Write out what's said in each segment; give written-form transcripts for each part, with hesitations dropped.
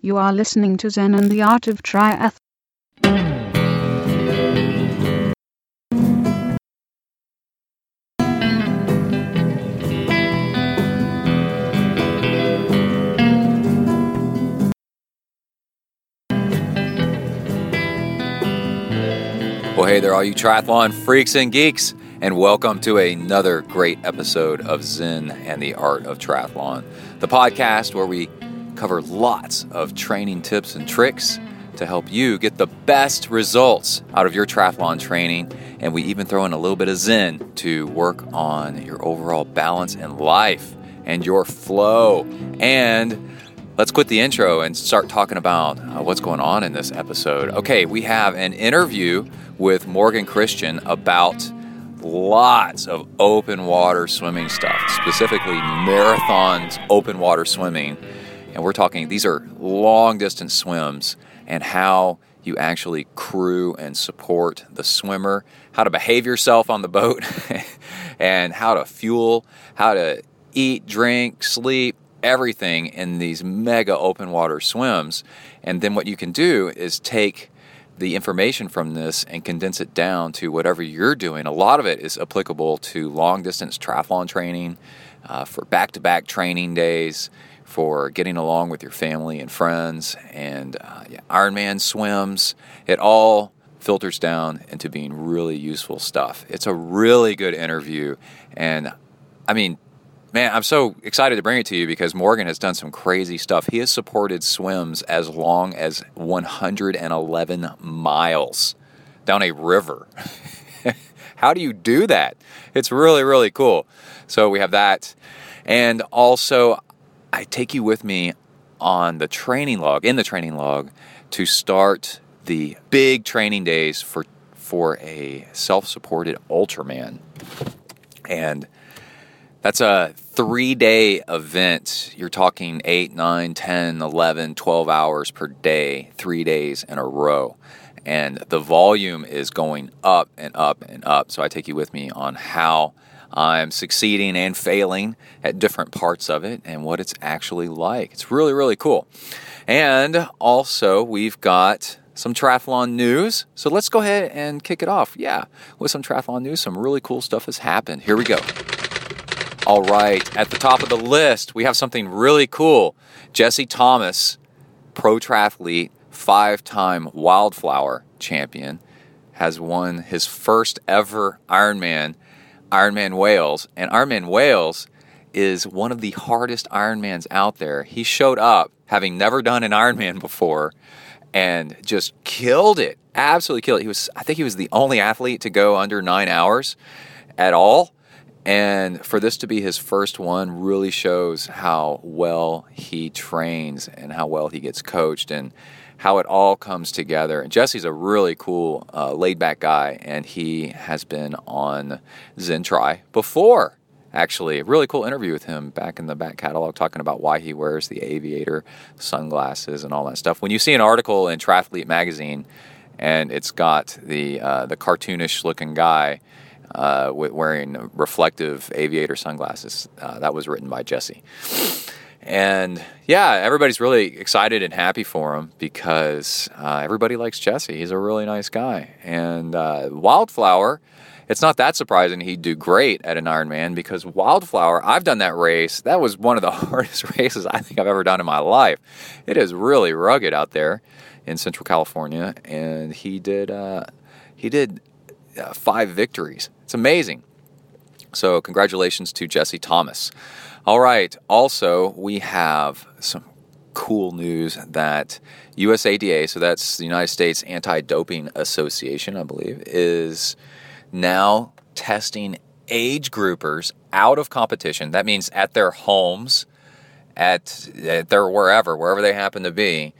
You are listening to Zen and the Art of Triathlon. Well, hey there, all you triathlon freaks and geeks, and welcome to another great episode of Zen and the Art of Triathlon, the podcast where we cover lots of training tips and tricks to help you get the best results out of your triathlon training, and we even throw in a little bit of zen to work on your overall balance in life and your flow. And let's quit the intro and start talking about what's going on in this episode. Okay, we have an interview with Morgan Christian about lots of open water swimming stuff, specifically marathons, open water swimming. And we're talking, these are long-distance swims and how you actually crew and support the swimmer, how to behave yourself on the boat, and how to fuel, how to eat, drink, sleep, everything in these mega open water swims. And then what you can do is take the information from this and condense it down to whatever you're doing. A lot of it is applicable to long-distance triathlon training, for back-to-back training days, for getting along with your family and friends, and Ironman swims. It all filters down into being really useful stuff. It's a really good interview, and I mean, man, I'm so excited to bring it to you because Morgan has done some crazy stuff. He has supported swims as long as 111 miles down a river. How do you do that? It's really, really cool. So we have that, and also I take you with me on the training log, to start the big training days for a self-supported Ultraman. And that's a 3-day event. You're talking 8, 9, 10, 11, 12 hours per day, 3 days in a row. And the volume is going up and up and up. So I take you with me on how I'm succeeding and failing at different parts of it and what it's actually like. It's really, really cool. And also, we've got some triathlon news. So let's go ahead and kick it off. Yeah, with some triathlon news, some really cool stuff has happened. Here we go. All right, at the top of the list, we have something really cool. Jesse Thomas, pro triathlete, 5-time Wildflower champion, has won his first ever Ironman, Ironman Wales, and Ironman Wales is one of the hardest Ironmans out there. He showed up having never done an Ironman before and just killed it, absolutely killed it. I think he was the only athlete to go under 9 hours at all, and for this to be his first one really shows how well he trains and how well he gets coached and how it all comes together. And Jesse's a really cool, laid-back guy, and he has been on Zen Tri before, actually. A really cool interview with him back in the back catalog talking about why he wears the aviator sunglasses and all that stuff. When you see an article in Triathlete Magazine, and it's got the cartoonish-looking guy wearing reflective aviator sunglasses, that was written by Jesse. And yeah, everybody's really excited and happy for him because everybody likes Jesse. He's a really nice guy. And Wildflower, it's not that surprising he'd do great at an Ironman because Wildflower, I've done that race. That was one of the hardest races I think I've ever done in my life. It is really rugged out there in Central California, and he did 5 victories. It's amazing. So congratulations to Jesse Thomas. All right, also, we have some cool news that USADA, so that's the United States Anti-Doping Association, I believe, is now testing age groupers out of competition. That means at their homes, at their wherever they happen to be,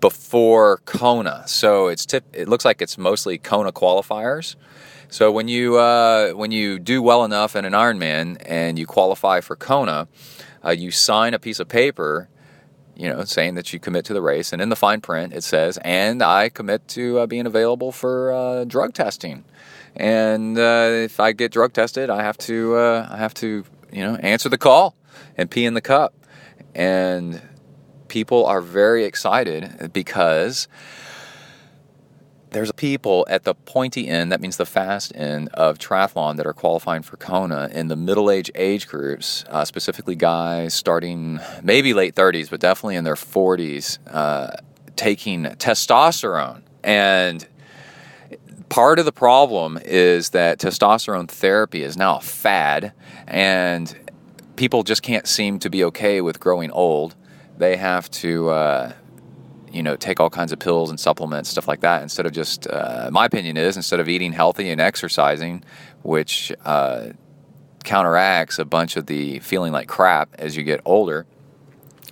before Kona. So it looks like it's mostly Kona qualifiers. So when you do well enough in an Ironman and you qualify for Kona, you sign a piece of paper, saying that you commit to the race. And in the fine print, it says, "And I commit to being available for drug testing. And if I get drug tested, I have to answer the call and pee in the cup." And people are very excited because there's people at the pointy end, that means the fast end of triathlon, that are qualifying for Kona in the middle-aged age groups, specifically guys starting maybe late 30s, but definitely in their 40s, taking testosterone. And part of the problem is that testosterone therapy is now a fad, and people just can't seem to be okay with growing old. They have to take all kinds of pills and supplements, stuff like that, instead of just, my opinion is, instead of eating healthy and exercising, which counteracts a bunch of the feeling like crap as you get older.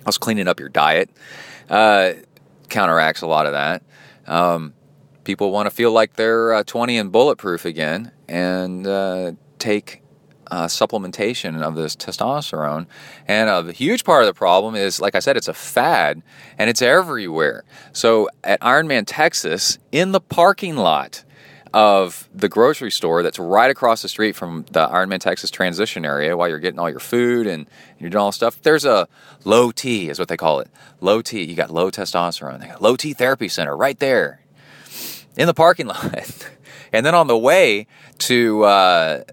Also, cleaning up your diet counteracts a lot of that. People want to feel like they're 20 and bulletproof again, and take supplementation of this testosterone. And a huge part of the problem is, like I said, it's a fad and it's everywhere. So at Ironman Texas, in the parking lot of the grocery store that's right across the street from the Ironman Texas transition area, while you're getting all your food and you're doing all this stuff, there's a low T, is what they call it. Low T. You got low testosterone. They got low T therapy center right there in the parking lot. And then on the way to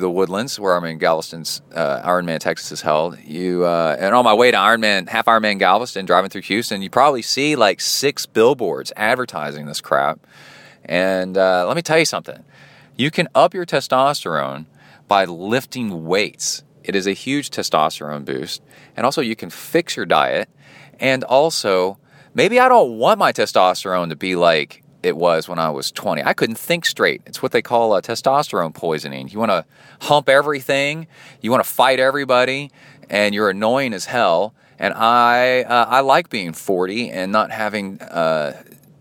the Woodlands, where Ironman Galveston's Ironman Texas is held, and on my way to half Ironman Galveston, driving through Houston, you probably see like 6 billboards advertising this crap. And let me tell you something. You can up your testosterone by lifting weights. It is a huge testosterone boost. And also, you can fix your diet. And also, maybe I don't want my testosterone to be like it was when I was 20. I couldn't think straight. It's what they call testosterone poisoning. You want to hump everything, you want to fight everybody, and you're annoying as hell. And I like being 40 and not having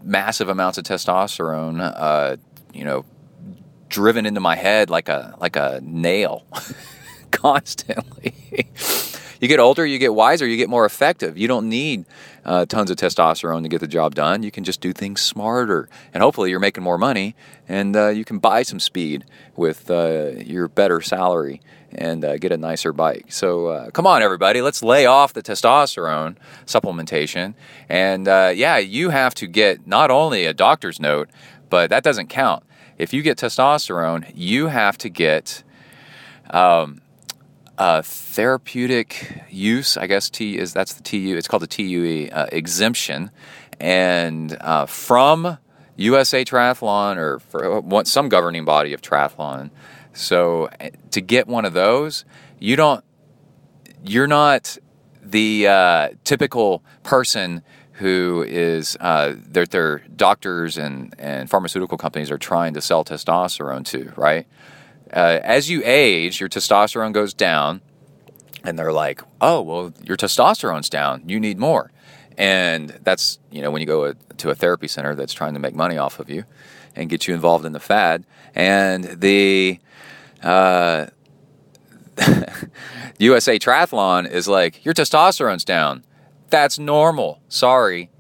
massive amounts of testosterone, driven into my head like a nail constantly. You get older, you get wiser, you get more effective. You don't need tons of testosterone to get the job done. You can just do things smarter. And hopefully you're making more money, and you can buy some speed with your better salary and get a nicer bike. So come on, everybody. Let's lay off the testosterone supplementation. And you have to get not only a doctor's note, but that doesn't count. If you get testosterone, you have to get therapeutic use, I guess that's the TU. It's called the TUE exemption, and from USA Triathlon or for some governing body of triathlon. So to get one of those, you're not the typical person who is their doctors and pharmaceutical companies are trying to sell testosterone to, right? As you age, your testosterone goes down, and they're like, oh, well, your testosterone's down. You need more. And that's, when you go to a therapy center that's trying to make money off of you and get you involved in the fad. And the USA Triathlon is like, your testosterone's down. That's normal. Sorry.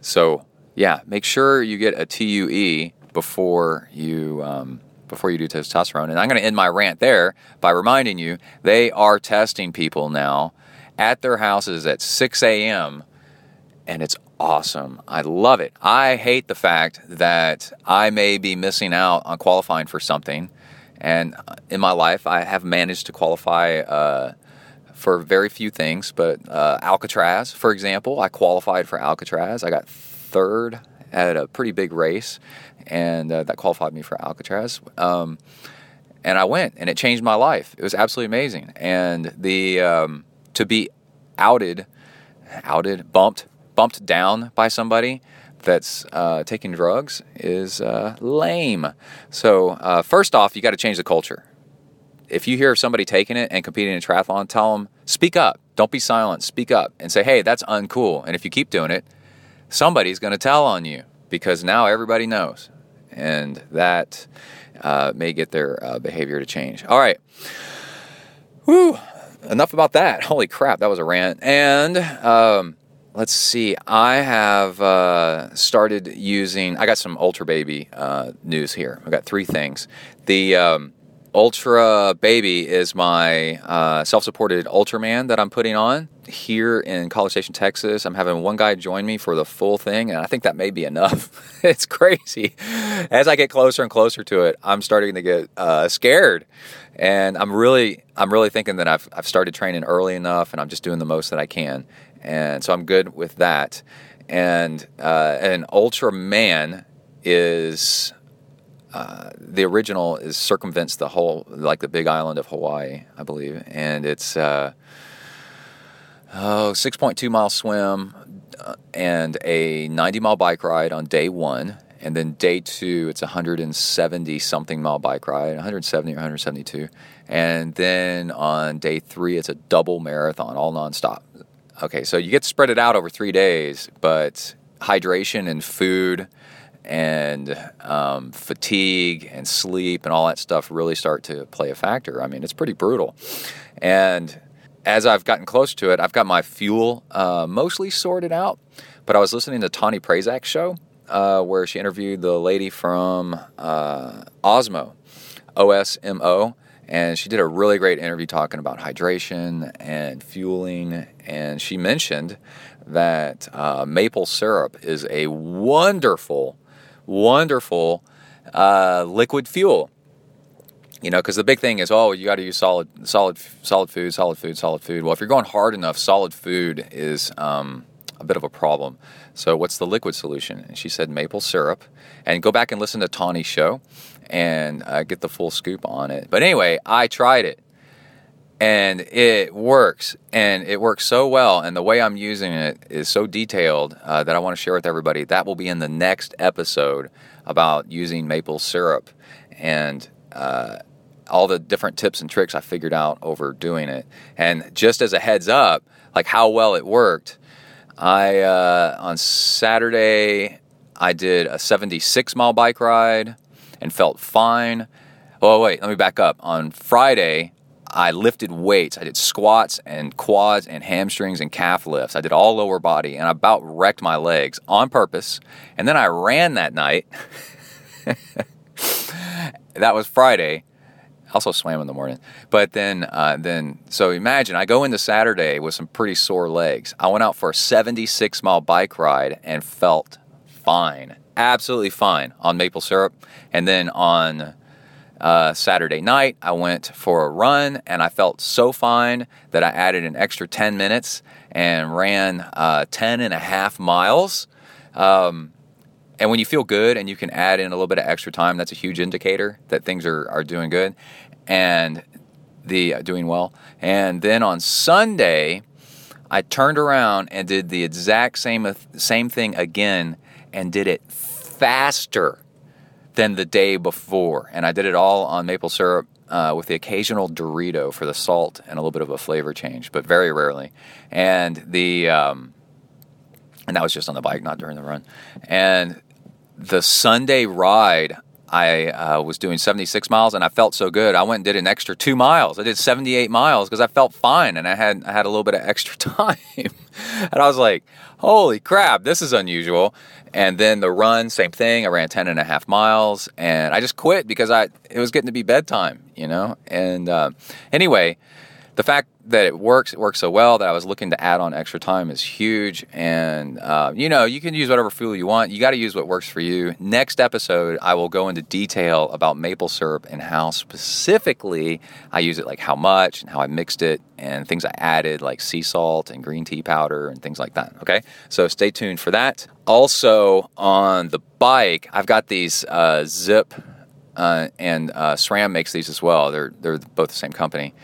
So, yeah, make sure you get a TUE before you do testosterone. And I'm going to end my rant there by reminding you, they are testing people now at their houses at 6 a.m., and it's awesome. I love it. I hate the fact that I may be missing out on qualifying for something, and in my life, I have managed to qualify for very few things, but Alcatraz, for example. I qualified for Alcatraz. I got third at a pretty big race, and that qualified me for Alcatraz. And I went, and it changed my life. It was absolutely amazing. And the to be bumped down by somebody that's taking drugs is lame. So first off, you got to change the culture. If you hear of somebody taking it and competing in a triathlon, tell them, speak up. Don't be silent. Speak up and say, hey, that's uncool. And if you keep doing it, somebody's going to tell on you, because now everybody knows, and that may get their behavior to change. All right. Whew. Enough about that. Holy crap, that was a rant. And let's see. I have started using... I got some Ultra Baby news here. I've got 3 things. The Ultra Baby is my self-supported Ultraman that I'm putting on here in College Station, Texas. I'm having one guy join me for the full thing, and I think that may be enough. It's crazy. As I get closer and closer to it, I'm starting to get scared, and I'm really thinking that I've started training early enough, and I'm just doing the most that I can, and so I'm good with that. And an Ultraman is... the original is circumvents the whole, like the big island of Hawaii, I believe. And it's 6.2 mile swim and a 90 mile bike ride on day one. And then day two, it's 170 something mile bike ride, 170 or 172. And then on day three, it's a double marathon, all nonstop. Okay, so you get to spread it out over 3 days, but hydration and food and fatigue and sleep and all that stuff really start to play a factor. I mean, it's pretty brutal. And as I've gotten close to it, I've got my fuel mostly sorted out, but I was listening to Tawny Prazak's show where she interviewed the lady from Osmo, OSMO, and she did a really great interview talking about hydration and fueling, and she mentioned that maple syrup is a wonderful liquid fuel, you know, because the big thing is, oh, you got to use solid food. Well, if you're going hard enough, solid food is a bit of a problem. So what's the liquid solution? And she said maple syrup. And go back and listen to Tawny's show and get the full scoop on it. But anyway, I tried it, and it works, and it works so well, and the way I'm using it is so detailed that I want to share with everybody. That will be in the next episode about using maple syrup and all the different tips and tricks I figured out over doing it. And just as a heads up, like how well it worked, I on Saturday I did a 76 mile bike ride and felt fine. Oh wait, let me back up. On Friday, I lifted weights. I did squats and quads and hamstrings and calf lifts. I did all lower body, and I about wrecked my legs on purpose. And then I ran that night. That was Friday. I also swam in the morning. But then, so imagine, I go into Saturday with some pretty sore legs. I went out for a 76-mile bike ride and felt fine, absolutely fine on maple syrup. And then on... Saturday night, I went for a run, and I felt so fine that I added an extra 10 minutes and ran 10 and a half miles. And when you feel good and you can add in a little bit of extra time, that's a huge indicator that things are doing good and doing well. And then on Sunday, I turned around and did the exact same thing again and did it faster than the day before, and I did it all on maple syrup with the occasional Dorito for the salt and a little bit of a flavor change, but very rarely. And the and that was just on the bike, not during the run. And the Sunday ride, I was doing 76 miles, and I felt so good. I went and did an extra 2 miles. I did 78 miles because I felt fine, and I had a little bit of extra time. And I was like, holy crap, this is unusual. And then the run, same thing. I ran 10 and a half miles, and I just quit because it was getting to be bedtime, you know? And anyway, the fact that it works so well that I was looking to add on extra time is huge. And, you know, you can use whatever fuel you want. You got to use what works for you. Next episode, I will go into detail about maple syrup and how specifically I use it, like how much and how I mixed it and things I added like sea salt and green tea powder and things like that. Okay. So stay tuned for that. Also on the bike, I've got these Zip and SRAM makes these as well. They're both the same company.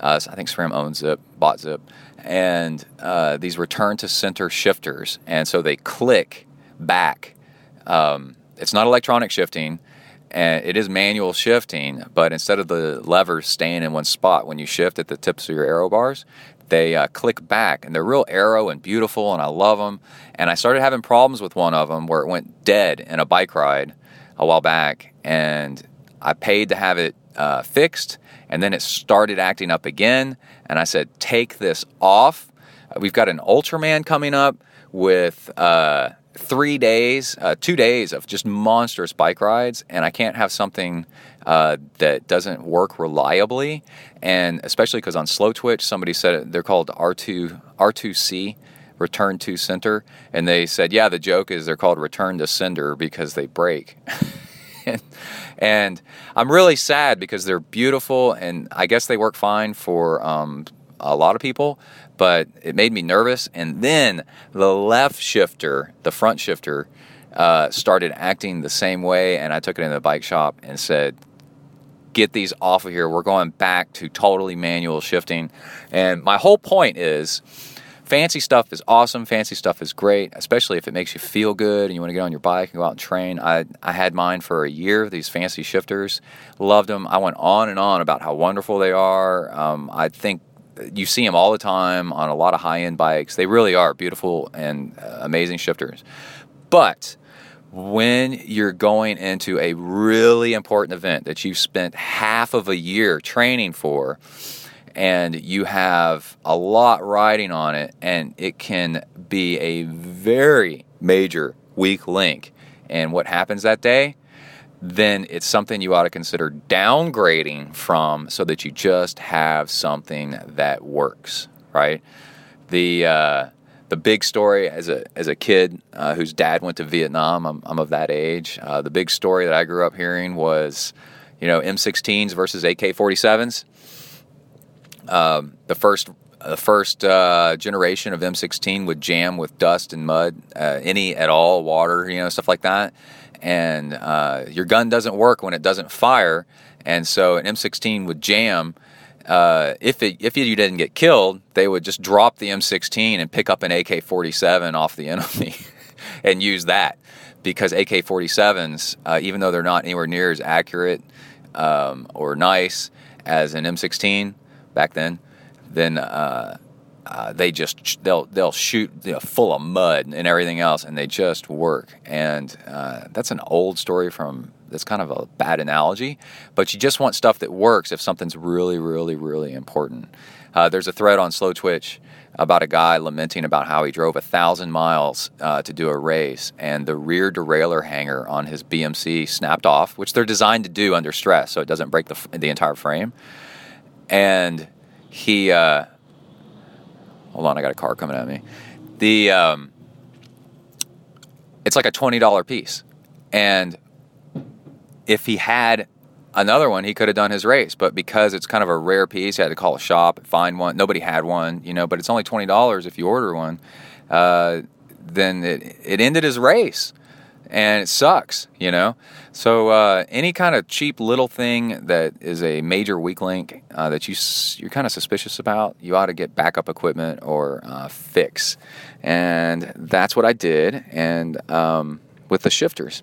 So I think SRAM owns Zip, bought Zip, and these return to center shifters, and so they click back. It's not electronic shifting, and it is manual shifting, but instead of the levers staying in one spot when you shift at the tips of your arrow bars, they click back, and they're real arrow and beautiful, and I love them. And I started having problems with one of them where it went dead in a bike ride a while back, and I paid to have it fixed. And then it started acting up again, and I said, take this off. We've got an Ultraman coming up with 2 days of just monstrous bike rides, and I can't have something that doesn't work reliably, and especially because on Slow Twitch, somebody said it, they're called R2C, Return to Center, and they said, yeah, the joke is they're called Return to Sender because they break. And I'm really sad because they're beautiful, and I guess they work fine for a lot of people, but it made me nervous. And then the left shifter, the front shifter, started acting the same way, and I took it into the bike shop and said, get these off of here. We're going back to totally manual shifting. And my whole point is, fancy stuff is awesome. Fancy stuff is great, especially if it makes you feel good and you want to get on your bike and go out and train. I had mine for a year, these fancy shifters. Loved them. I went on and on about how wonderful they are. I think you see them all the time on a lot of high-end bikes. They really are beautiful and amazing shifters. But when you're going into a really important event that you've spent half of a year training for, and you have a lot riding on it, and it can be a very major weak link, and what happens that day, then it's something you ought to consider downgrading from so that you just have something that works, right? The big story as a kid whose dad went to Vietnam, I'm of that age, the big story that I grew up hearing was, you know, M16s versus AK-47s. The first generation of M16 would jam with dust and mud, any at all, water, you know, stuff like that. And your gun doesn't work when it doesn't fire. And so an M16 would jam. If you didn't get killed, they would just drop the M16 and pick up an AK-47 off the enemy and use that. Because AK-47s, even though they're not anywhere near as accurate or nice as an M16 back then they just they'll shoot, you know, full of mud and everything else, and they just work. And that's an old story from, that's kind of a bad analogy, but you just want stuff that works if something's really, really, really important. There's a thread on Slow Twitch about a guy lamenting about how he drove 1,000 miles to do a race, and the rear derailleur hanger on his BMC snapped off, which they're designed to do under stress so it doesn't break the entire frame. And he hold on, I got a car coming at me. It's like a $20 piece. And if he had another one, he could have done his race. But because it's kind of a rare piece, he had to call a shop and find one. Nobody had one, you know, but it's only $20 if you order one. Then it ended his race. And it sucks, you know. So any kind of cheap little thing that is a major weak link that you're kind of suspicious about, you ought to get backup equipment or fix. And that's what I did, and with the shifters.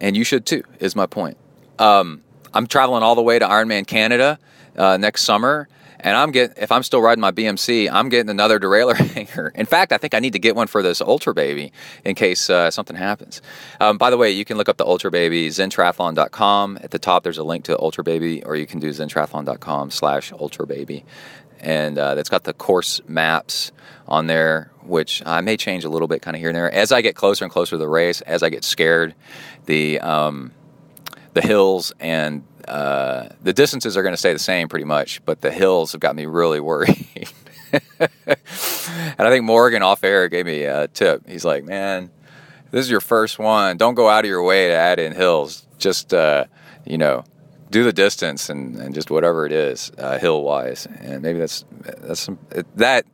And you should too, is my point. I'm traveling all the way to Ironman Canada next summer. And if I'm still riding my BMC, I'm getting another derailleur hanger. In fact, I think I need to get one for this Ultra Baby in case something happens. By the way, you can look up the Ultra Baby, zentriathlon.com. At the top, there's a link to Ultra Baby, or you can do zentriathlon.com/Ultra Baby. And it's got the course maps on there, which I may change a little bit kind of here and there. As I get closer and closer to the race, as I get scared, the hills and the distances are going to stay the same pretty much, but the hills have got me really worried. And I think Morgan off air gave me a tip. He's like, man, this is your first one. Don't go out of your way to add in hills. Just, you know, do the distance and just whatever it is, hill wise. And maybe that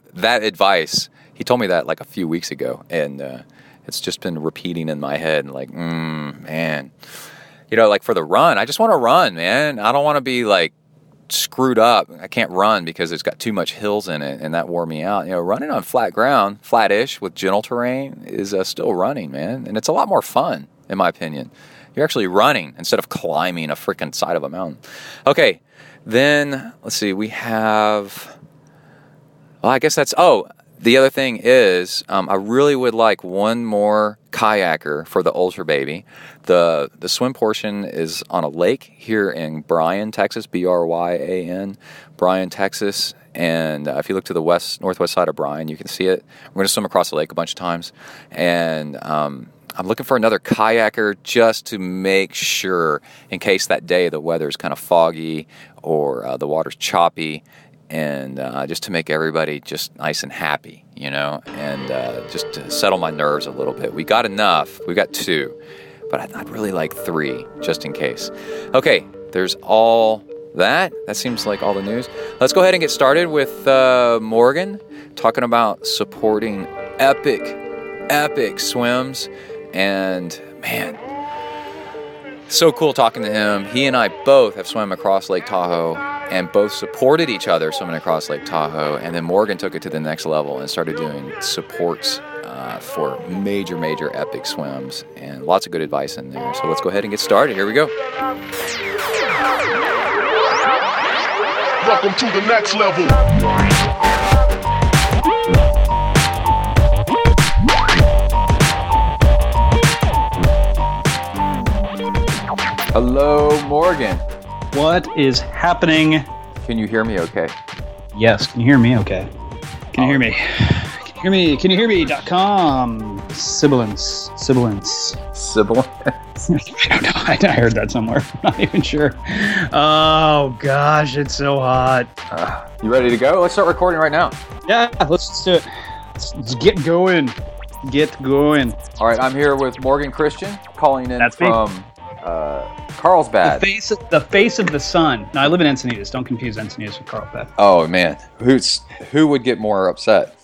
advice, he told me that like a few weeks ago. And, it's just been repeating in my head and like, man, you know, like for the run, I just want to run, man. I don't want to be like screwed up. I can't run because it's got too much hills in it, and that wore me out. You know, running on flat ground, flat-ish with gentle terrain is still running, man. And it's a lot more fun, in my opinion. You're actually running instead of climbing a freaking side of a mountain. Okay, then let's see. We have, well, I guess that's, The other thing is, I really would like one more kayaker for the Ultra Baby. The swim portion is on a lake here in Bryan, Texas, Bryan, Bryan, Texas. And if you look to the northwest side of Bryan, you can see it. We're going to swim across the lake a bunch of times. And I'm looking for another kayaker just to make sure, in case that day the weather's kind of foggy or the water's choppy, and just to make everybody just nice and happy, you know, and just to settle my nerves a little bit. We got enough. We got two, but I'd really like three just in case. Okay, there's all that. That seems like all the news. Let's go ahead and get started with Morgan talking about supporting epic swims. And man, so cool talking to him. He and I both have swam across Lake Tahoe and both supported each other swimming across Lake Tahoe. And then Morgan took it to the next level and started doing supports for major epic swims, and lots of good advice in there. So let's go ahead and get started. Here we go. Welcome to the next level. Hello, Morgan. What is happening? Can you hear me okay? Yes, can you hear me okay? Can you hear me? Can you hear me? Can you hear me.com? Sibilance. I don't know. I heard that somewhere. I'm not even sure. Oh, gosh, it's so hot. You ready to go? Let's start recording right now. Yeah, let's do it. Let's get going. All right, I'm here with Morgan Christian calling in. That's from... me. Carlsbad. The face of the sun. No, I live in Encinitas. Don't confuse Encinitas with Carlsbad. Oh, man. Who would get more upset?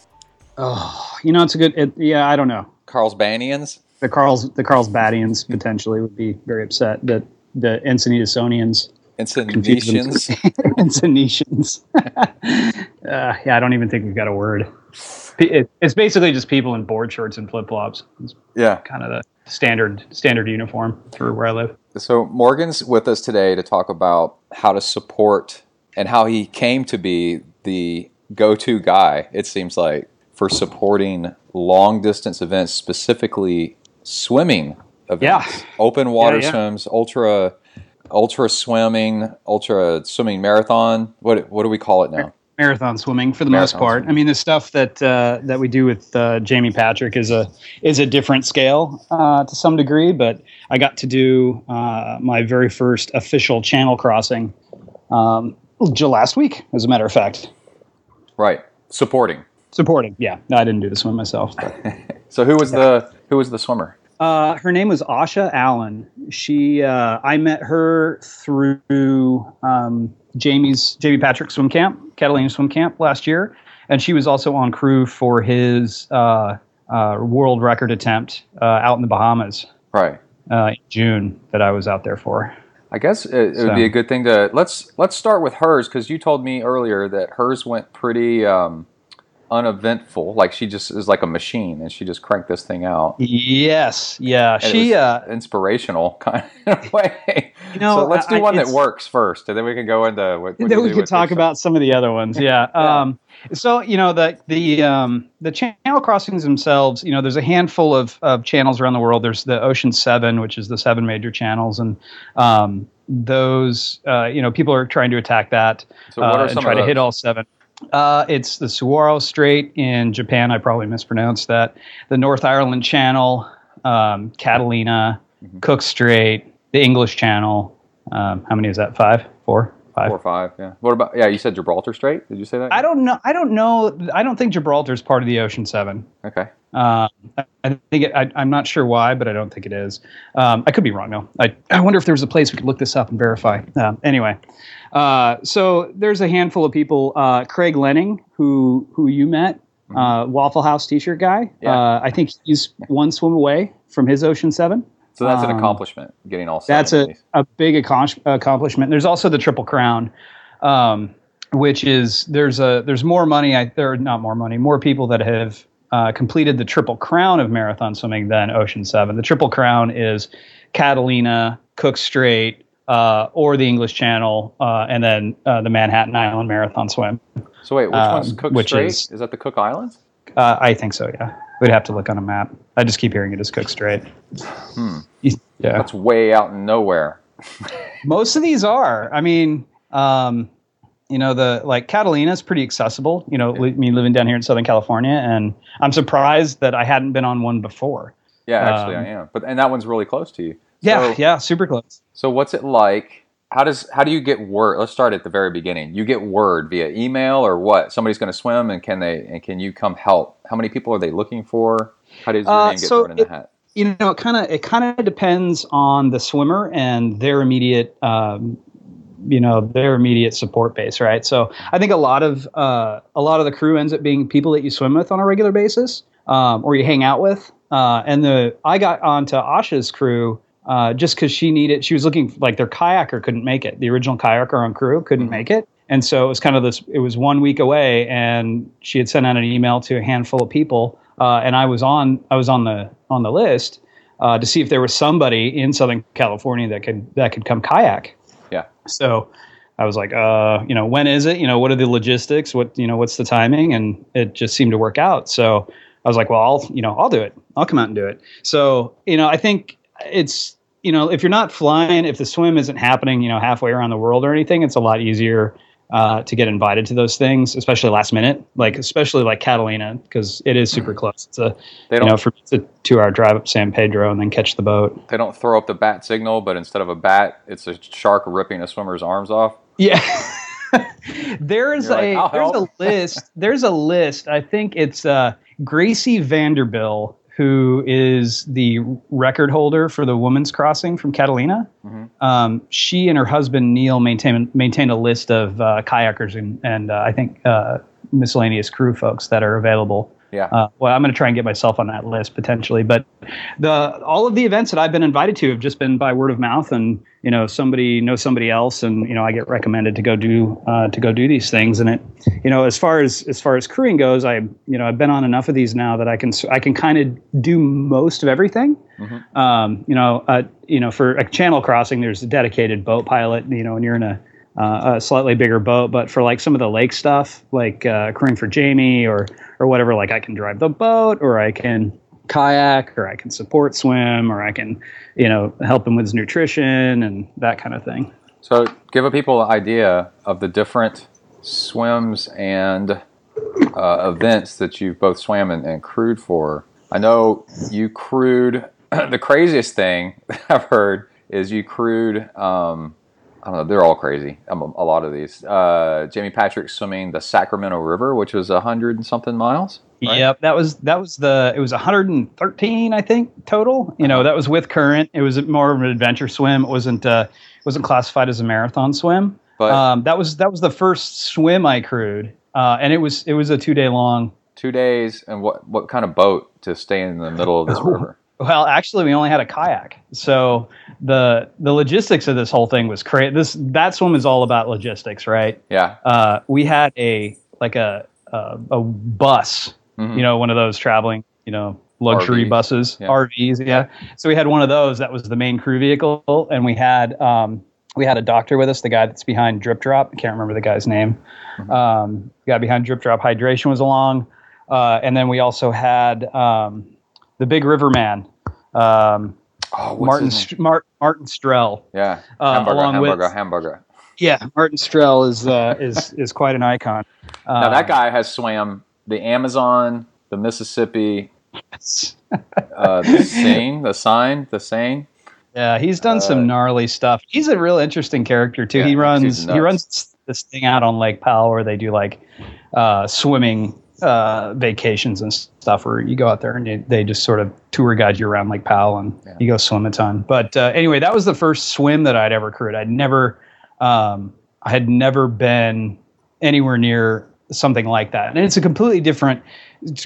Oh, you know, it's a good... yeah, I don't know. Carlsbanians? The Carlsbadians potentially would be very upset that the Encinitasonians... Encinitians. Yeah, I don't even think we've got a word. It's basically just people in board shorts and flip-flops. It's kind of the... Standard uniform for where I live. So Morgan's with us today to talk about how to support and how he came to be the go-to guy, it seems like, for supporting long-distance events, specifically swimming events. Yeah. Open water swims, ultra swimming, marathon. What do we call it now? Marathon swimming for the most part. I mean, the stuff that we do with Jamie Patrick is a different scale to some degree, but I got to do my very first official channel crossing last week, as a matter of fact. Right. Supporting, yeah. No, I didn't do the swim myself. So who was the swimmer? Her name was Asha Allen. She I met her through Jamie Patrick swim camp, Catalina swim camp last year, and she was also on crew for his world record attempt out in the Bahamas. Right. In June that I was out there for. I guess it would be a good thing to let's start with hers, because you told me earlier that hers went pretty uneventful. Like, she just is like a machine and she just cranked this thing out. Yes. Yeah. And she inspirational kind of way. You know, so let's do one that works first, and then we can go into then we can talk about some of the other ones. Yeah. Yeah. So, you know, the channel crossings themselves, you know, there's a handful of channels around the world. There's the Ocean Seven, which is the seven major channels, and those you know, people are trying to attack that. So what are some and try of to those? Hit all seven. It's the Saguaro Strait in Japan. I probably mispronounced that. The North Ireland Channel, Catalina, Cook Strait, the English Channel. How many is that? Four or five. Yeah. What about? Yeah, you said Gibraltar Strait. Did you say that? I don't know. I don't think Gibraltar is part of the Ocean Seven. Okay. I think I'm not sure why, but I don't think it is. I could be wrong though. I wonder if there was a place we could look this up and verify. Anyway, so there's a handful of people. Craig Lenning, who you met, Waffle House T-shirt guy. Yeah. I think he's one swim away from his Ocean Seven. So that's an accomplishment, getting all seven. That's a big accomplishment. There's also the Triple Crown, which is more people that have completed the Triple Crown of marathon swimming than Ocean Seven. The Triple Crown is Catalina, Cook Strait, or the English Channel, and then the Manhattan Island Marathon Swim. So wait, which one's Cook Strait? Is that the Cook Islands? I think so, yeah. We'd have to look on a map. I just keep hearing it as Cook Strait. Yeah. That's way out in nowhere. Most of these are. I mean, you know, the like Catalina is pretty accessible, you know, me living down here in Southern California, and I'm surprised that I hadn't been on one before. Yeah, actually I am. But and that one's really close to you. So, yeah, super close. So what's it like? How do you get word? Let's start at the very beginning. You get word via email or what? Somebody's going to swim, and can you come help? How many people are they looking for? How does your name get thrown in the hat? You know, it kind of depends on the swimmer and their immediate support base, right? So I think a lot of the crew ends up being people that you swim with on a regular basis, or you hang out with. I got onto Asha's crew. Just because she was looking, like their kayaker couldn't make it. The original kayaker on crew couldn't make it. And so it was it was 1 week away, and she had sent out an email to a handful of people. And I was on the list to see if there was somebody in Southern California that could come kayak. Yeah. So I was like, when is it? You know, what are the logistics? What's the timing? And it just seemed to work out. So I was like, well, I'll do it. I'll come out and do it. So, I think it's, if you're not flying, if the swim isn't happening, halfway around the world or anything, it's a lot easier to get invited to those things, especially last minute, especially Catalina, because it is super close. It's it's a 2-hour drive up San Pedro and then catch the boat. They don't throw up the bat signal, but instead of a bat, it's a shark ripping a swimmer's arms off. Yeah. There's a list. I think it's Gracie Vanderbilt, who is the record holder for the women's crossing from Catalina. She and her husband, Neil, maintain a list of kayakers and I think miscellaneous crew folks that are available. Yeah. Well, I'm going to try and get myself on that list potentially. But all of the events that I've been invited to have just been by word of mouth, and, somebody knows somebody else, and, I get recommended to go do these things. And it, as far as crewing goes, I've been on enough of these now that I can kind of do most of everything. For a channel crossing, there's a dedicated boat pilot, and you're in a slightly bigger boat, but for some of the lake stuff, crewing for Jamie or whatever, I can drive the boat, or I can kayak, or I can support swim, or I can, help him with his nutrition and that kind of thing. So give people an idea of the different swims and events that you've both swam and crewed for. I know you crewed, the craziest thing I've heard is you crewed, I don't know, they're all crazy, a lot of these. Jamie Patrick swimming the Sacramento River, which was 100 and something miles. Right? Yep, it was 113, I think, total. That was with current. It was more of an adventure swim. It wasn't classified as a marathon swim. But that was the first swim I crewed, and it was a 2 day long. 2 days, and what kind of boat to stay in the middle of this river? Well, actually, we only had a kayak, so the logistics of this whole thing was crazy. That swim is all about logistics, right? Yeah. We had a bus, one of those traveling, luxury RVs. Buses, yeah. RVs, yeah. So we had one of those that was the main crew vehicle, and we had a doctor with us, the guy that's behind Drip Drop. I can't remember the guy's name. The guy behind Drip Drop Hydration was along, and then we also had. The Big River Man, Martin Strell. Yeah, Hamburger. Yeah, Martin Strell is quite an icon. Now that guy has swam the Amazon, the Mississippi, the Seine. Yeah, he's done some gnarly stuff. He's a real interesting character too. Yeah, he runs this thing out on Lake Powell where they do swimming. Vacations and stuff, where you go out there and they just sort of tour guide you around Lake Powell, and you go swim a ton. But anyway, that was the first swim that I'd ever crewed. I had never been anywhere near something like that, and it's a completely different.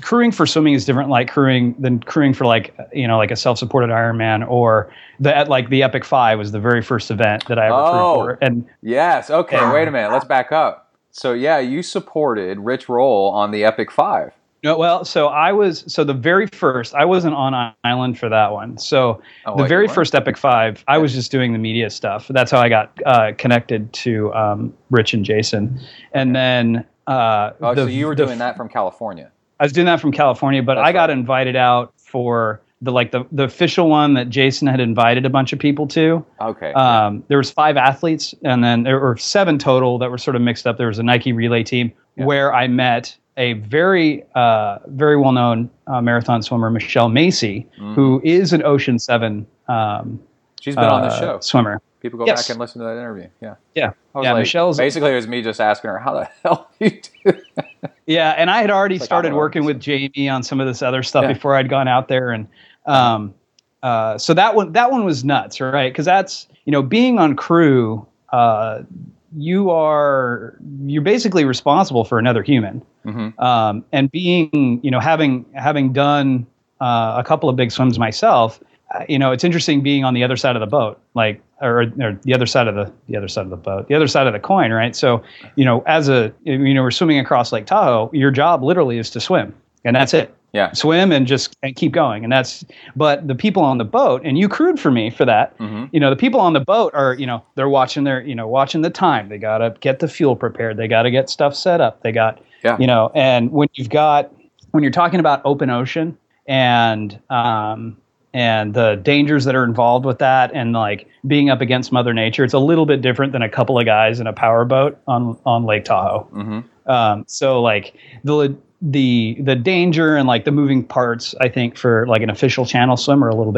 Crewing for swimming is different, crewing for a self-supported Ironman, or the Epic Five was the very first event that I ever crewed for. And yes, okay, wait a minute, let's back up. So yeah, you supported Rich Roll on the Epic Five. No, well, so the very first, I wasn't on island for that one. So first Epic Five, I was just doing the media stuff. That's how I got connected to Rich and Jason. And then so you were doing that from California. I was doing that from California, but I got invited out for the official one that Jason had invited a bunch of people to. Okay. There was 5 athletes, and then there were 7 total that were sort of mixed up. There was a Nike relay team where I met a very well-known marathon swimmer, Michelle Macy, who is an Ocean Seven. She's been on the show. Swimmer. People go back and listen to that interview. Yeah. Yeah. Michelle's basically, it was me just asking her, how the hell do you do that? Yeah. And I had already started working with Jamie on some of this other stuff before I'd gone out there. And, so that one was nuts, right? Cause that's, being on crew, you're basically responsible for another human. Mm-hmm. And being, having done, a couple of big swims myself, it's interesting being on the other side of the boat, or the other side of the coin, right? So, we're swimming across Lake Tahoe. Your job literally is to swim, and that's it. Yeah, swim and just keep going, and but the people on the boat, and you crewed for me for that. Mm-hmm. The people on the boat are, they're watching their, watching the time. They gotta get the fuel prepared. They gotta get stuff set up. They got, and when you're talking about open ocean and the dangers that are involved with that, and being up against Mother Nature, it's a little bit different than a couple of guys in a power boat on Lake Tahoe. Mm-hmm. So the danger and the moving parts, I think, for an official channel swim are a little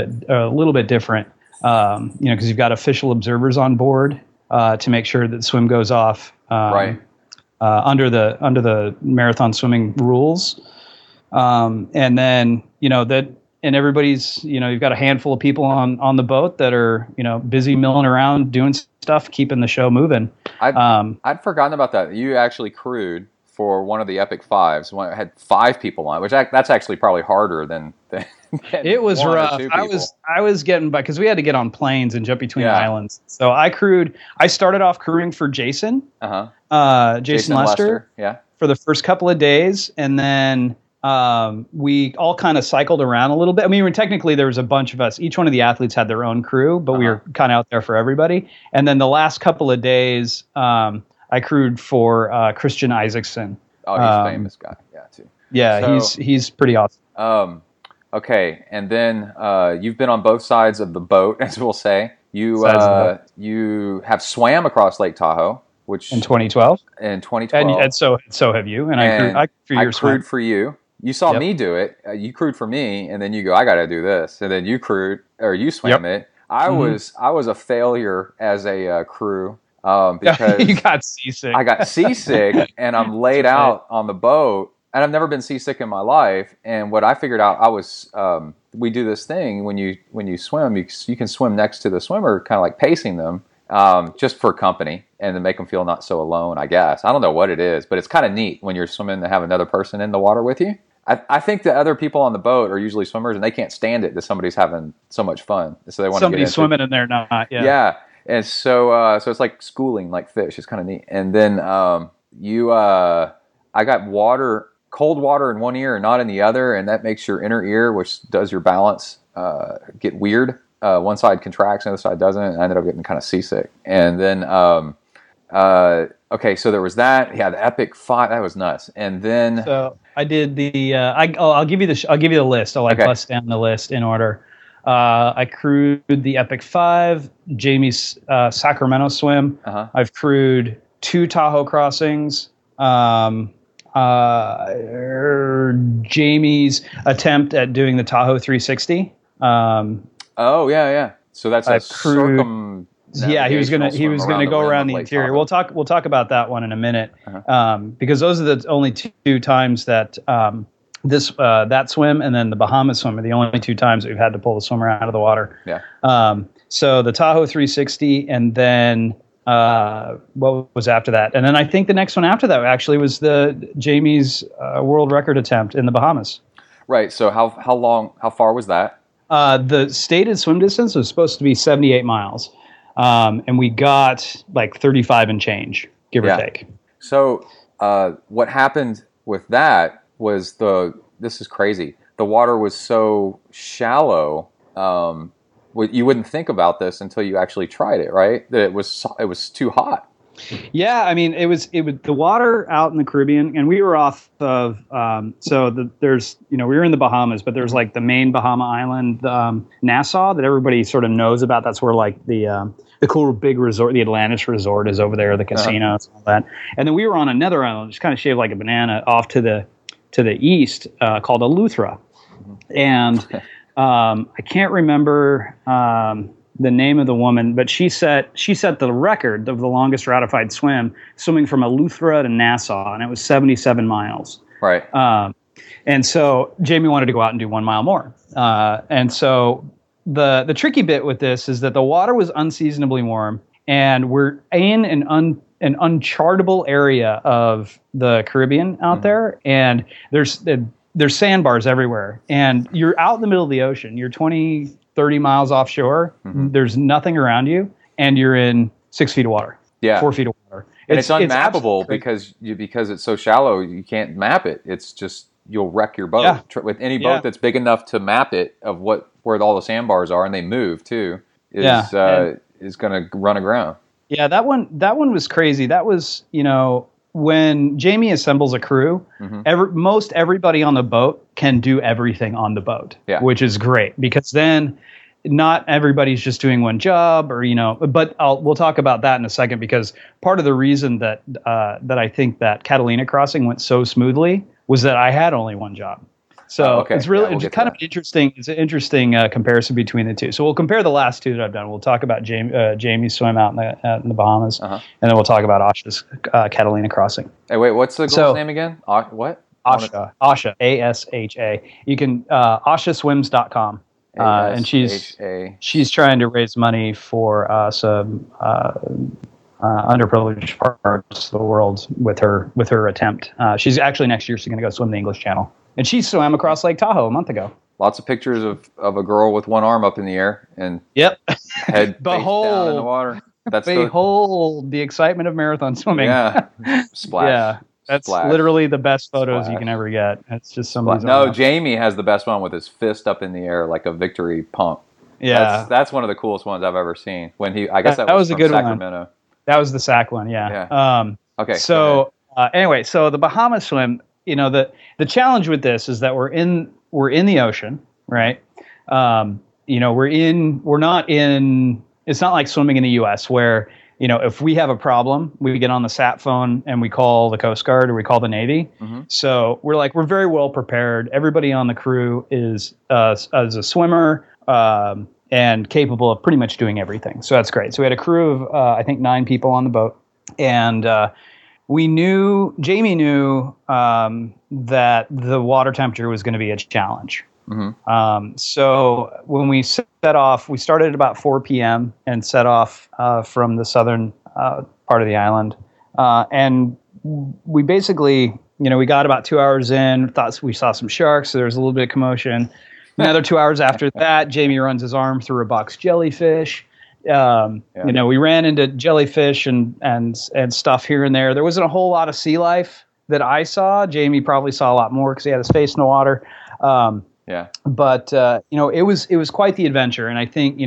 bit different. Because you've got official observers on board to make sure that the swim goes off under the marathon swimming rules, and then that. And everybody's, you've got a handful of people on the boat that are, busy milling around, doing stuff, keeping the show moving. I'd forgotten about that. You actually crewed for one of the Epic Fives. It had 5 people on it, which that's actually probably harder than it was one rough. Or 2 people. I was getting by because we had to get on planes and jump between islands. So I started off crewing for Jason. Uh-huh. Jason Lester. Yeah. For the first couple of days, and then. We all kind of cycled around a little bit. I mean, technically there was a bunch of us. Each one of the athletes had their own crew, but we were kind of out there for everybody. And then the last couple of days, I crewed for Christian Isaacson. Oh, he's a famous guy. Yeah, too. Yeah, so, he's pretty awesome. Okay, and then you've been on both sides of the boat, as we'll say. You have swam across Lake Tahoe. Which in 2012. And so have you. And I crewed for you. You saw me do it. You crewed for me, and then you go, I got to do this. And then you crewed, or you swam it. I was a failure as a crew because you got seasick. I got seasick, and I'm laid out on the boat, and I've never been seasick in my life. And what I figured out, I was we do this thing when you swim, you can swim next to the swimmer, kind of pacing them. Just for company, and to make them feel not so alone, I guess. I don't know what it is, but it's kind of neat when you're swimming to have another person in the water with you. I think the other people on the boat are usually swimmers, and they can't stand it that somebody's having so much fun. So they want somebody's swimming and they're not. Yeah. Yeah. And so, so it's like schooling, like fish. It's kind of neat. And then I got cold water in one ear and not in the other, and that makes your inner ear, which does your balance, get weird. One side contracts, the other side doesn't. And I ended up getting kind of seasick. And then, so there was that. Yeah, the Epic Five. That was nuts. And then, so I did the. I'll give you the list. I'll bust down the list in order. I crewed the Epic Five, Jamie's Sacramento swim. Uh-huh. I've crewed 2 Tahoe crossings. Jamie's attempt at doing the Tahoe 360. Oh yeah. So that's a circum. Yeah, he was gonna go around the interior. Tahoe. We'll talk about that one in a minute, because those are the only 2 times that that swim and then the Bahamas swim are the only 2 times that we've had to pull the swimmer out of the water. Yeah. So the Tahoe 360, and then what was after that? And then I think the next one after that actually was the Jamie's world record attempt in the Bahamas. Right. So how far was that? The stated swim distance was supposed to be 78 miles, and we got 35 and change, give or take. So what happened with that was this is crazy. The water was so shallow. You wouldn't think about this until you actually tried it, right? That it was too hot. Yeah, I mean, it was the water out in the Caribbean, and we were off of we were in the Bahamas, but there's like the main Bahama island, Nassau, that everybody sort of knows about. That's where like the cool big resort, the Atlantis Resort, is over there, the casinos, all that. And then we were on another island, just kind of shaped like a banana, off to the east, called Eleuthera, and I can't remember the name of the woman, but she set the record of the longest ratified swimming from Eleuthera to Nassau, and it was 77 miles. Right. And so Jamie wanted to go out and do 1 mile more. And so the tricky bit with this is that the water was unseasonably warm, and we're in an unchartable area of the Caribbean out there, and there's sandbars everywhere, and you're out in the middle of the ocean. You're 20-30 miles offshore, there's nothing around you, and you're in 6 feet of water, 4 feet of water. And it's unmappable because it's so shallow, you can't map it. It's just, you'll wreck your boat. Yeah. With any boat that's big enough to map it, of where all the sandbars are, and they move too, is going to run aground. Yeah, that one was crazy. That was, when Jamie assembles a crew, most everybody on the boat can do everything on the boat, which is great, because then not everybody's just doing one job, or But we'll talk about that in a second, because part of the reason that I think that Catalina crossing went so smoothly was that I had only one job. So it's really It's an interesting comparison between the two. So we'll compare the last two that I've done. We'll talk about Jamie's swim out in the Bahamas, and then we'll talk about Asha's Catalina crossing. Hey, wait, what's the girl's name again? What? Asha. A-S-H-A. You can ashaswims.com, and she's trying to raise money for some underprivileged parts of the world with her attempt. She's actually, next year she's going to go swim the English Channel. And she swam across Lake Tahoe a month ago. Lots of pictures of a girl with one arm up in the air and head down in the water. That's Behold the excitement of marathon swimming. Yeah, splash. Yeah, that's literally the best photos you can ever get. It's just somebody's. No, Jamie has the best one with his fist up in the air like a victory pump. Yeah, that's one of the coolest ones I've ever seen. When he, I guess that was a good Sacramento. One. That was the Sac one. Yeah. Okay. So anyway, so the Bahamas swim. The challenge with this is that we're in the ocean, right? It's not like swimming in the U.S. where, if we have a problem, we get on the sat phone and we call the Coast Guard or we call the Navy. So we're very well prepared. Everybody on the crew is a swimmer, and capable of pretty much doing everything. So that's great. So we had a crew of, I think 9 people on the boat, and, Jamie knew that the water temperature was going to be a challenge. So when we set off, we started at about 4 p.m. and set off from the southern part of the island. And we basically, we got about 2 hours in, thought we saw some sharks, so there was a little bit of commotion. Another 2 hours after that, Jamie runs his arm through a box jellyfish. We ran into jellyfish and stuff here and there. There wasn't a whole lot of sea life that I saw. Jamie probably saw a lot more because he had his face in the water. But it was quite the adventure, and I think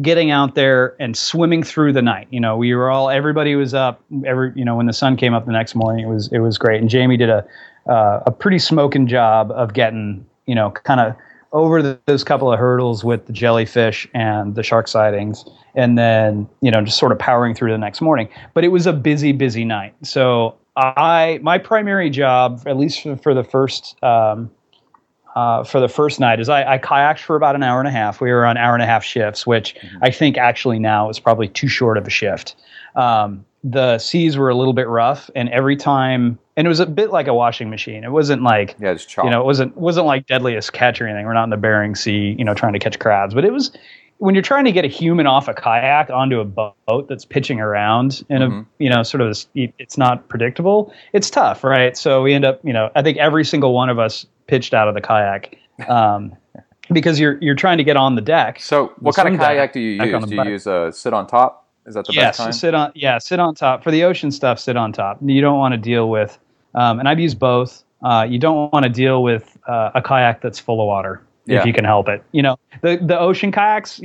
getting out there and swimming through the night. We were all, everybody was up. When the sun came up the next morning, it was great. And Jamie did a pretty smoking job of getting kind of over those couple of hurdles with the jellyfish and the shark sightings, and then, just sort of powering through the next morning. But it was a busy, busy night. So my primary job, at least for the first night, is I kayaked for about an hour and a half. We were on hour and a half shifts, which I think actually now is probably too short of a shift. The seas were a little bit rough, and every time, and it was a bit like a washing machine. It wasn't like, it wasn't like Deadliest Catch or anything. We're not in the Bering Sea, trying to catch crabs, but it was, when you're trying to get a human off a kayak onto a boat that's pitching around and it's not predictable, it's tough, right? So we end up, I think every single one of us pitched out of the kayak, because you're trying to get on the deck. So what kind of kayak do you use? Do you use a sit on top? Is that the best time? Sit on top. For the ocean stuff, sit on top. You don't want to deal with, and I've used both. You don't want to deal with a kayak that's full of water if you can help it. The ocean kayaks,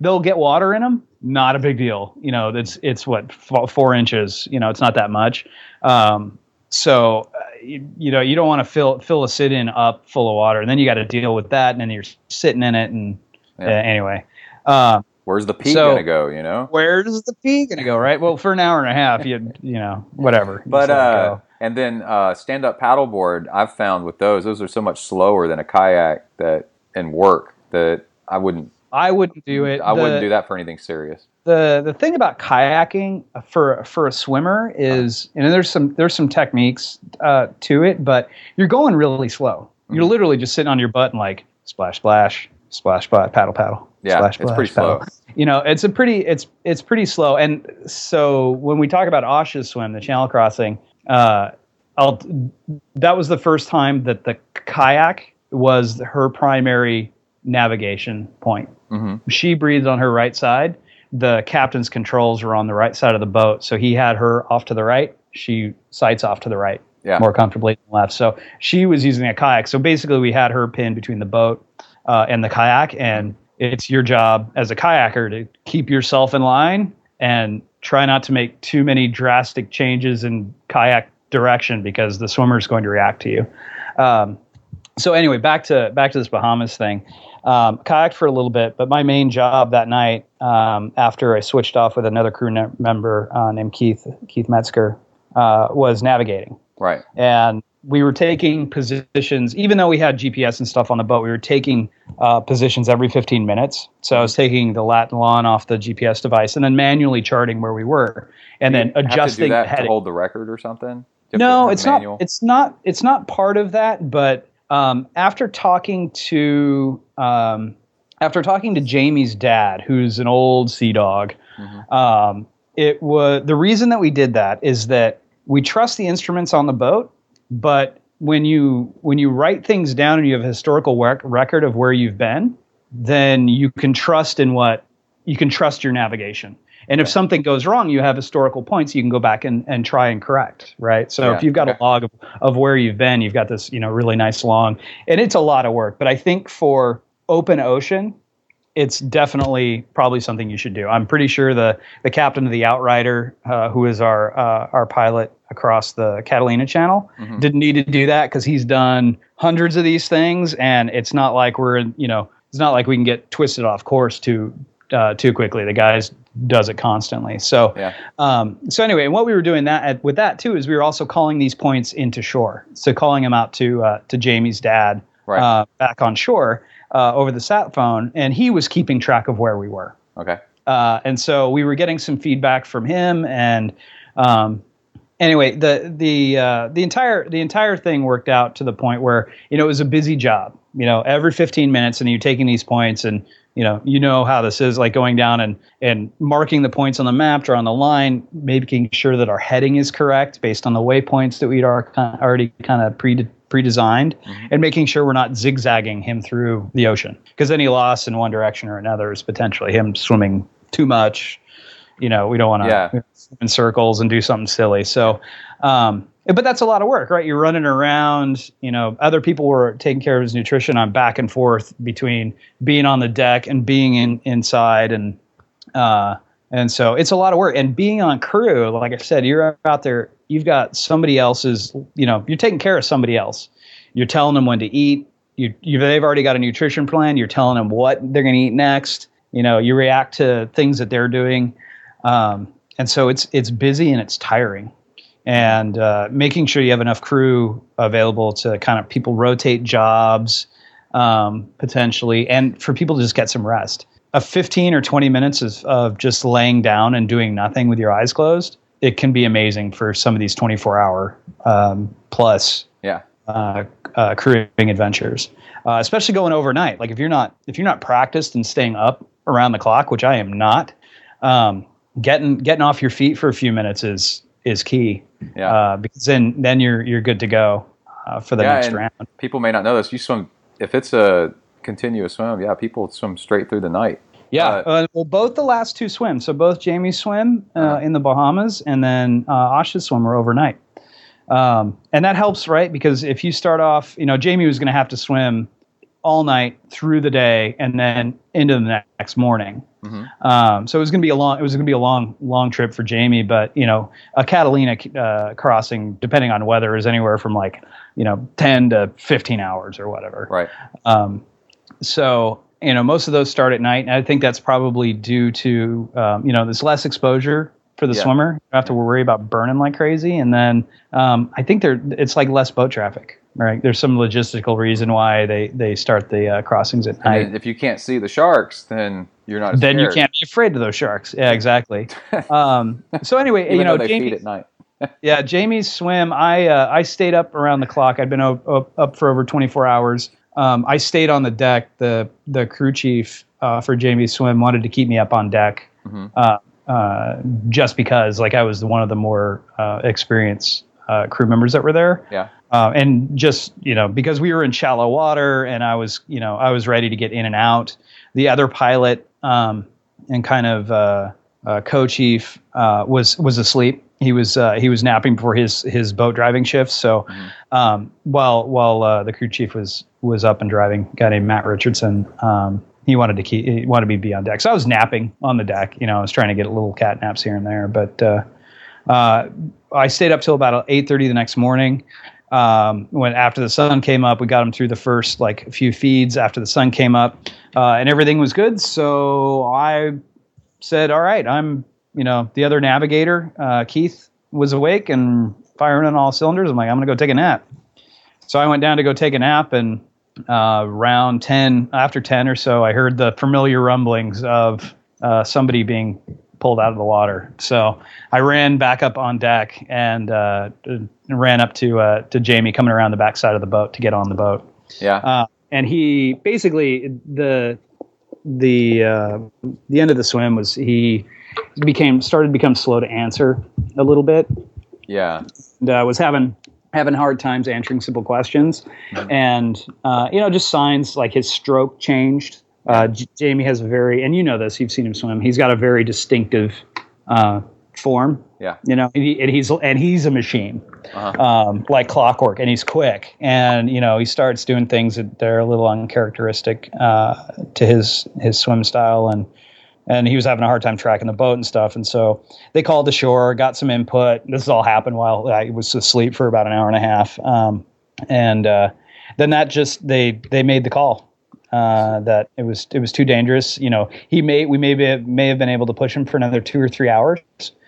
they'll get water in them, Not a big deal. You know, it's what, 4 inches, you know, it's not that much. So, you don't want to fill a sit-in up full of water, and then you got to deal with that. And then you're sitting in it. And anyway, where's the pee going to go? You know, where's the pee going to go? Right. Well, for an hour and a half, you know, whatever. But, and then, stand up paddleboard, I've found with those are so much slower than a kayak that I wouldn't do it. I wouldn't do that for anything serious. The thing about kayaking for a swimmer is, and there's some techniques to it, but you're going really slow. Mm-hmm. You're literally just sitting on your butt and like splash, splash, splash, splash, paddle, paddle. Yeah, splash, splash, it's pretty paddle. Slow. You know, it's pretty slow. And so when we talk about Asha's swim, the channel crossing, that was the first time that the kayak was her primary navigation point. Mm-hmm. She breathes on her right side. The captain's controls were on the right side of the boat, so he had her off to the right. She sights off to the right, more comfortably than left. So she was using a kayak. So basically, we had her pinned between the boat and the kayak, and it's your job as a kayaker to keep yourself in line and try not to make too many drastic changes in kayak direction because the swimmer is going to react to you. So anyway, back to this Bahamas thing. Kayaked for a little bit, but my main job that night, after I switched off with another crew member named Keith Metzger, was navigating. Right. And we were taking positions, even though we had GPS and stuff on the boat, we were taking positions every 15 minutes. So I was taking the lat and lon off the GPS device and then manually charting where we were and then adjusting the heading. Did you have to do that to hold the record or something? No, it's not part of that, but after talking to Jamie's dad, who's an old sea dog, mm-hmm. It was the reason that we did that is that we trust the instruments on the boat, but when you write things down and you have a historical record of where you've been, then you can trust your navigation. And if something goes wrong, you have historical points you can go back and try and correct, right? So if you've got a log of where you've been, you've got this, you know, really nice long, and it's a lot of work. But I think for open ocean, it's definitely probably something you should do. I'm pretty sure the captain of the Outrider, who is our pilot across the Catalina Channel, mm-hmm. didn't need to do that because he's done hundreds of these things, and it's not like it's not like we can get twisted off course too quickly. The guy's does it constantly. So, so anyway, and what we were doing with that too, is we were also calling these points into shore. So calling them out to Jamie's dad, right. Back on shore, over the sat phone, and he was keeping track of where we were. Okay. And so we were getting some feedback from him, and, anyway, the entire thing worked out to the point where, you know, it was a busy job, you know, every 15 minutes and you're taking these points and, you know how this is, like going down and marking the points on the map or on the line, making sure that our heading is correct based on the waypoints that we'd already kind of pre-designed, mm-hmm. and making sure we're not zigzagging him through the ocean, because any loss in one direction or another is potentially him swimming too much. You know, we don't want to swim in circles and do something silly. So, but that's a lot of work, right? You're running around, you know, other people were taking care of his nutrition. I'm back and forth between being on the deck and being inside. And so it's a lot of work, and being on crew, like I said, you're out there, you've got somebody else's, you know, you're taking care of somebody else. You're telling them when to eat. They've already got a nutrition plan. You're telling them what they're going to eat next. You know, you react to things that they're doing. And so it's busy and it's tiring. And making sure you have enough crew available to kind of people rotate jobs potentially, and for people to just get some rest. A 15 or 20 minutes of just laying down and doing nothing with your eyes closed, it can be amazing for some of these 24-hour plus crewing adventures, especially going overnight. Like if you're not practiced and staying up around the clock, which I am not, getting off your feet for a few minutes is key. Yeah. Because then you're good to go for the next round. People may not know this. You swim, if it's a continuous swim, people swim straight through the night. Yeah. Well, both the last two swims. So both Jamie's swim in the Bahamas and then Asha's swim were overnight. And that helps, right? Because if you start off, you know, Jamie was going to have to swim all night through the day and then into the next morning. Mm-hmm. So it was going to be a long trip for Jamie, but you know, a Catalina crossing, depending on weather, is anywhere from 10 to 15 hours or whatever. Right. So, you know, most of those start at night, and I think that's probably due to, there's less exposure for the swimmer. You don't have to worry about burning like crazy. And then, I think it's like less boat traffic. Right. There's some logistical reason why they start the crossings at night. And if you can't see the sharks, then you're not scared. Then you can't be afraid of those sharks. Yeah, exactly. So anyway, they feed at night. Yeah, Jamie's swim. I stayed up around the clock. I'd been up for over 24 hours. I stayed on the deck. The crew chief for Jamie's swim wanted to keep me up on deck, mm-hmm. Just because I was one of the more experienced crew members that were there. Yeah. And just, because we were in shallow water and I was ready to get in and out. The other pilot, and kind of, co-chief, was asleep. He was napping before his boat driving shift. So, mm-hmm. while the crew chief was up and driving, a guy named Matt Richardson, he wanted me to be on deck. So I was napping on the deck, I was trying to get little cat naps here and there, but, I stayed up till about 8:30 the next morning. When after the sun came up, we got them through the first few feeds after the sun came up, and everything was good. So I said, all right, the other navigator, Keith, was awake and firing on all cylinders. I'm like, I'm going to go take a nap. So I went down to go take a nap, and around 10, after 10 or so, I heard the familiar rumblings of somebody being pulled out of the water. So I ran back up on deck and ran up to Jamie coming around the backside of the boat to get on the boat. Yeah. And he basically the end of the swim was he started to become slow to answer a little bit. Yeah. And was having hard times answering simple questions, mm-hmm. and just signs like his stroke changed. Jamie has a very, and you know this, you've seen him swim. He's got a very distinctive form. Yeah. He's a machine, uh-huh. Like clockwork, and he's quick. And he starts doing things that they're a little uncharacteristic to his swim style, and he was having a hard time tracking the boat and stuff. And so they called the shore, got some input. This all happened while I was asleep for about an hour and a half, then that just they made the call. That it was too dangerous. We may have been able to push him for another 2 or 3 hours.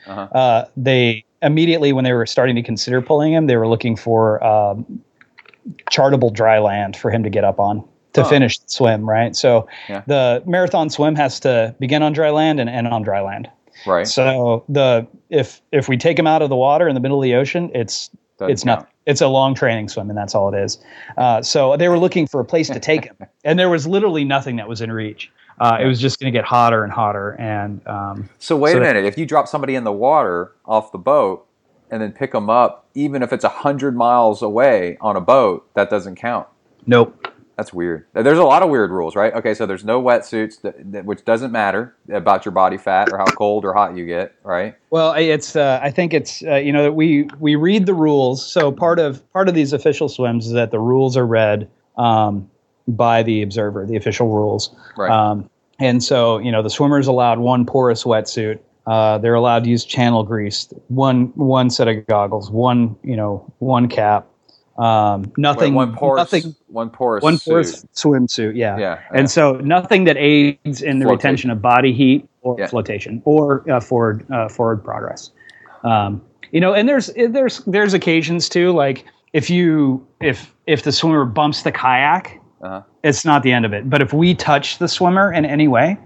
Uh-huh. They immediately, when they were starting to consider pulling him, they were looking for chartable dry land for him to get up on to finish the swim. Right. So the marathon swim has to begin on dry land and end on dry land. Right. So if we take him out of the water in the middle of the ocean, it's nothing. It's a long training swim, and that's all it is. So they were looking for a place to take him, and there was literally nothing that was in reach. It was just going to get hotter and hotter. And So wait a minute. If you drop somebody in the water off the boat and then pick them up, even if it's 100 miles away on a boat, that doesn't count. Nope. That's weird. There's a lot of weird rules, right? Okay, so there's no wetsuits, which doesn't matter about your body fat or how cold or hot you get, right? Well, it's I think it's we read the rules. So part of these official swims is that the rules are read by the observer, the official rules, right? And so the swimmer's allowed one porous wetsuit. They're allowed to use channel grease, one set of goggles, one cap. One porous swimsuit. Yeah. And so nothing that aids in the retention of body heat or flotation or forward progress. And there's occasions too, if the swimmer bumps the kayak, uh-huh. It's not the end of it. But if we touch the swimmer in any way,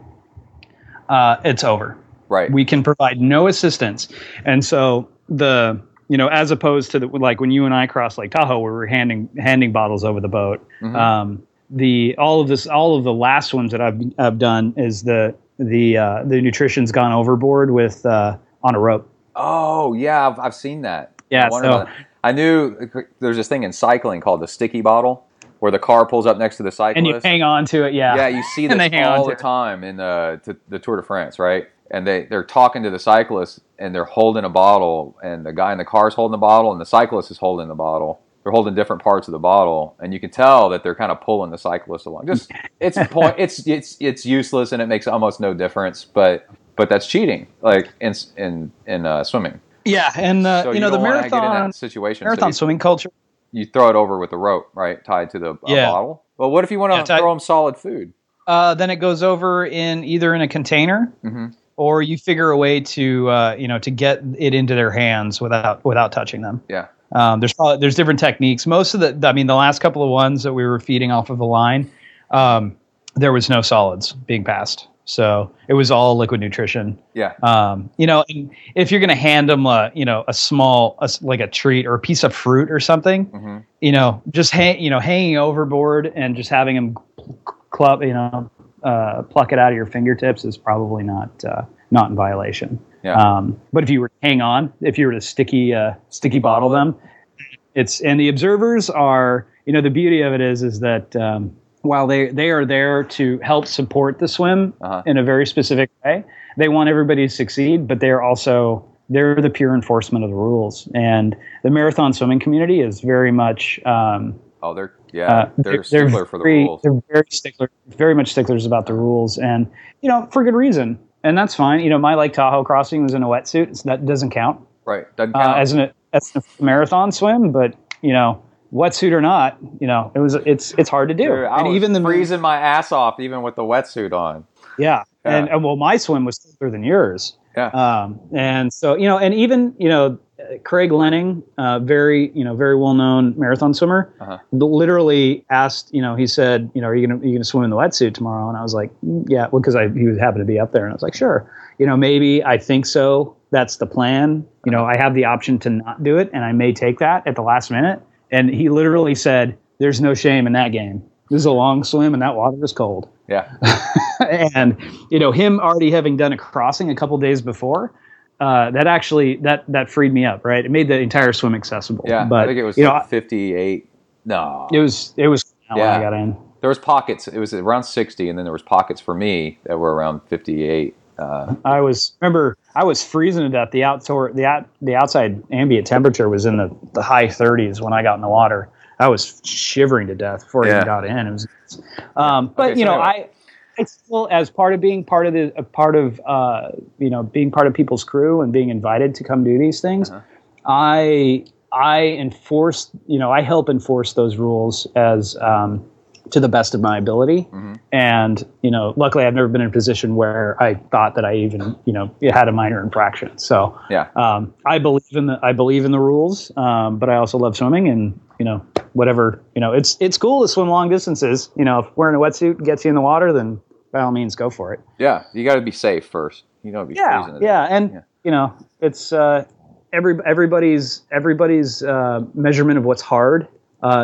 it's over. Right. We can provide no assistance. And so as opposed to when you and I crossed Lake Tahoe, where we were handing bottles over the boat. Mm-hmm. All of the last swims that I've done is the nutrition's gone overboard with on a rope. Oh yeah, I've seen that. Yeah, I knew there's this thing in cycling called the sticky bottle, where the car pulls up next to the cyclist and you hang on to it. Yeah, yeah, you see this all the time in the Tour de France, right? And they're talking to the cyclist, and they're holding a bottle, and the guy in the car is holding the bottle, and the cyclist is holding the bottle. they're holding different parts of the bottle, and you can tell that they're kind of pulling the cyclist along. Just it's useless, and it makes almost no difference. But that's cheating, like in swimming. Yeah, and so you know the marathon swimming culture. You throw it over with the rope, right, tied to the bottle. Well, what if you want to throw them solid food? Then it goes over in either in a container, mm-hmm. or you figure a way to to get it into their hands without touching them. Yeah. There's different techniques. Most of the last couple of ones that we were feeding off of the line, there was no solids being passed. So it was all liquid nutrition. Yeah. And if you're going to hand them a treat or a piece of fruit or something, mm-hmm. Just hanging overboard and just having them pluck it out of your fingertips is probably not in violation. Yeah. But if you were to sticky bottle them, and the observers are, the beauty of it is that, while they are there to help support the swim uh-huh. in a very specific way, they want everybody to succeed, but they're the pure enforcement of the rules. And the marathon swimming community is very much, they're stickler for the rules. They're very much sticklers about the rules, and, for good reason. And that's fine. My Lake Tahoe crossing was in a wetsuit. So that doesn't count. Right. Doesn't count. As a marathon swim, but, wetsuit or not, it's hard to do. Dude, I was freezing my ass off even with the wetsuit on. Yeah. And well, my swim was simpler than yours. Yeah. And so, and even, Craig Lenning, very well-known marathon swimmer, uh-huh. literally asked, he said, are you going to swim in the wetsuit tomorrow? And I was like, yeah, well, because he was happy to be up there. And I was like, sure, maybe I think so. That's the plan. You know, I have the option to not do it, and I may take that at the last minute. And he literally said, there's no shame in that game. This is a long swim, and that water is cold. Yeah. And, him already having done a crossing a couple days before, that actually that freed me up, right? It made the entire swim accessible. Yeah, but I think it was 58. No, it was when I got in. There was pockets. It was around 60, and then there was pockets for me that were around 58. I was freezing to death. The outside ambient temperature was in the high 30s when I got in the water. I was shivering to death before I even got in. It was, It's still, as part of being part of being part of people's crew and being invited to come do these things, uh-huh. I help enforce those rules as to the best of my ability. Mm-hmm. And luckily, I've never been in a position where I thought that I even had a minor infraction. So I believe in the rules, but I also love swimming, and it's cool to swim long distances. If wearing a wetsuit gets you in the water, then by all means, go for it. Yeah, you got to be safe first. You don't be freezing. Yeah, and it's everybody's measurement of what's hard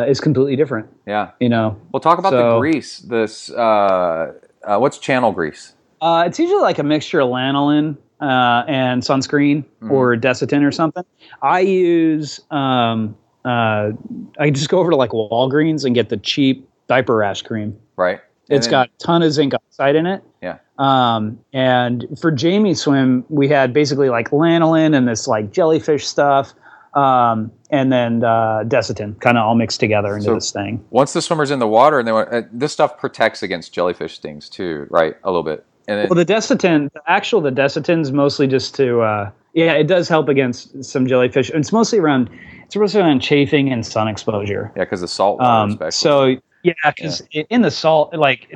is completely different. Yeah, Well, talk about the grease. This what's channel grease? It's usually like a mixture of lanolin and sunscreen mm-hmm. or Desitin or something. I use. I just go over to like Walgreens and get the cheap diaper rash cream. Right. It's got a ton of zinc oxide in it. Yeah. And for Jamie's swim, we had basically like lanolin and this like jellyfish stuff. And then Desitin kind of all mixed together into this thing. Once the swimmer's in the water, and this stuff protects against jellyfish stings too, right? A little bit. And then, the Desitin, the Desitin's mostly just to, it does help against some jellyfish. It's mostly around chafing and sun exposure. Yeah, because the salt water. So, yeah, because in the salt, like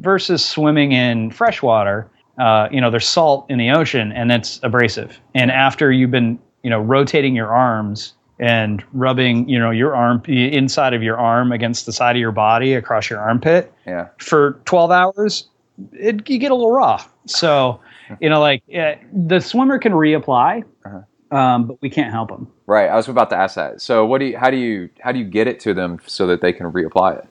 versus swimming in fresh water, there's salt in the ocean, and it's abrasive. And after you've been, rotating your arms and rubbing, your arm, the inside of your arm against the side of your body across your armpit for 12 hours, you get a little raw. So, the swimmer can reapply, uh-huh. But we can't help them. Right. I was about to ask that. So, how do you get it to them so that they can reapply it?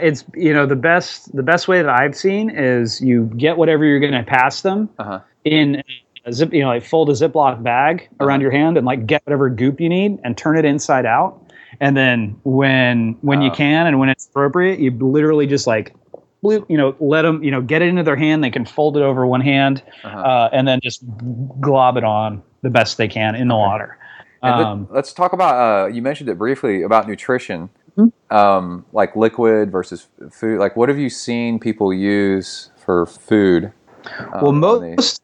It's the best way that I've seen is you get whatever you're going to pass them uh-huh. in a zip, fold a Ziploc bag uh-huh. around your hand and like get whatever goop you need and turn it inside out. And then when you can and when it's appropriate, you literally just like. Let them, get it into their hand. They can fold it over one hand uh-huh. And then just glob it on the best they can in the water. Let's talk about, you mentioned it briefly, about nutrition. Mm-hmm. Like liquid versus food. Like, what have you seen people use for food? Well, most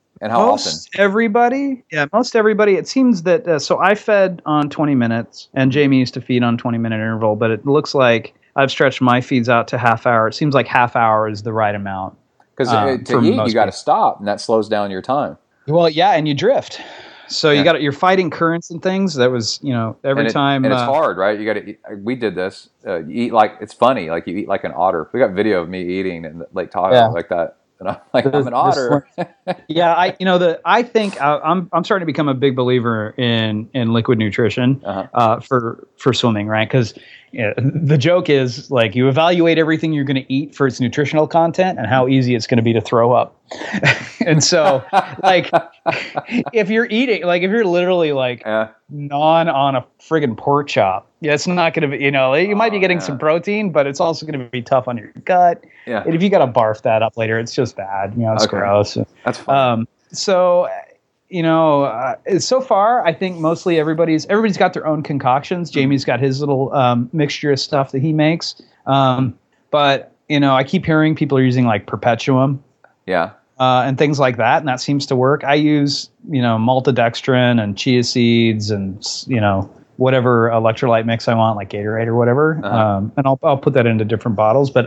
everybody, it seems that, so I fed on 20 minutes and Jamie used to feed on 20 minute interval, but it looks like I've stretched my feeds out to half hour. It seems like half hour is the right amount. Because to eat, you got to stop, and that slows down your time. Well, yeah, and you drift. So yeah. You're fighting currents and things. That was, every time. And it's hard, right? You got to eat. We did this. You eat like, it's funny. Like you eat like an otter. We got video of me eating in Lake Tahoe like that. And I'm like, I'm an otter. Yeah. I think I'm starting to become a big believer in liquid nutrition for swimming, right? Because the joke is like you evaluate everything you're going to eat for its nutritional content and how easy it's going to be to throw up. And so like if you're eating, like if you're literally like non on a friggin' pork chop, it's not going to be, you might be getting some protein, but it's also going to be tough on your gut. Yeah. And if you got to barf that up later, it's just bad. It's gross. That's fine. So far, I think mostly everybody's got their own concoctions. Jamie's got his little mixture of stuff that he makes. But I keep hearing people are using like Perpetuum, and things like that, and that seems to work. I use maltodextrin and chia seeds and whatever electrolyte mix I want, like Gatorade or whatever, and I'll put that into different bottles. But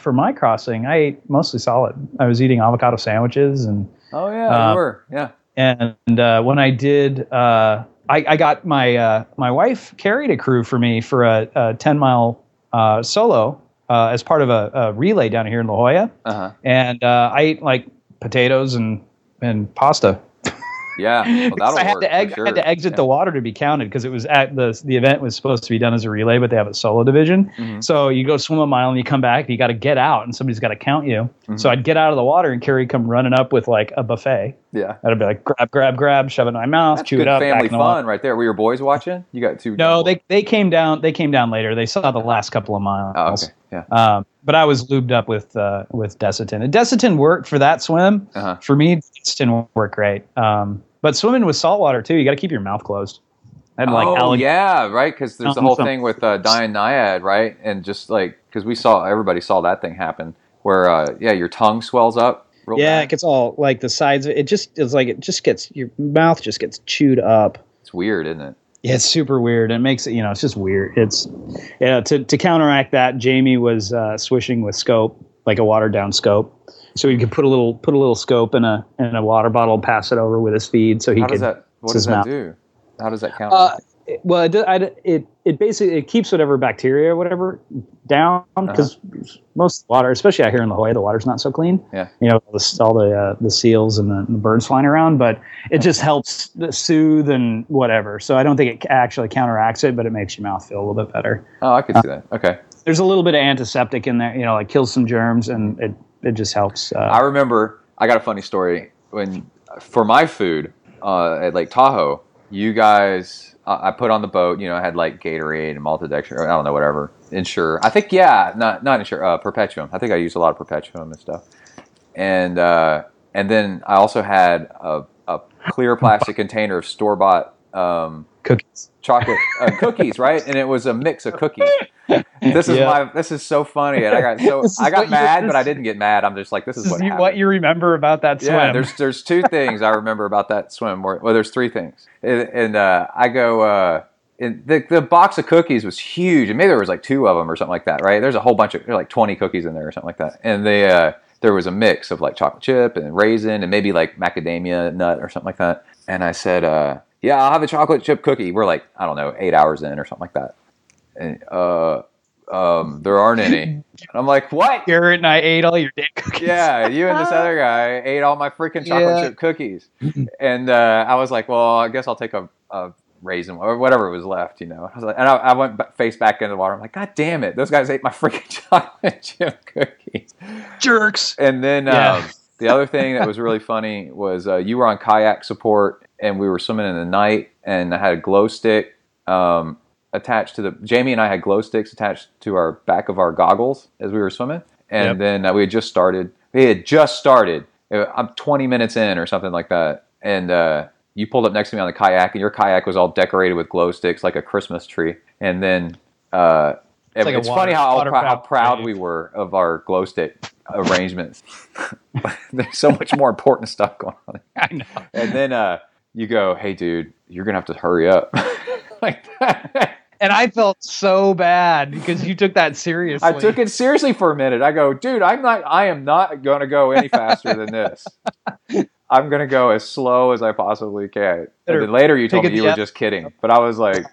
for my crossing, I ate mostly solid. I was eating avocado sandwiches and And when I did, I got my wife carried a crew for me for a 10-mile solo as part of a relay down here in La Jolla. And I ate like potatoes and pasta. Yeah, well, I had to exit the water to be counted because it was at the event was supposed to be done as a relay, but they have a solo division. Mm-hmm. So you go swim a mile and you come back, you got to get out and somebody's got to count you. Mm-hmm. So I'd get out of the water and Carrie come running up with like a buffet. Yeah, I'd be like grab, shove it in my mouth, chew it up. Family fun right there. Were your boys watching? You got two? No, they came down. They came down later. They saw the last couple of miles. Oh, okay. Yeah. But I was lubed up with Desitin. And Desitin worked for that swim. For me, Desitin worked great. But swimming with saltwater too, you got to keep your mouth closed. And like right, because there's the whole thing with Diane Nyad, right? And just like because everybody saw that thing happen where your tongue swells up. Real bad. It gets all like the sides of it. It just gets your mouth just gets chewed up. It's weird, isn't it? Yeah, it's super weird. It makes it, it's just weird. It's, to counteract that, Jamie was swishing with Scope, like a watered down Scope. So he could put a little Scope in a water bottle and pass it over with his feed. So he could. What does that do? How does that count? Well, it basically it keeps whatever bacteria or whatever down because most water, especially out here in La Jolla, the water's not so clean. Yeah, all the seals and the birds flying around, but it just helps soothe and whatever. So I don't think it actually counteracts it, but it makes your mouth feel a little bit better. Oh, I could see that. Okay, there's a little bit of antiseptic in there, like kills some germs, and it just helps. I remember I got a funny story when for my food at Lake Tahoe. You guys, I put on the boat, I had like Gatorade and maltodextrin, I don't know, whatever, Ensure. I think, not Ensure, Perpetuum. I think I used a lot of Perpetuum and stuff. And then I also had a clear plastic container of store-bought cookies, chocolate cookies, right? And it was a mix of cookies. This is so funny, and I got mad, but I didn't get mad. I'm just like, this is what happened. What you remember about that swim? Yeah, there's two things I remember about that swim. Well, there's three things, and I go. And the box of cookies was huge, and maybe there was like two of them or something like that, right? There's a whole bunch of like 20 cookies in there or something like that, and they. There was a mix of like chocolate chip and raisin and maybe like macadamia nut or something like that. And I said, yeah, I'll have a chocolate chip cookie. We're like, I don't know, 8 hours in or something like that. And there aren't any. And I'm like, what? Garrett and I ate all your damn cookies. Yeah, you and this other guy ate all my freaking chocolate chip cookies. And I was like, well, I guess I'll take a raisin or whatever was left, I was like, and I went face back into the water. I'm like, God damn it, those guys ate my freaking chocolate chip cookies, jerks. And then the other thing that was really funny was you were on kayak support and we were swimming in the night, and I had a glow stick attached to Jamie and I had glow sticks attached to our back of our goggles as we were swimming, and then we had just started. I'm 20 minutes in or something like that, and you pulled up next to me on the kayak, and your kayak was all decorated with glow sticks like a Christmas tree. And then it's funny how proud we were of our glow stick arrangements. There's so much more important stuff going on. I know. And then you go, hey, dude, you're going to have to hurry up. Like that. And I felt so bad because you took that seriously. I took it seriously for a minute. I go, dude, I am not going to go any faster than this. I'm going to go as slow as I possibly can. And then later you told me you were just kidding. But I was like,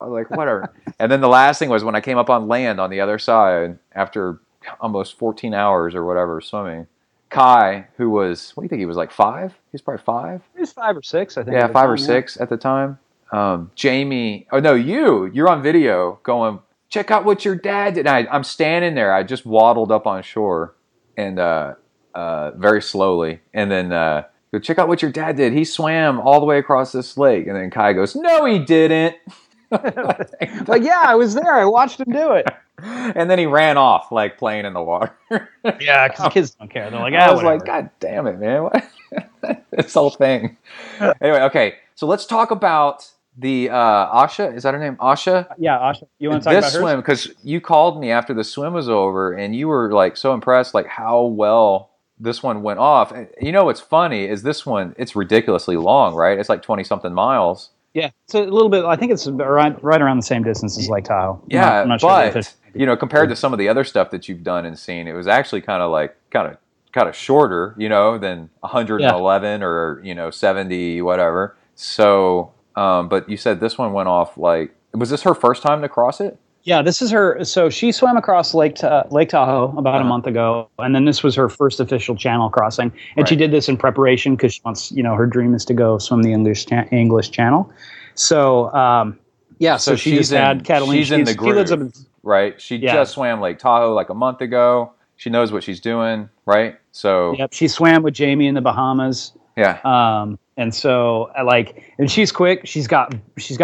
whatever. And then the last thing was when I came up on land on the other side after almost 14 hours or whatever swimming, Kai, who was, what do you think? He was like 5? He was probably 5? He was 5 or 6, I think. Yeah, 5 or 6 at the time. Jamie, oh no, you're on video going, check out what your dad did. And I'm standing there. I just waddled up on shore and very slowly. And then go, check out what your dad did. He swam all the way across this lake. And then Kai goes, no, he didn't. Like, yeah, I was there. I watched him do it. And then he ran off, like, playing in the water. Yeah, because kids don't care. They're like, I was whatever. Like, God damn it, man. This whole thing. Anyway, okay. So let's talk about the Asha. Is that her name? Asha? Yeah, Asha. You want to talk about her? This swim, because you called me after the swim was over, and you were, like, so impressed, like, how well this one went off. And you know what's funny is this one, it's ridiculously long, right? It's like 20-something miles. Yeah, it's a little bit. I think it's right around the same distance as Lake Tahoe. Yeah, I'm not but sure you know, compared to some of the other stuff that you've done and seen, it was actually kind of shorter, you know, than 111 or you know 70 whatever. So, but you said this one went off like was this her first time to cross it? Yeah, this is her. So she swam across Lake Tahoe about a month ago, and then this was her first official channel crossing. And she did this in preparation because she wants, you know, her dream is to go swim the English Channel. So so she's had Catalina. She's in the groove, she lives up in, right? She just swam Lake Tahoe like a month ago. She knows what she's doing, right? So she swam with Jamie in the Bahamas. Yeah. And so, and she's quick. She's got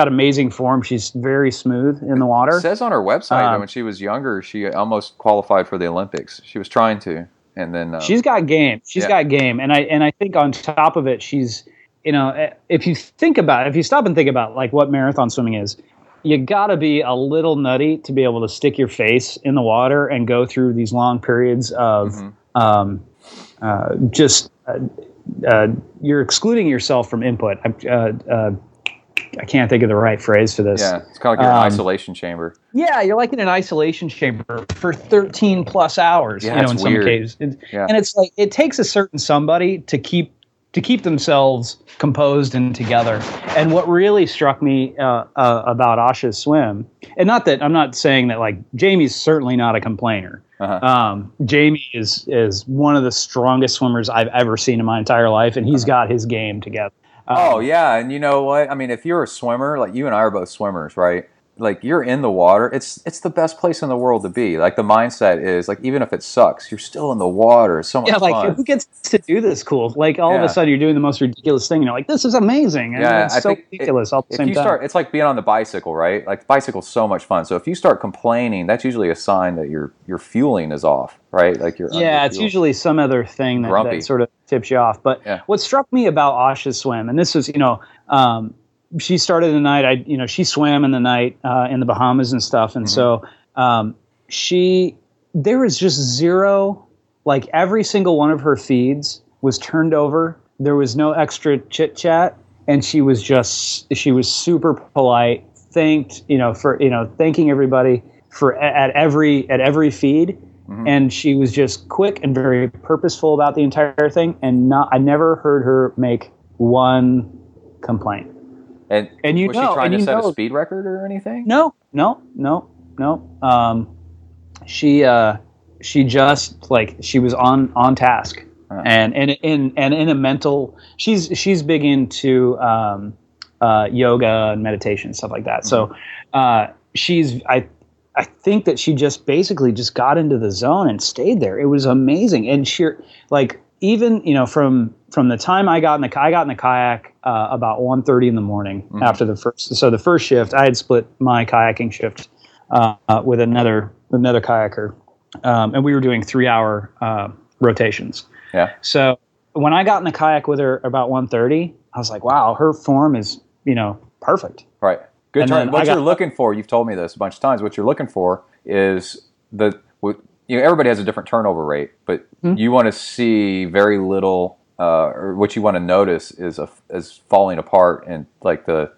amazing form. She's very smooth in the water. It says on her website when she was younger, she almost qualified for the Olympics. She was trying to, and then she's got game. And I think on top of it, she's, you know, if you stop and think about like what marathon swimming is, you got to be a little nutty to be able to stick your face in the water and go through these long periods of you're excluding yourself from input. I can't think of the right phrase for this. Yeah, it's kind of like an isolation chamber. Yeah, you're like in an isolation chamber for 13 plus hours. Yeah, you know, in weird. Some cases, and it's like it takes a certain somebody to keep themselves composed and together. And what really struck me about Asha's swim, and not that I'm not saying that like Jamie's certainly not a complainer. Uh-huh. Jamie is one of the strongest swimmers I've ever seen in my entire life, and he's got his game together. Oh yeah, and you know what? I mean, if you're a swimmer, like you and I are both swimmers, right? Like you're in the water. It's the best place in the world to be. Like the mindset is like even if it sucks, you're still in the water. It's so much fun. Yeah, like who gets to do this cool? Like all of a sudden you're doing the most ridiculous thing. And you're like, this is amazing. And it's so ridiculous all the same time. It's like being on the bicycle, right? Like the bicycle's so much fun. So if you start complaining, that's usually a sign that your fueling is off, right? Like you're it's usually some other thing that sort of tips you off. But what struck me about Asha's swim, and this is, you know, she started the night, she swam in the night in the Bahamas and stuff. And so there was just zero, like every single one of her feeds was turned over. There was no extra chit chat. And she was super polite, thanking everybody for at every feed. Mm-hmm. And she was just quick and very purposeful about the entire thing. And I never heard her make one complaint. And you was know, she trying to set a speed record or anything? No. She just like she was on task, and in a mental. She's big into yoga and meditation and stuff like that. Mm-hmm. So I think that she just basically just got into the zone and stayed there. It was amazing, and she like. Even, you know, from the time I got in the kayak about 1:30 in the morning after the first. So the first shift, I had split my kayaking shift with another kayaker, and we were doing 3-hour rotations. Yeah. So when I got in the kayak with her about 1:30, I was like, wow, her form is, you know, perfect. Right. Good turn. What you're looking for, you've told me this a bunch of times, what you're looking for is the, you know, everybody has a different turnover rate, but you want to see very little, or what you want to notice is falling apart, and like the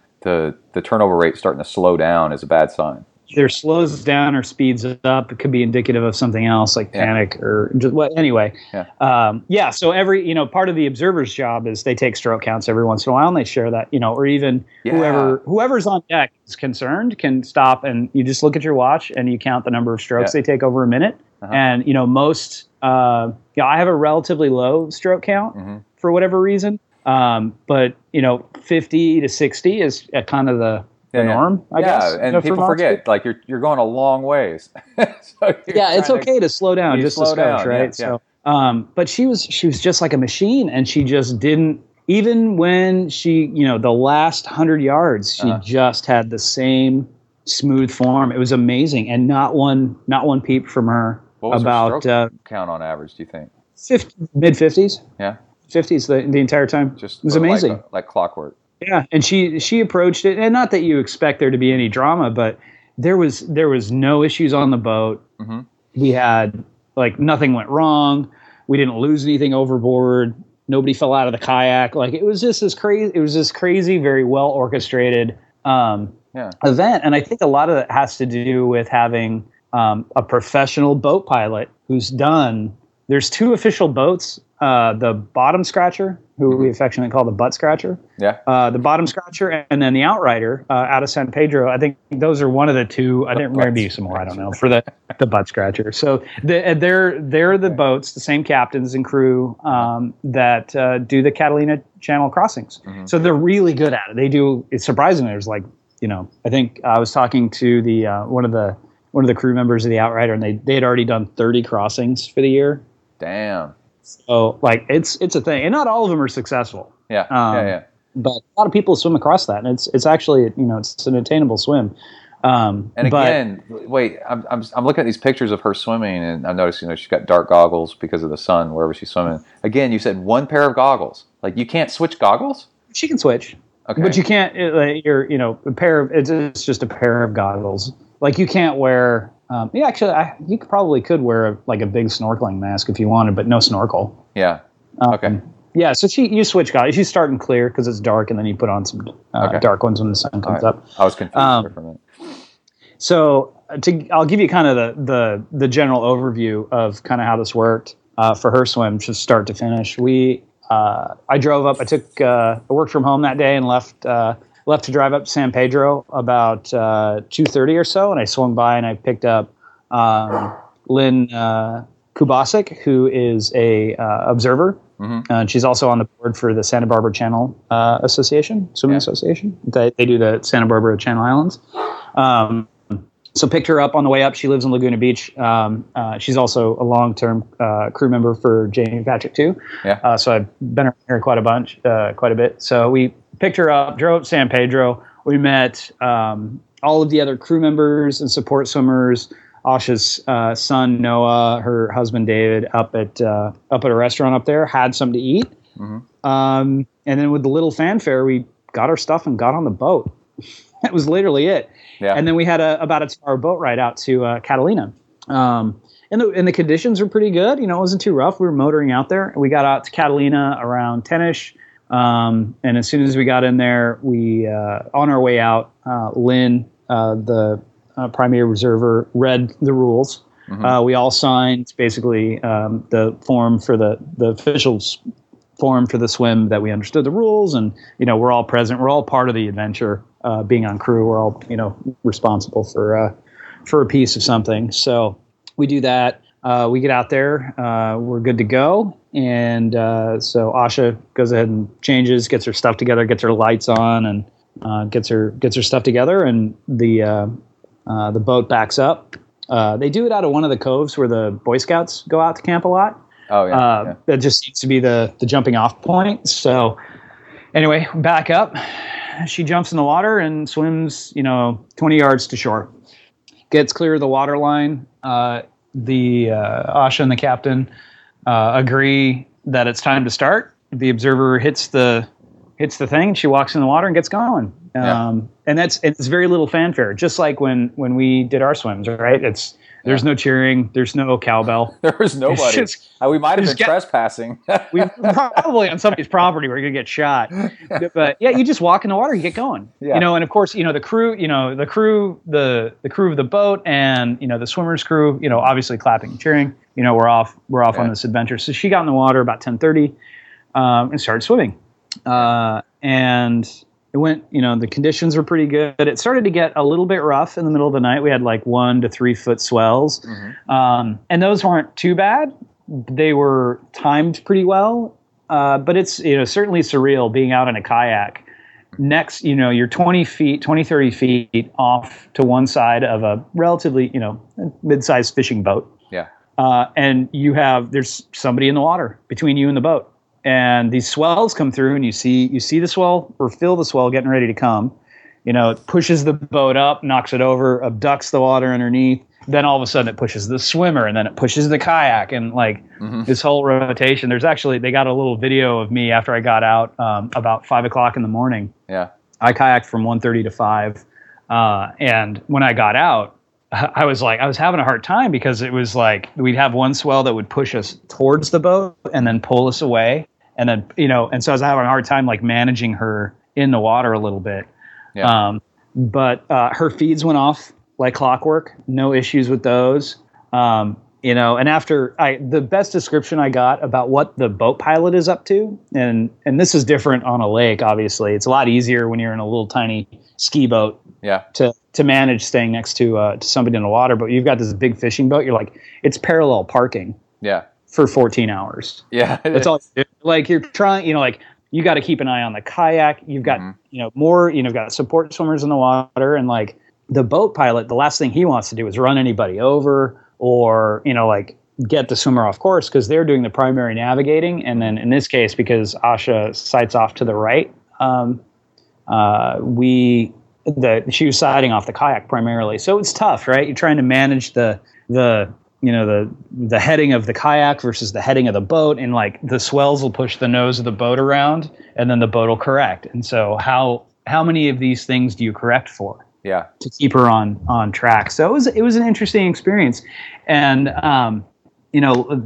turnover rate starting to slow down is a bad sign. Either slows down or speeds up. It could be indicative of something else, like panic or just anyway. Yeah. So every, you know, part of the observer's job is they take stroke counts every once in a while and they share that, you know, or even whoever's on deck is concerned can stop, and you just look at your watch and you count the number of strokes they take over a minute. And, you know, most, you know, I have a relatively low stroke count for whatever reason. But, you know, 50 to 60 is kind of the norm, I guess. Yeah, and you know, people forget, like, you're going a long ways. It's okay to slow down just a scotch, right? So, but she was just like a machine, and she just didn't, even when she, you know, the last 100 yards, she just had the same smooth form. It was amazing, and not one peep from her. What was about her count on average, do you think? Mid 50s. Yeah, 50s the entire time. Just it was amazing, like clockwork. Yeah, and she approached it, and not that you expect there to be any drama, but there was no issues on the boat. Mm-hmm. We had, like, nothing went wrong. We didn't lose anything overboard. Nobody fell out of the kayak. Like, it was just this crazy. It was this crazy, very well orchestrated event, and I think a lot of that has to do with having a professional boat pilot who's done. There's two official boats. The bottom scratcher, who we affectionately call the butt scratcher. Yeah. The bottom scratcher, and then the Outrider out of San Pedro. I think those are one of the two. I didn't remember you some more. I don't know for the butt scratcher. So they're the boats, the same captains and crew that do the Catalina Channel crossings. Mm-hmm. So they're really good at it. They do. It's surprising. There's like, you know, I think I was talking to the one of the crew members of the Outrider, and they had already done 30 crossings for the year. Damn. So, like, it's a thing, and not all of them are successful. Yeah, but a lot of people swim across that, and it's actually, you know, it's an attainable swim. And again, I'm looking at these pictures of her swimming, and I noticed, you know, she's got dark goggles because of the sun wherever she's swimming. Again, you said one pair of goggles. Like, you can't switch goggles? She can switch, but you can't. It's just a pair of goggles. Like, you can't wear. You probably could wear a big snorkeling mask if you wanted, but no snorkel. Yeah. Yeah. So you switch goggles. You start in clear because it's dark, and then you put on some dark ones when the sun comes up. I was confused for a minute. So I'll give you kind of the general overview of kind of how this worked for her swim, just start to finish. I drove up. I worked from home that day and left to drive up to San Pedro about 2:30 or so, and I swung by and I picked up Lynn Kubasik, who is a observer. Mm-hmm. She's also on the board for the Santa Barbara Channel Association, Swimming Association. They do the Santa Barbara Channel Islands. So picked her up on the way up. She lives in Laguna Beach. She's also a long-term crew member for Jamie Patrick too. Yeah. So I've been around here quite a bit. So we picked her up, drove up to San Pedro. We met all of the other crew members and support swimmers. Asha's son Noah, her husband David, up at a restaurant up there, had something to eat. Mm-hmm. And then with the little fanfare, we got our stuff and got on the boat. That was literally it. Yeah. And then we had about a 2-hour boat ride out to Catalina. And the conditions were pretty good. You know, it wasn't too rough. We were motoring out there. We got out to Catalina around 10-ish. And as soon as we got in there, we on our way out, Lynn, the primary observer, read the rules. Mm-hmm. We all signed basically the form for the officials. Form for the swim that we understood the rules, and, you know, we're all present. We're all part of the adventure, being on crew. We're all, you know, responsible for a piece of something. So we do that. We get out there. We're good to go. And so Asha goes ahead and changes, gets her stuff together, gets her lights on, and gets her stuff together. And the boat backs up. They do it out of one of the coves where the Boy Scouts go out to camp a lot. Oh, yeah, that just seems to be the jumping off point. So anyway, back up. She jumps in the water and swims, you know, 20 yards to shore. Gets clear of the water line. Asha and the captain agree that it's time to start. The observer hits the hits the thing, she walks in the water and gets going. And it's very little fanfare. Just like when we did our swims, right? There's no cheering. There's no cowbell. There was nobody. Just, we might have been trespassing. We probably on somebody's property. We're going to get shot. But yeah, you just walk in the water, you get going, and of course, the crew of the boat and, the swimmer's crew, obviously clapping and cheering, we're off on this adventure. So she got in the water about 10:30, and started swimming. And it went, the conditions were pretty good. It started to get a little bit rough in the middle of the night. We had like 1 to 3 foot swells. Mm-hmm. And those weren't too bad. They were timed pretty well. But it's, certainly surreal being out in a kayak. Next, you're 30 feet off to one side of a relatively, mid-sized fishing boat. Yeah. And there's somebody in the water between you and the boat. And these swells come through, and you see the swell or feel the swell getting ready to come. It pushes the boat up, knocks it over, abducts the water underneath. Then all of a sudden it pushes the swimmer, and then it pushes the kayak, and this whole rotation. There's actually, they got a little video of me after I got out about 5 o'clock in the morning. Yeah, I kayaked from 1:30 to 5, and when I got out, I was having a hard time because it was like we'd have one swell that would push us towards the boat and then pull us away. And then, so I was having a hard time like managing her in the water a little bit. Yeah. But her feeds went off like clockwork, no issues with those. And the best description I got about what the boat pilot is up to, and this is different on a lake, obviously. It's a lot easier when you're in a little tiny ski boat to manage staying next to somebody in the water. But you've got this big fishing boat. You're like, it's parallel parking. Yeah. For 14 hours. Yeah. That's all you do. Like you're trying, you got to keep an eye on the kayak. You've got, more, got support swimmers in the water, and like the boat pilot, the last thing he wants to do is run anybody over or, get the swimmer off course, because they're doing the primary navigating. And then in this case, because Asha sights off to the right, she was siding off the kayak primarily. So it's tough, right? You're trying to manage the heading of the kayak versus the heading of the boat, and like the swells will push the nose of the boat around, and then the boat will correct. And so how many of these things do you correct for? Yeah. To keep her on track. So it was an interesting experience. And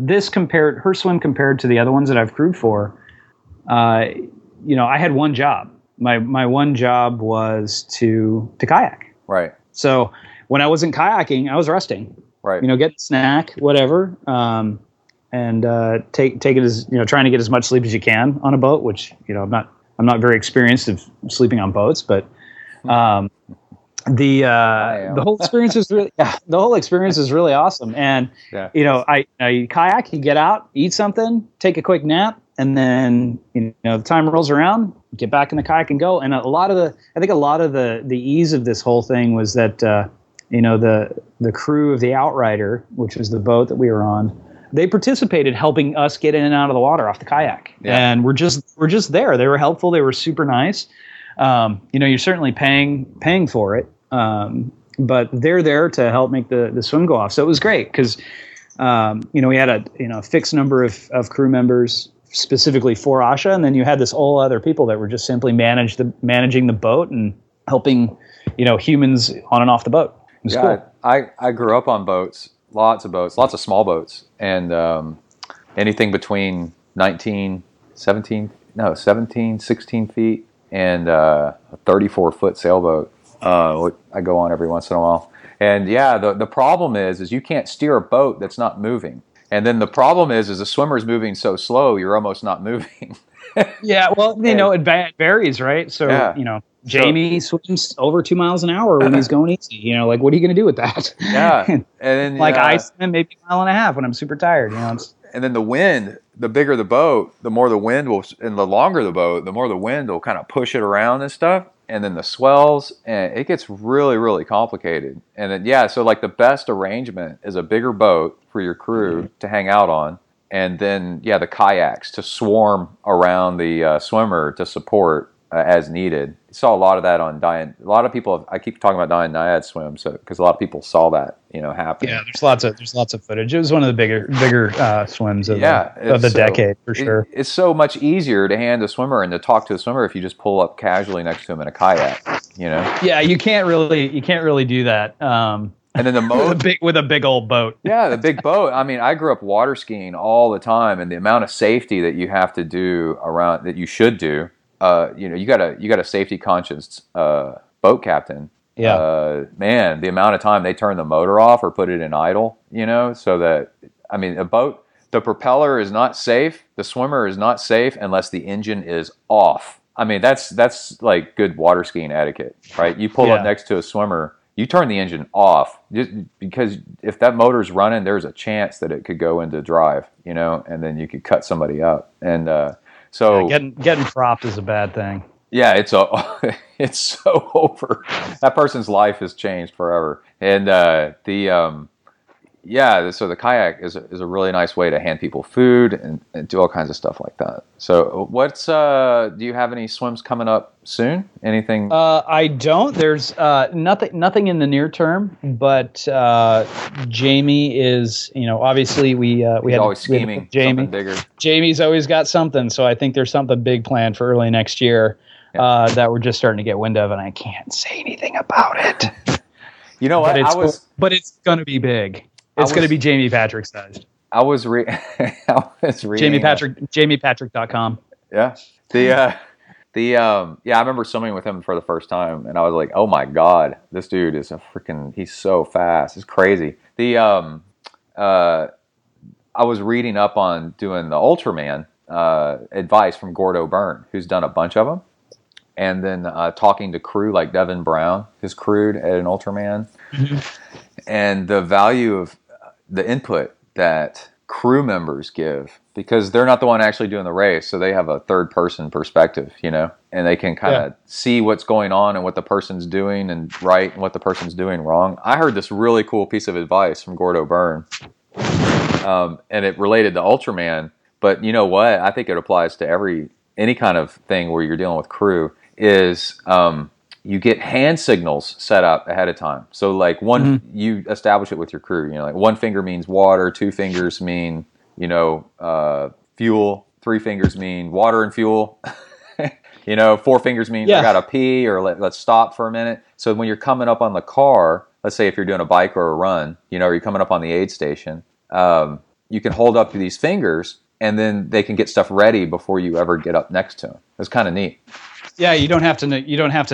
this compared, her swim compared to the other ones that I've crewed for, I had one job. My one job was to kayak. Right. So when I wasn't kayaking, I was resting. Right. Get a snack, whatever, and take it as trying to get as much sleep as you can on a boat. Which I'm not very experienced of sleeping on boats, but the whole experience is really the whole experience is really awesome. And I kayak, you get out, eat something, take a quick nap. And then, the time rolls around, get back in the kayak and go. And I think a lot of the ease of this whole thing was that, the crew of the Outrider, which was the boat that we were on, they participated helping us get in and out of the water off the kayak. Yeah. And we're just there. They were helpful. They were super nice. You're certainly paying for it. But they're there to help make the swim go off. So it was great because, we had a fixed number of crew members specifically for Asha, and then you had this all other people that were just simply managing the boat and helping, humans on and off the boat. It was cool. I grew up on boats, lots of small boats, and anything between 16 feet and a 34-foot sailboat. I go on every once in a while, and the problem is you can't steer a boat that's not moving. And then the problem is the swimmer's moving so slow, you're almost not moving. It varies, right? So, Jamie swims over 2 miles an hour when he's going easy. What are you going to do with that? Yeah. And then, I swim maybe a mile and a half when I'm super tired. And then the wind, the bigger the boat, the more the wind will, and the longer the boat, the more the wind will kind of push it around and stuff. And then the swells, and it gets really, really complicated. And then, the best arrangement is a bigger boat for your crew to hang out on. And then, the kayaks to swarm around the swimmer to support as needed. saw a lot of that on Diane. A lot of people, I keep talking about Diane Nyad's swim, so because a lot of people saw that, you know, happen. Yeah, there's lots of footage. It was one of the bigger swims of the decade for sure. It's so much easier to hand a swimmer and to talk to a swimmer if you just pull up casually next to him in a kayak, you know. Yeah, you can't really do that. And then the mode with a big old boat. Yeah, the big boat. I mean, I grew up water skiing all the time, and the amount of safety that you have to do around that you should do. You know, you got a safety conscious boat captain. Yeah, man, the amount of time they turn the motor off or put it in idle. You know, so that I mean, a boat, the propeller is not safe, the swimmer is not safe unless the engine is off. I mean, that's like good water skiing etiquette, right? You pull up next to a swimmer. You turn the engine off just because if that motor's running, there's a chance that it could go into drive, you know, and then you could cut somebody up. And so getting propped is a bad thing. Yeah, it's so over. That person's life has changed forever. And so the kayak is a really nice way to hand people food and do all kinds of stuff like that. So what's do you have any swims coming up soon? Anything? I don't. There's nothing in the near term. But Jamie is, you know, obviously we had always scheming. Jamie, something bigger. Jamie's always got something. So I think there's something big planned for early next year that we're just starting to get wind of, and I can't say anything about it. You know what? But it's gonna be big. It's going to be Jamie Patrick sized. I was reading Jamie Patrick, jamiepatrick.com. Yeah. I remember swimming with him for the first time and I was like, "Oh my god, this dude is a freaking he's so fast. It's crazy." I was reading up on doing the Ultraman advice from Gordo Byrne, who's done a bunch of them. And then talking to crew like Devin Brown, his crewed at an Ultraman. And the value of the input that crew members give, because they're not the one actually doing the race, so they have a third person perspective, you know, and they can kind of see what's going on and what the person's doing and right and what the person's doing wrong. I heard this really cool piece of advice from Gordo Byrne, and it related to Ultraman, but you know what, I think it applies to any kind of thing where you're dealing with crew is you get hand signals set up ahead of time. So like you establish it with your crew, you know, like one finger means water, two fingers mean, you know, fuel, three fingers mean water and fuel, you know, four fingers mean I gotta pee or let's stop for a minute. So when you're coming up on the car, let's say if you're doing a bike or a run, you know, or you're coming up on the aid station, you can hold up to these fingers and then they can get stuff ready before you ever get up next to them. It's kind of neat. Yeah, you don't have to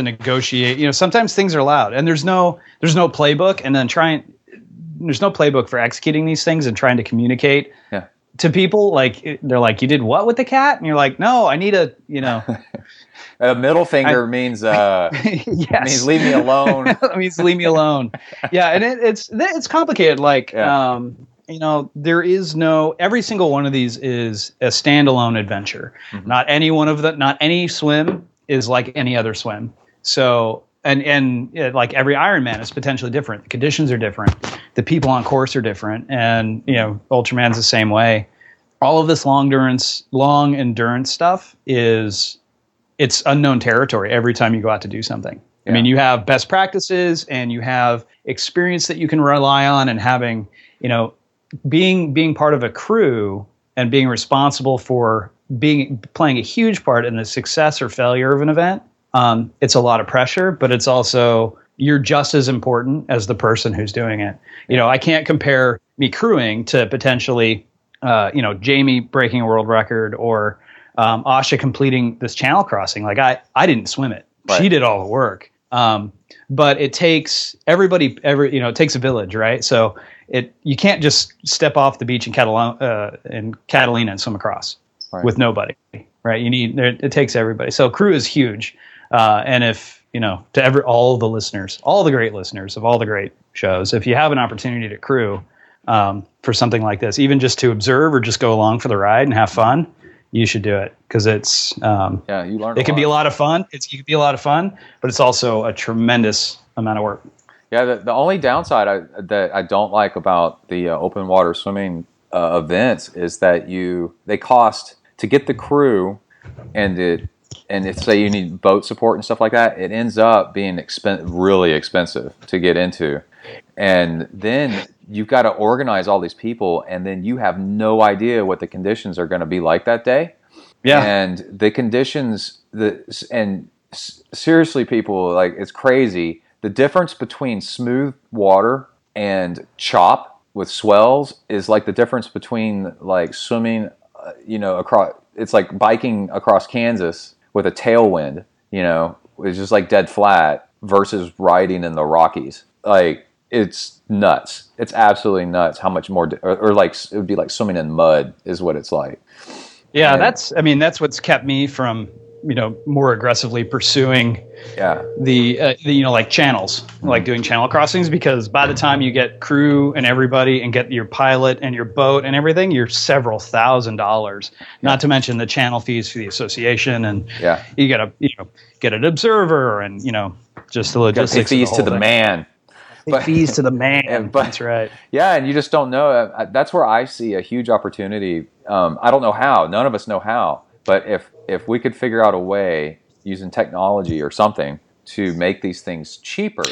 negotiate. You know, sometimes things are loud, and there's no playbook, and then there's no playbook for executing these things and trying to communicate to people. Like they're like, "You did what with the cat?" And you're like, "No, I need a a middle finger means means leave me alone." Means leave me alone. Yeah, and it's complicated. Like you know, there is no, every single one of these is a standalone adventure. Mm-hmm. Not any swim is like any other swim. So, and like every Ironman is potentially different. The conditions are different. The people on course are different. And, you know, Ultraman's the same way. All of this long endurance stuff it's unknown territory every time you go out to do something. Yeah. I mean, you have best practices and you have experience that you can rely on and having, you know, being part of a crew and being responsible for playing a huge part in the success or failure of an event, it's a lot of pressure, but it's also you're just as important as the person who's doing it. You know, I can't compare me crewing to potentially, you know, Jamie breaking a world record or Asha completing this channel crossing. Like I didn't swim it. Right. She did all the work. But it takes everybody, you know, it takes a village, right? So you can't just step off the beach in Catalina and swim across with nobody, right? It takes everybody. So crew is huge. And if, you know, to all the listeners, all the great listeners of all the great shows, if you have an opportunity to crew for something like this, even just to observe or just go along for the ride and have fun, you should do it because it's you learn. It can be a lot of fun. It can be a lot of fun, but it's also a tremendous amount of work. Yeah, the only downside that I don't like about the open water swimming events is that they cost to get the crew and and if say you need boat support and stuff like that, it ends up being really expensive to get into. And then you've got to organize all these people, and then you have no idea what the conditions are going to be like that day. Yeah. And the conditions, seriously, people, like, it's crazy. The difference between smooth water and chop with swells is like the difference between like swimming, across. It's like biking across Kansas with a tailwind. It's just like dead flat versus riding in the Rockies. Like, it's nuts. It's absolutely nuts. How much more, or it would be like swimming in mud is what it's like. Yeah, and that's what's kept me from, more aggressively pursuing the channels, like doing channel crossings, because by the time you get crew and everybody and get your pilot and your boat and everything, you're several $1,000s, not to mention the channel fees for the association. And you got to, get an observer and, just the logistics. Fees to the man. Fees to the man. That's right. Yeah, and you just don't know. That's where I see a huge opportunity. I don't know how. None of us know how. But if we could figure out a way using technology or something to make these things cheaper,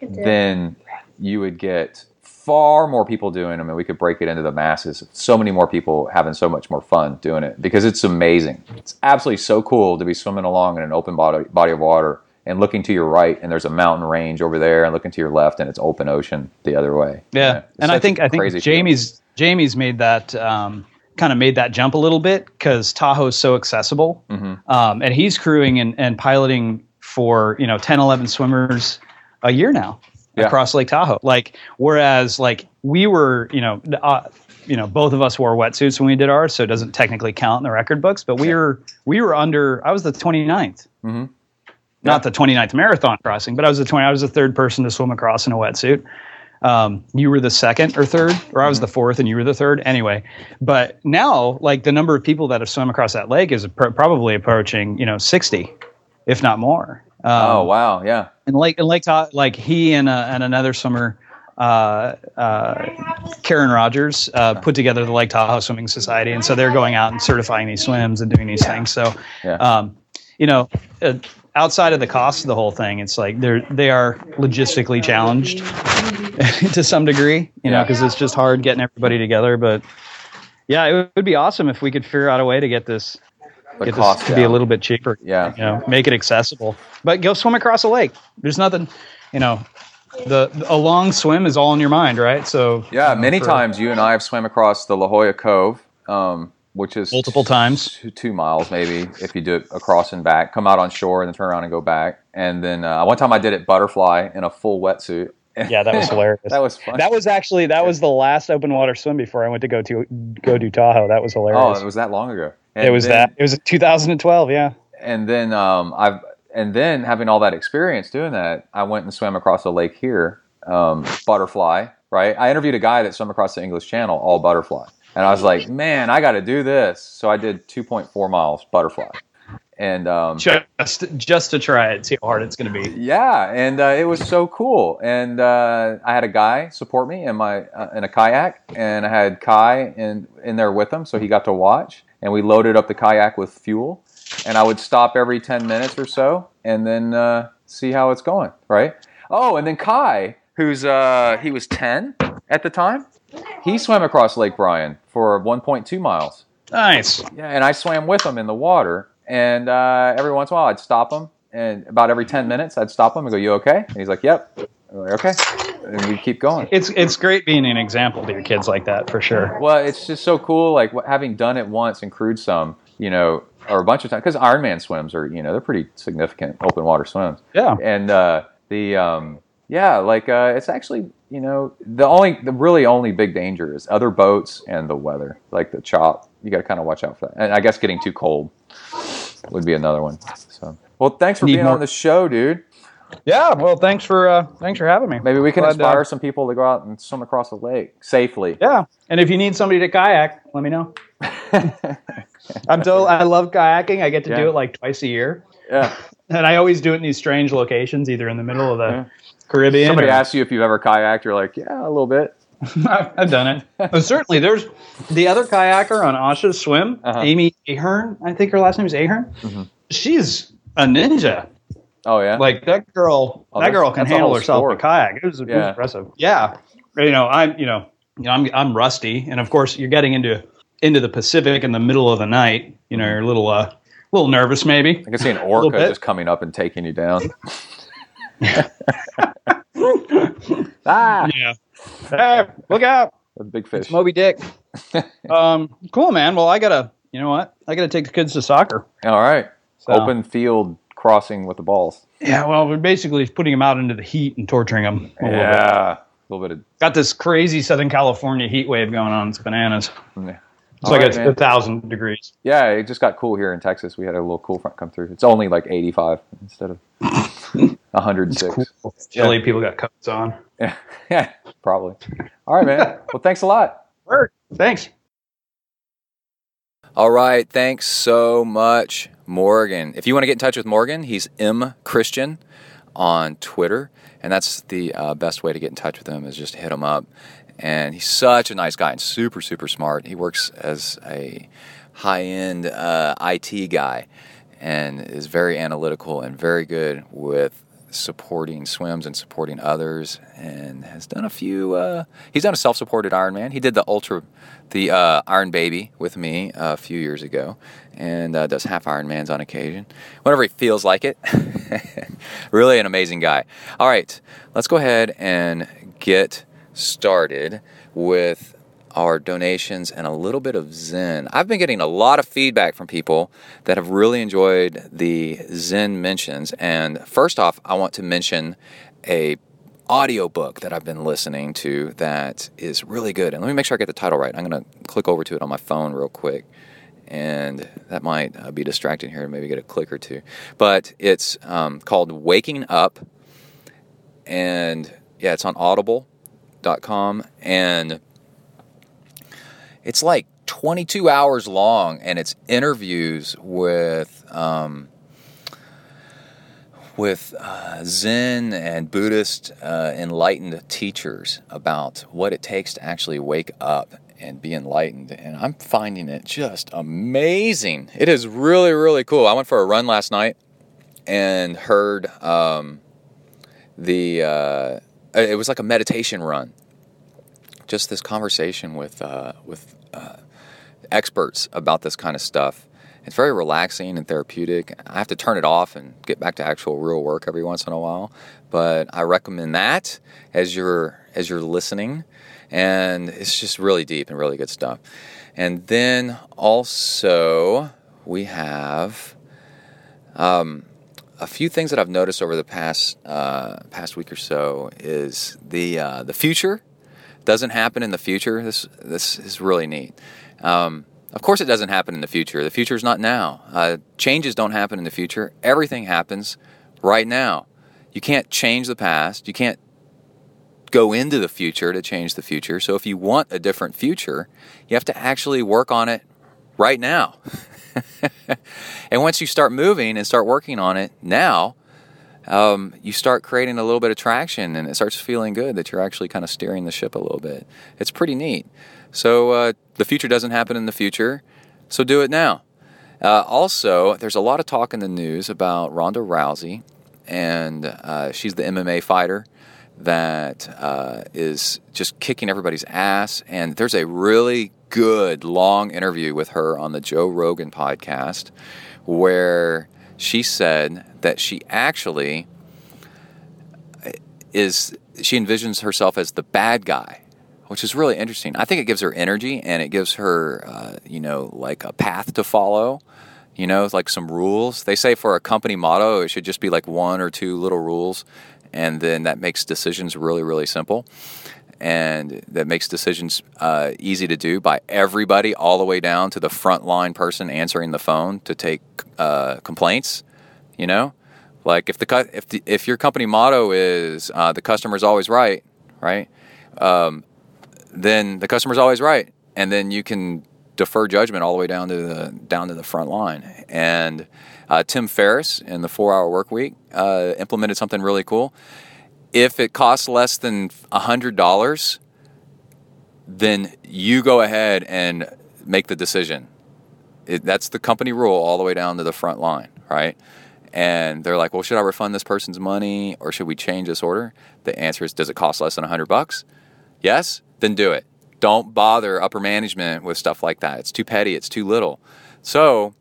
then you would get far more people doing them, and we could break it into the masses. So many more people having so much more fun doing it, because it's amazing. It's absolutely so cool to be swimming along in an open body of water and looking to your right, and there's a mountain range over there, and looking to your left, and it's open ocean the other way. Yeah, and I think Jamie's made that. Kind of made that jump a little bit because Tahoe's so accessible. Mm-hmm. And he's crewing and piloting for, 10, 11 swimmers a year now across Lake Tahoe. Like, whereas we were, both of us wore wetsuits when we did ours, so it doesn't technically count in the record books, but we were under, I was the 29th, mm-hmm. Not the 29th marathon crossing, but I was the third person to swim across in a wetsuit. You were the second or third, or I was the fourth and you were the third anyway. But now, the number of people that have swum across that lake is probably approaching, 60, if not more. Oh, wow. Yeah. And Lake Tahoe, he and another swimmer, Karen Rogers, put together the Lake Tahoe Swimming Society. And so they're going out and certifying these swims and doing these things. So, outside of the cost of the whole thing, it's like they are logistically challenged to some degree, because it's just hard getting everybody together. But yeah, it would be awesome if we could figure out a way to get this to be a little bit cheaper. Yeah, make it accessible. But go swim across a lake. There's nothing, a long swim is all in your mind, right? So yeah, many times you and I have swam across the La Jolla Cove. Which is multiple times, 2 miles maybe if you do it across and back, come out on shore and then turn around and go back. And then one time I did it butterfly in a full wetsuit. Yeah, that was hilarious. That was fun. That was actually was the last open water swim before I went to go do Tahoe. That was hilarious. Oh, it was that long ago. And it was 2012. Yeah. And then then having all that experience doing that, I went and swam across a lake here, butterfly. Right. I interviewed a guy that swam across the English Channel all butterfly. And I was like, man, I got to do this. So I did 2.4 miles butterfly, and just to try it, see how hard it's going to be. Yeah, and it was so cool. And I had a guy support me in my in a kayak, and I had Kai in there with him, so he got to watch. And we loaded up the kayak with fuel, and I would stop every 10 minutes or so, and then see how it's going. Right? Oh, and then Kai, who's he was 10 at the time. He swam across Lake Bryan for 1.2 miles. Nice. Yeah, and I swam with him in the water. And every once in a while, I'd stop him. And about every 10 minutes, I'd stop him and go, "You okay?" And he's like, "Yep." I'm like, "Okay." And we keep going. It's great being an example to your kids like that, for sure. Well, it's just so cool, having done it once and crewed some, or a bunch of times. Because Ironman swims are, they're pretty significant open water swims. Yeah. And it's actually... The really only big danger is other boats and the weather, like the chop. You got to kind of watch out for that. And I guess getting too cold would be another one. So, well, thanks for being on the show, dude. Yeah, well, thanks for having me. Maybe we can inspire some people to go out and swim across a lake safely. Yeah, and if you need somebody to kayak, let me know. I love kayaking. I get to do it twice a year. Yeah, and I always do it in these strange locations, either in the middle of the. Yeah. Caribbean. Somebody asks you if you've ever kayaked, you're like, yeah, a little bit. I've done it. But certainly, there's the other kayaker on Asha's swim, Amy Ahern, I think her last name is Ahern. Mm-hmm. she's a ninja. Oh yeah, like that girl. Oh, that girl can handle herself in a kayak. It was impressive. Yeah, I'm rusty, and of course you're getting into the Pacific in the middle of the night. You know, you're a little nervous maybe. I can see an orca just coming up and taking you down. Ah, yeah. Hey, look out! A big fish. It's Moby Dick. Cool, man. Well, I gotta take the kids to soccer. All right. So. Open field crossing with the balls. Yeah. Well, we're basically putting them out into the heat and torturing them. A little bit. Got this crazy Southern California heat wave going on. It's bananas. Yeah. It's like 1,000 degrees. Yeah, it just got cool here in Texas. We had a little cool front come through. It's only like 85 instead of 106. It's cool. Chilly. People got coats on. Yeah, probably. All right, man. Well, thanks a lot. Word. Thanks. All right. Thanks so much, Morgan. If you want to get in touch with Morgan, he's M Christian on Twitter, and that's the best way to get in touch with him is just hit him up. And he's such a nice guy and super, super smart. He works as a high-end IT guy and is very analytical and very good with supporting swims and supporting others, and has done a few. He's done a self-supported Ironman. He did the Iron Baby with me a few years ago, and does half Ironmans on occasion whenever he feels like it. Really an amazing guy. All right, let's go ahead and get started with our donations and a little bit of Zen. I've been getting a lot of feedback from people that have really enjoyed the Zen mentions. And first off, I want to mention a audiobook that I've been listening to that is really good. And let me make sure I get the title right. I'm going to click over to it on my phone real quick. And that might be distracting here and maybe get a click or two. But it's called Waking Up. And yeah, it's on audible.com. And it's like 22 hours long, and it's interviews with Zen and Buddhist enlightened teachers about what it takes to actually wake up and be enlightened. And I'm finding it just amazing. It is really, really cool. I went for a run last night and heard it was like a meditation run. Just this conversation with experts about this kind of stuff. It's very relaxing and therapeutic. I have to turn it off and get back to actual real work every once in a while, but I recommend that as you're listening, and it's just really deep and really good stuff. And then also we have a few things that I've noticed over the past week or so is the future. Doesn't happen in the future. This is really neat. Of course it doesn't happen in the future. The future is not now. Changes don't happen in the future. Everything happens right now. You can't change the past. You can't go into the future to change the future. So if you want a different future, you have to actually work on it right now. And once you start moving and start working on it now, you start creating a little bit of traction, and it starts feeling good that you're actually kind of steering the ship a little bit. It's pretty neat. So the future doesn't happen in the future, so do it now. Also, there's a lot of talk in the news about Ronda Rousey, and she's the MMA fighter that is just kicking everybody's ass. And there's a really good long interview with her on the Joe Rogan podcast where she said that she actually she envisions herself as the bad guy, which is really interesting. I think it gives her energy, and it gives her, like a path to follow, like some rules. They say for a company motto, it should just be like one or two little rules, and then that makes decisions really, really simple. And that makes decisions easy to do by everybody, all the way down to the frontline person answering the phone to take complaints. Like if your company motto is the customer's always right, then the customer's always right, and then you can defer judgment all the way down to the front line. And Tim Ferriss in the 4-Hour Workweek implemented something really cool. If it costs less than $100, then you go ahead and make the decision. That's the company rule all the way down to the front line, right? And they're like, well, should I refund this person's money or should we change this order? The answer is, does it cost less than $100? Yes? Then do it. Don't bother upper management with stuff like that. It's too petty. It's too little. So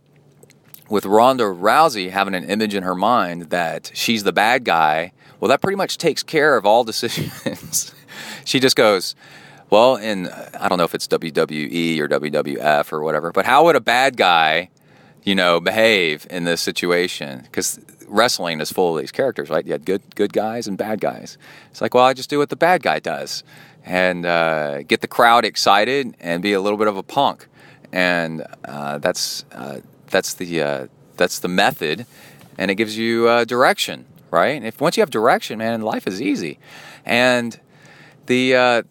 with Ronda Rousey having an image in her mind that she's the bad guy, well, that pretty much takes care of all decisions. She just goes, well, in, I don't know if it's WWE or WWF or whatever, but how would a bad guy, you know, behave in this situation? Because wrestling is full of these characters, right? You had good guys and bad guys. It's like, well, I just do what the bad guy does and get the crowd excited and be a little bit of a punk. And that's the method, and it gives you direction, right? And if once you have direction, man, life is easy. And the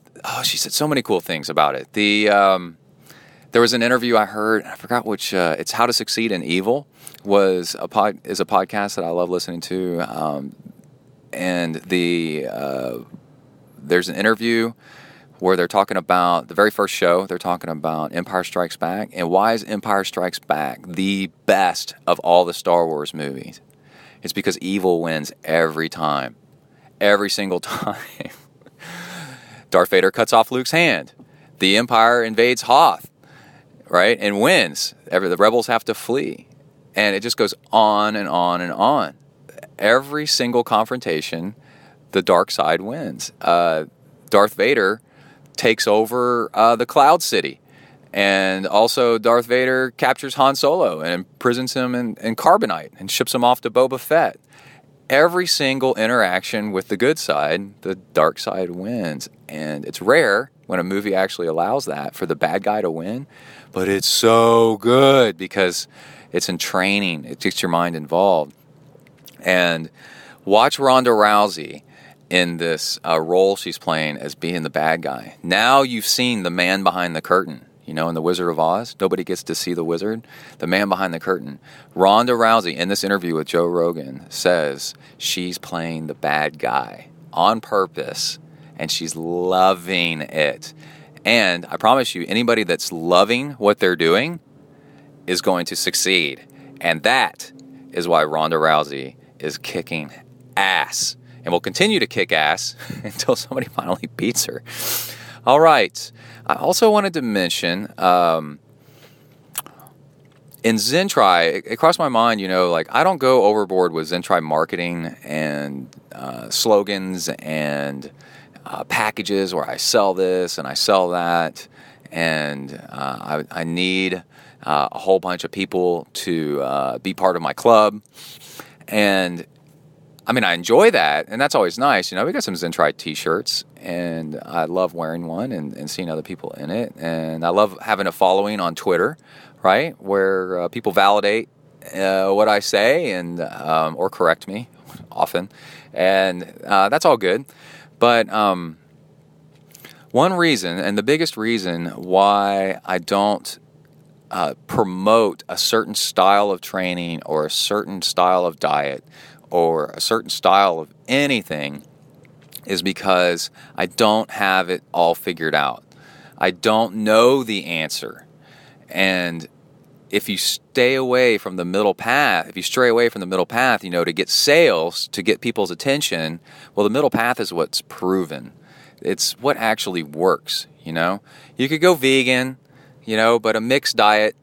she said so many cool things about it. The there was an interview I heard, I forgot which. It's How to Succeed in Evil is a podcast that I love listening to. And there's an interview where they're talking about the very first show. They're talking about Empire Strikes Back, and why is Empire Strikes Back the best of all the Star Wars movies? It's because evil wins every time, every single time. Darth Vader cuts off Luke's hand. The Empire invades Hoth, right, and wins. The rebels have to flee. And it just goes on and on and on. Every single confrontation, the dark side wins. Darth Vader takes over the Cloud City. And also Darth Vader captures Han Solo and imprisons him in carbonite and ships him off to Boba Fett. Every single interaction with the good side, the dark side wins. And it's rare when a movie actually allows that for the bad guy to win. But it's so good because it's in training. It gets your mind involved. And watch Ronda Rousey in this role she's playing as being the bad guy. Now you've seen the man behind the curtain. You know, in The Wizard of Oz, nobody gets to see the wizard, the man behind the curtain. Ronda Rousey, in this interview with Joe Rogan, says she's playing the bad guy on purpose, and she's loving it. And I promise you, anybody that's loving what they're doing is going to succeed. And that is why Ronda Rousey is kicking ass and will continue to kick ass until somebody finally beats her. All right. I also wanted to mention, in Zentri, it crossed my mind, you know, like I don't go overboard with Zentri marketing and slogans and packages where I sell this and I sell that, and I need a whole bunch of people to be part of my club. And I mean, I enjoy that, and that's always nice. You know, we got some Zentri t-shirts, and I love wearing one and seeing other people in it. And I love having a following on Twitter, right, where people validate what I say and or correct me often. And that's all good. But one reason, and the biggest reason why I don't promote a certain style of training or a certain style of diet or a certain style of anything is because I don't have it all figured out. I don't know the answer. And if you stay away from the middle path, if you stray away from the middle path, you know, to get sales, to get people's attention, well, the middle path is what's proven. It's what actually works, you know. You could go vegan, you know, but a mixed diet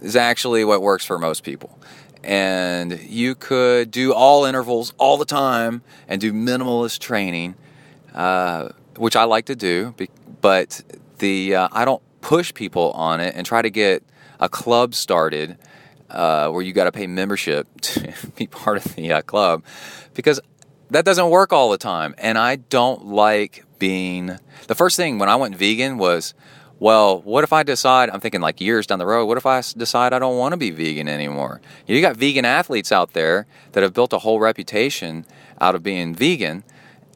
is actually what works for most people. And you could do all intervals all the time and do minimalist training, which I like to do, but I don't push people on it and try to get a club started where you got to pay membership to be part of the club, because that doesn't work all the time. And I don't like being... The first thing when I went vegan was, well, what if I decide, I'm thinking like years down the road, what if I decide I don't want to be vegan anymore? You got vegan athletes out there that have built a whole reputation out of being vegan.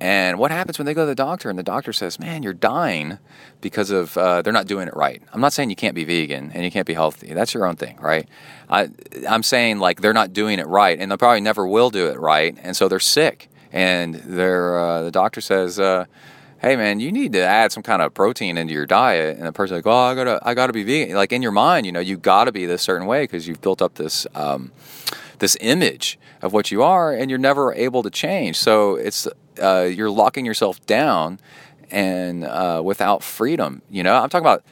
And what happens when they go to the doctor and the doctor says, man, you're dying because of they're not doing it right. I'm not saying you can't be vegan and you can't be healthy. That's your own thing, right? I'm saying like they're not doing it right, and they probably never will do it right. And so they're sick, and they're the doctor says... hey man, you need to add some kind of protein into your diet. And the person's like, oh, I gotta be vegan. Like in your mind, you know, you gotta be this certain way because you've built up this this image of what you are, and you're never able to change. So it's you're locking yourself down and without freedom. You know, I'm talking about,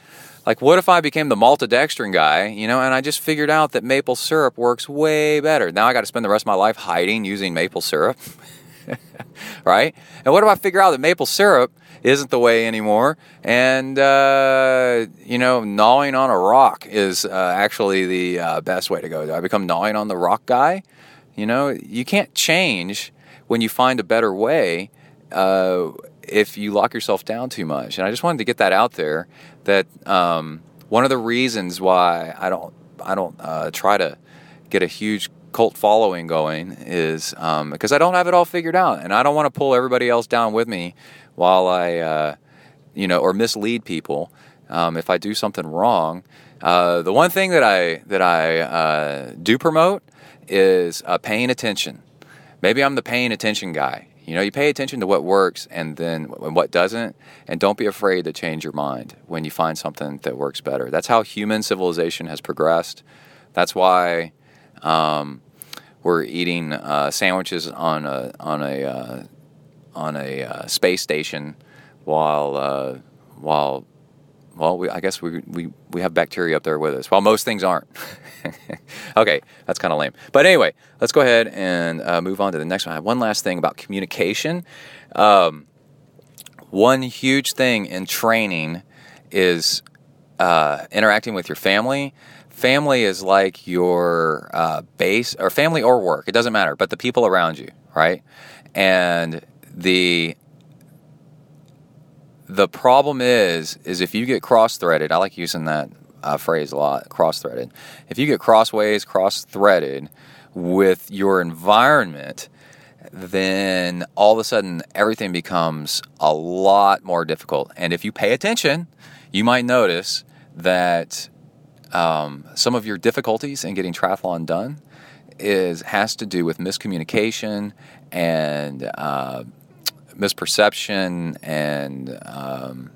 like, what if I became the maltodextrin guy, you know, and I just figured out that maple syrup works way better. Now I got to spend the rest of my life hiding using maple syrup, right? And what if I figure out that maple syrup isn't the way anymore, and, you know, gnawing on a rock is actually the best way to go? Do I become gnawing on the rock guy? You know, you can't change when you find a better way if you lock yourself down too much. And I just wanted to get that out there, that one of the reasons why I don't try to get a huge cult following going is because I don't have it all figured out, and I don't want to pull everybody else down with me while I, you know, or mislead people if I do something wrong. The one thing that I do promote is paying attention. Maybe I'm the paying attention guy. You know, you pay attention to what works and then what doesn't, and don't be afraid to change your mind when you find something that works better. That's how human civilization has progressed. That's why we're eating sandwiches on a space station, while we have bacteria up there with us, while most things aren't. Okay, that's kind of lame. But anyway, let's go ahead and move on to the next one. I have one last thing about communication. One huge thing in training is interacting with your family. Family is like your base, or family or work. It doesn't matter, but the people around you, right? And the problem is if you get cross-threaded, I like using that phrase a lot, cross-threaded. If you get cross-threaded with your environment, then all of a sudden everything becomes a lot more difficult. And if you pay attention, you might notice that some of your difficulties in getting triathlon done has to do with miscommunication and misperception and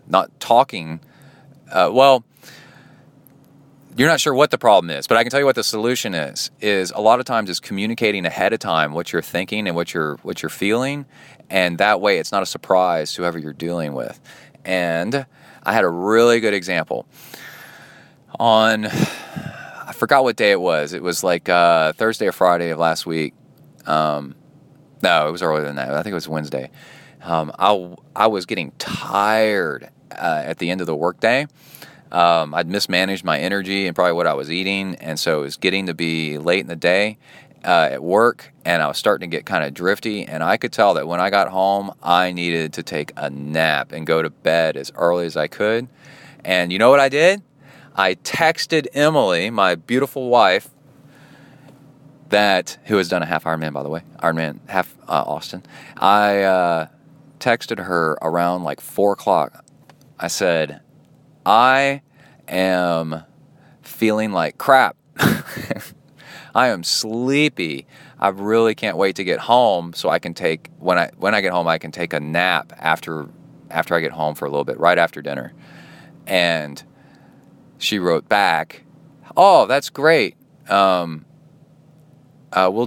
not talking. Well, you're not sure what the problem is, but I can tell you what the solution is a lot of times is communicating ahead of time what you're thinking and what you're feeling, and that way it's not a surprise to whoever you're dealing with. And I had a really good example on, I forgot what day it was. It was like Thursday or Friday of last week. No, it was earlier than that. I think it was Wednesday. I was getting tired at the end of the workday. I'd mismanaged my energy and probably what I was eating, and so it was getting to be late in the day at work, and I was starting to get kind of drifty, and I could tell that when I got home, I needed to take a nap and go to bed as early as I could. And you know what I did? I texted Emily, my beautiful wife, who has done a half Ironman, by the way, Ironman half Austin. I texted her around like 4 o'clock. I said, I am feeling like crap. I am sleepy. I really can't wait to get home so I can take, when I get home, I can take a nap after I get home for a little bit, right after dinner. And she wrote back, "Oh, that's great. We'll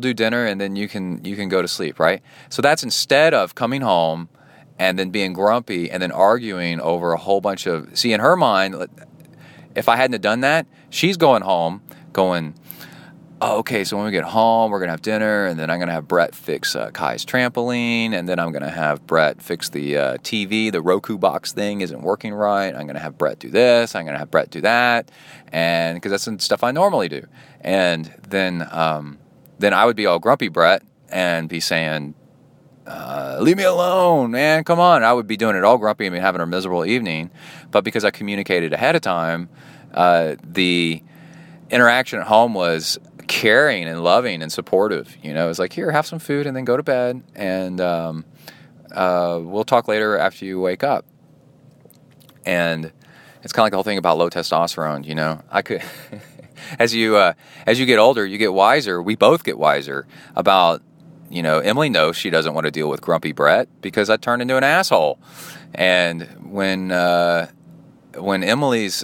do dinner and then you can go to sleep," right? So that's instead of coming home and then being grumpy and then arguing over a whole bunch of... See, in her mind, if I hadn't have done that, she's going home going, "Oh, okay, so when we get home, we're going to have dinner, and then I'm going to have Brett fix Kai's trampoline, and then I'm going to have Brett fix the TV. The Roku box thing isn't working right. I'm going to have Brett do this. I'm going to have Brett do that," and because that's the stuff I normally do. And then I would be all grumpy, Brett, and be saying, "Leave me alone, man, come on." I would be doing it all grumpy and having a miserable evening. But because I communicated ahead of time, the interaction at home was caring and loving and supportive. You know, it was like, "Here, have some food and then go to bed, and we'll talk later after you wake up." And it's kind of like the whole thing about low testosterone, you know. I could... As you get older, you get wiser. We both get wiser about, you know, Emily knows she doesn't want to deal with grumpy Brett because I turned into an asshole. And when Emily's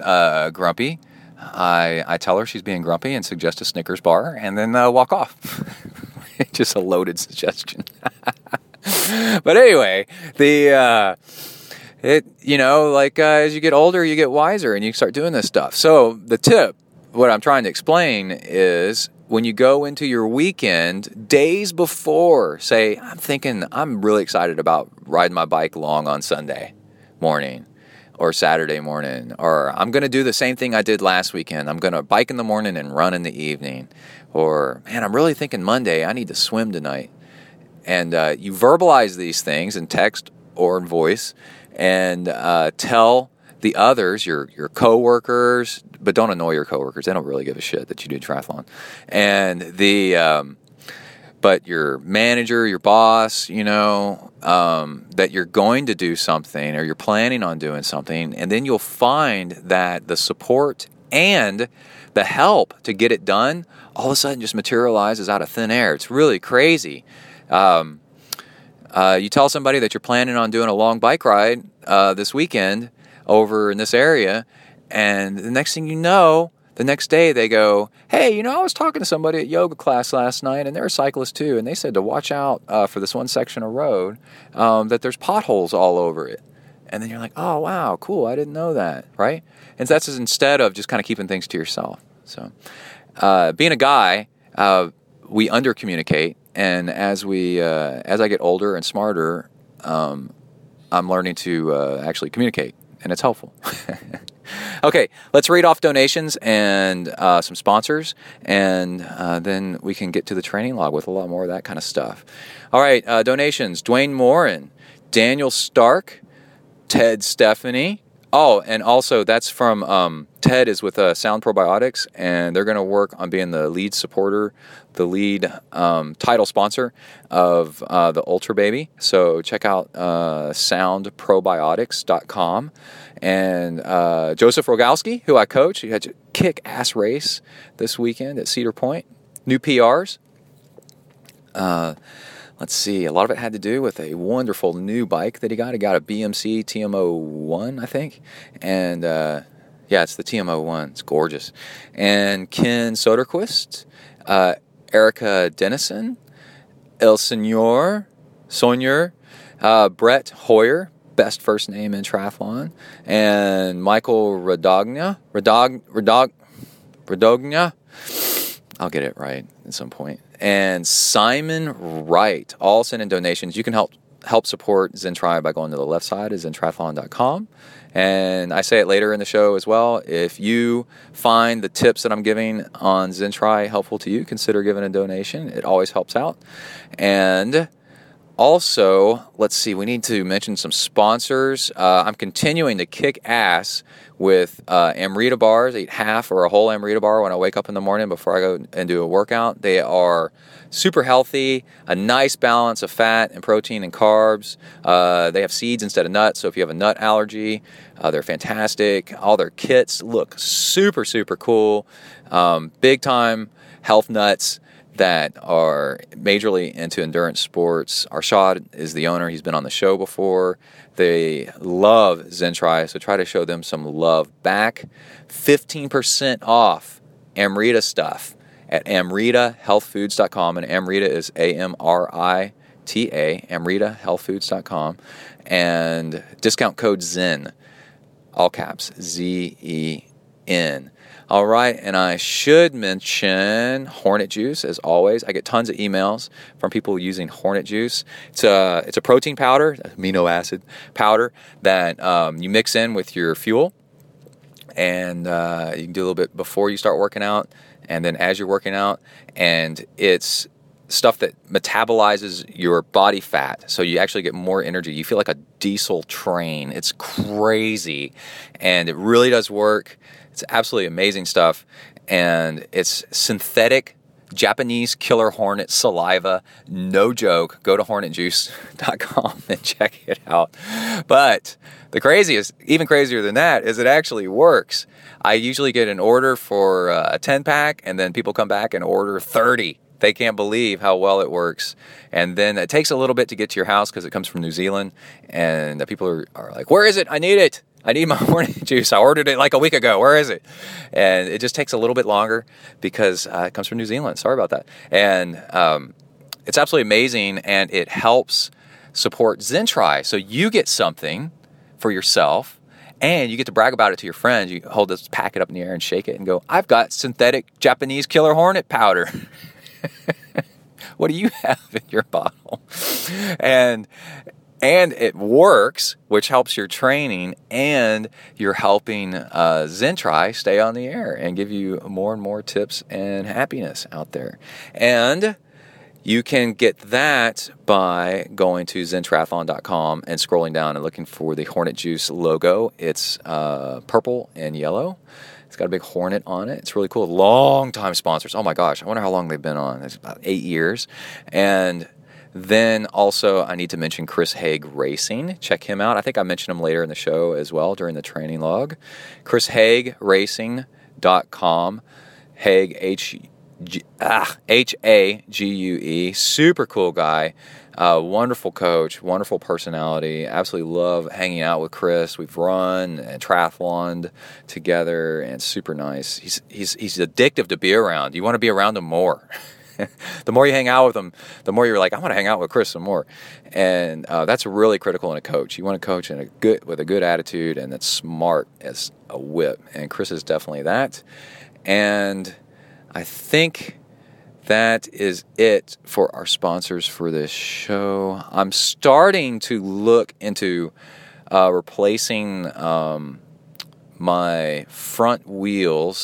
grumpy, I tell her she's being grumpy and suggest a Snickers bar, and then walk off. Just a loaded suggestion. But anyway, as you get older, you get wiser, and you start doing this stuff. So the tip, what I'm trying to explain is, when you go into your weekend, days before, say, I'm really excited about riding my bike long on Sunday morning or Saturday morning, or I'm going to do the same thing I did last weekend. I'm going to bike in the morning and run in the evening, or, man, I'm really thinking Monday, I need to swim tonight. And you verbalize these things in text or in voice, and tell the others, your coworkers, but don't annoy your coworkers. They don't really give a shit that you do triathlon. And but your manager, your boss, that you're going to do something, or you're planning on doing something, and then you'll find that the support and the help to get it done all of a sudden just materializes out of thin air. It's really crazy. You tell somebody that you're planning on doing a long bike ride this weekend over in this area, and the next thing you know, the next day they go, hey, I was talking to somebody at yoga class last night, and they're a cyclist too, and they said to watch out for this one section of road that there's potholes all over it. And then you're like, oh, wow, cool, I didn't know that, right? And that's instead of just kind of keeping things to yourself. So being a guy, we under-communicate, and as I get older and smarter, I'm learning to actually communicate. And it's helpful. Okay, let's read off donations and some sponsors, and then we can get to the training log with a lot more of that kind of stuff. All right, donations. Dwayne Morin, Daniel Stark, Ted Stephanie. Oh, and also that's from Ted is with Sound Probiotics, and they're going to work on being the lead supporter, the lead title sponsor of the Ultra Baby. So check out soundprobiotics.com. And Joseph Rogalski, who I coach, he had a kick-ass race this weekend at Cedar Point. New PRs. Let's see, a lot of it had to do with a wonderful new bike that he got. He got a BMC TMO1, I think. And, it's the TMO1. It's gorgeous. And Ken Soderquist, Erica Dennison, El Senor, Sonier, Brett Hoyer, best first name in triathlon, and Michael Radogna. I'll get it right at some point. And Simon Wright, all send in donations. You can help support Zen Tri by going to the left side at zentriathlon.com. And I say it later in the show as well. If you find the tips that I'm giving on Zen Tri helpful to you, consider giving a donation. It always helps out. And also, let's see, we need to mention some sponsors. I'm continuing to kick ass with Amrita bars. I eat half or a whole Amrita bar when I wake up in the morning before I go and do a workout. They are super healthy, a nice balance of fat and protein and carbs. They have seeds instead of nuts, so if you have a nut allergy, they're fantastic. All their kits look super, super cool. Big-time health nuts that are majorly into endurance sports. Arshad is the owner. He's been on the show before. They love Zen Tri, so try to show them some love back. 15% off Amrita stuff at AmritaHealthFoods.com, and Amrita is A-M-R-I-T-A, AmritaHealthFoods.com, and discount code ZEN, all caps, Z-E-N. All right, and I should mention Hornet Juice, as always. I get tons of emails from people using Hornet Juice. It's a protein powder, amino acid powder, that you mix in with your fuel. And you can do a little bit before you start working out, and then as you're working out. And it's stuff that metabolizes your body fat, so you actually get more energy. You feel like a diesel train. It's crazy, and it really does work. It's absolutely amazing stuff, and it's synthetic Japanese killer hornet saliva. No joke. Go to hornetjuice.com and check it out. But the craziest, even crazier than that, is it actually works. I usually get an order for a 10-pack, and then people come back and order 30. They can't believe how well it works. And then it takes a little bit to get to your house because it comes from New Zealand, and the people are like, where is it? I need it. I need my Hornet Juice. I ordered it like a week ago. Where is it? And it just takes a little bit longer because it comes from New Zealand. Sorry about that. And it's absolutely amazing, and it helps support Zentri. So you get something for yourself, and you get to brag about it to your friends. You hold this packet up in the air and shake it and go, I've got synthetic Japanese killer hornet powder. What do you have in your bottle? And it works, which helps your training, and you're helping Zentri stay on the air and give you more and more tips and happiness out there. And you can get that by going to zentriathlon.com and scrolling down and looking for the Hornet Juice logo. It's purple and yellow. It's got a big hornet on it. It's really cool. Long-time sponsors. Oh, my gosh. I wonder how long they've been on. It's about 8 years. And then also, I need to mention Chris Haig Racing. Check him out. I think I mentioned him later in the show as well during the training log. Chris Haig Racing.com. Haig, H-A-G-U-E. Super cool guy. Wonderful coach. Wonderful personality. Absolutely love hanging out with Chris. We've run and triathloned together, and super nice. He's addictive to be around. You want to be around him more. The more you hang out with him, the more you're like, I want to hang out with Chris some more. And that's really critical in a coach. You want a coach with a good attitude and that's smart as a whip. And Chris is definitely that. And I think that is it for our sponsors for this show. I'm starting to look into replacing my front wheel.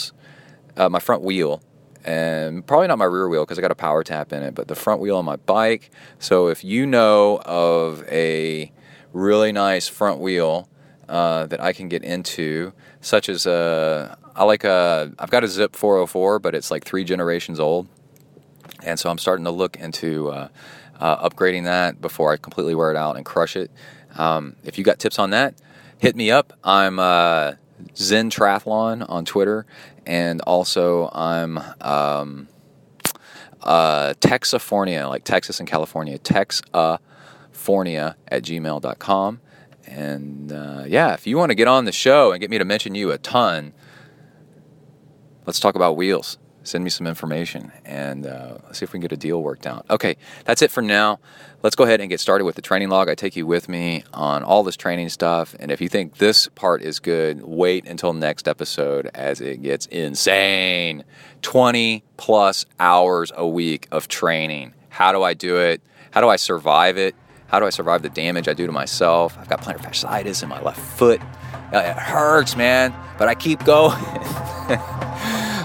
And probably not my rear wheel because I got a power tap in it, but the front wheel on my bike. So if you know of a really nice front wheel that I can get into, such as I've got a Zip 404, but it's like 3 generations old. And so I'm starting to look into upgrading that before I completely wear it out and crush it. If you got tips on that, hit me up. I'm Zen Triathlon on Twitter, and also I'm Texafornia, like Texas and California, Texafornia at gmail.com. And if you want to get on the show and get me to mention you a ton, let's talk about wheels. Send me some information, and let's see if we can get a deal worked out. Okay, that's it for now. Let's go ahead and get started with the training log. I take you with me on all this training stuff, and if you think this part is good, wait until next episode as it gets insane. 20-plus hours a week of training. How do I do it? How do I survive it? How do I survive the damage I do to myself? I've got plantar fasciitis in my left foot. It hurts, man, but I keep going.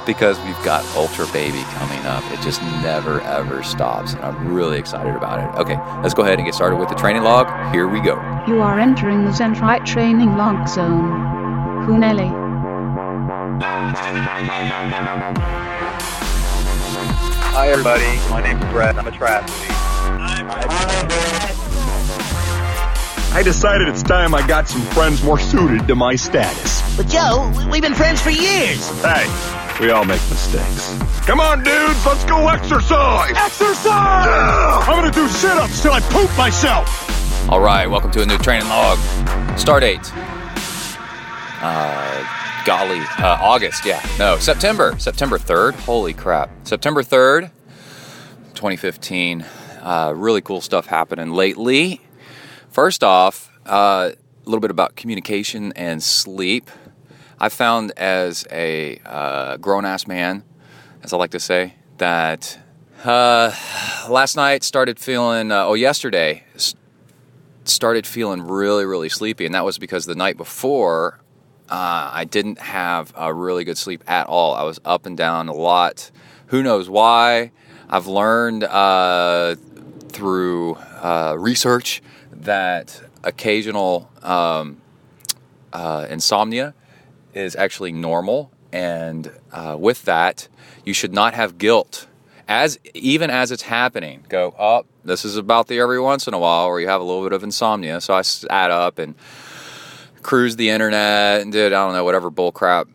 Because we've got Ultra Baby coming up. It just never, ever stops, and I'm really excited about it. Okay, let's go ahead and get started with the training log. Here we go. You are entering the Zentrite training log zone. Huneli. Hi, everybody. My name's Brett. I'm a triathlete. I decided it's time I got some friends more suited to my status. But, Joe, we've been friends for years. Hey. We all make mistakes. Come on, dudes, let's go exercise! Exercise! Yeah! I'm gonna do sit-ups till I poop myself! All right, welcome to a new training log. Start date. August, yeah. No, September. September 3rd. Holy crap. September 3rd, 2015. Really cool stuff happening lately. First off, a little bit about communication and sleep. I found as a grown-ass man, as I like to say, that yesterday started feeling really, really sleepy. And that was because the night before, I didn't have a really good sleep at all. I was up and down a lot. Who knows why? I've learned through research that occasional insomnia is actually normal, and with that, you should not have guilt. Even as it's happening, go, oh, this is about the every once in a while where you have a little bit of insomnia. So I sat up and cruised the internet and did, I don't know, whatever bull crap,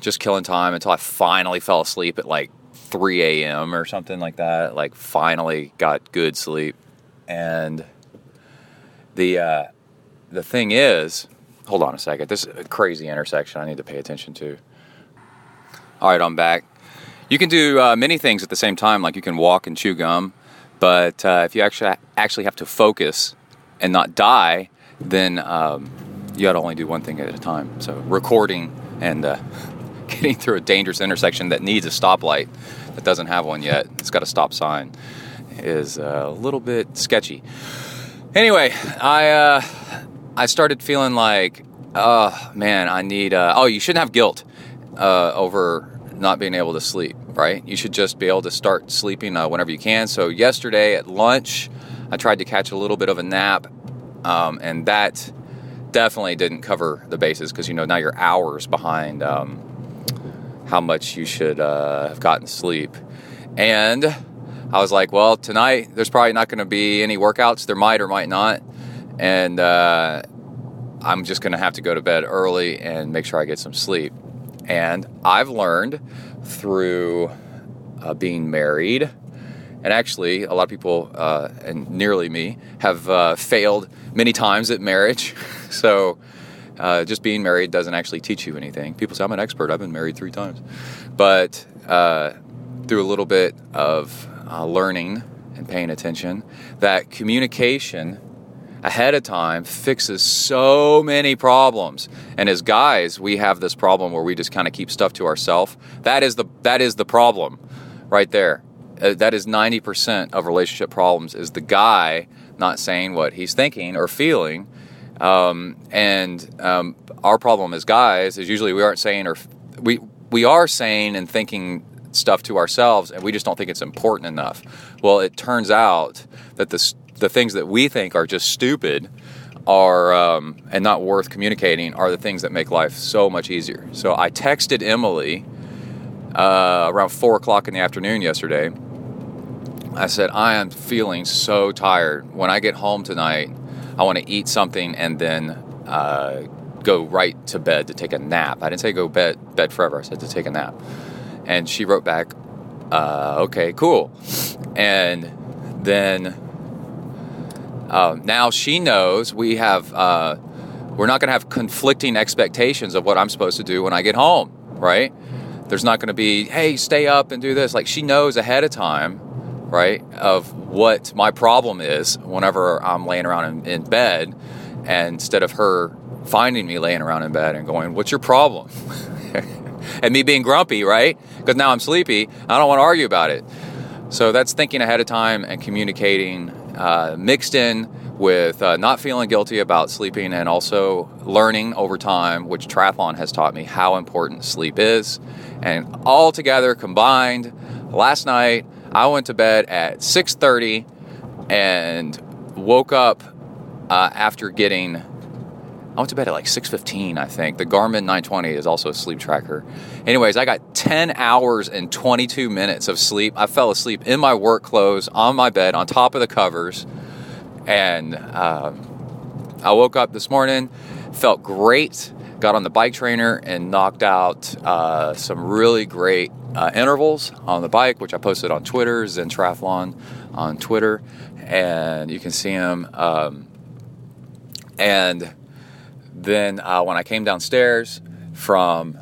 just killing time until I finally fell asleep at like 3 a.m. or something like that. Like, finally got good sleep. And the thing is, Hold on a second. This is a crazy intersection I need to pay attention to. All right, I'm back. You can do many things at the same time, like you can walk and chew gum. But if you actually have to focus and not die, then you got to only do one thing at a time. So recording and getting through a dangerous intersection that needs a stoplight that doesn't have one yet, it's got a stop sign, is a little bit sketchy. Anyway, I started feeling like, oh, man, I need... you shouldn't have guilt over not being able to sleep, right? You should just be able to start sleeping whenever you can. So yesterday at lunch, I tried to catch a little bit of a nap, and that definitely didn't cover the bases because, you know, now you're hours behind how much you should have gotten sleep. And I was like, well, tonight there's probably not going to be any workouts. There might or might not. And I'm just going to have to go to bed early and make sure I get some sleep. And I've learned through being married, and actually a lot of people, and nearly me, have failed many times at marriage. So just being married doesn't actually teach you anything. People say, I'm an expert. I've been married 3 times. But through a little bit of learning and paying attention, that communication ahead of time fixes so many problems. And as guys, we have this problem where we just kind of keep stuff to ourselves. That is the problem right there. That is 90% of relationship problems, is the guy not saying what he's thinking or feeling. Our problem as guys is usually we aren't saying, or we are saying and thinking stuff to ourselves, and we just don't think it's important enough. Well, it turns out that the things that we think are just stupid are and not worth communicating are the things that make life so much easier. So I texted Emily around 4 o'clock in the afternoon yesterday. I said, I am feeling so tired. When I get home tonight, I want to eat something and then go right to bed to take a nap. I didn't say go bed forever. I said to take a nap. And she wrote back, okay, cool. And then... now she knows we're not going to have conflicting expectations of what I'm supposed to do when I get home, right? There's not going to be, hey, stay up and do this. Like, she knows ahead of time, right, of what my problem is whenever I'm laying around in bed, and instead of her finding me laying around in bed and going, what's your problem? And me being grumpy, right? Because now I'm sleepy. I don't want to argue about it. So that's thinking ahead of time and communicating mixed in with not feeling guilty about sleeping, and also learning over time, which triathlon has taught me, how important sleep is. And all together combined, last night I went to bed at 6:30 and woke up after getting... I went to bed at like 6:15, I think. The Garmin 920 is also a sleep tracker. Anyways, I got 10 hours and 22 minutes of sleep. I fell asleep in my work clothes, on my bed, on top of the covers. And I woke up this morning, felt great, got on the bike trainer and knocked out some really great intervals on the bike, which I posted on Twitter, Zen Triathlon on Twitter. And you can see them. Then when I came downstairs from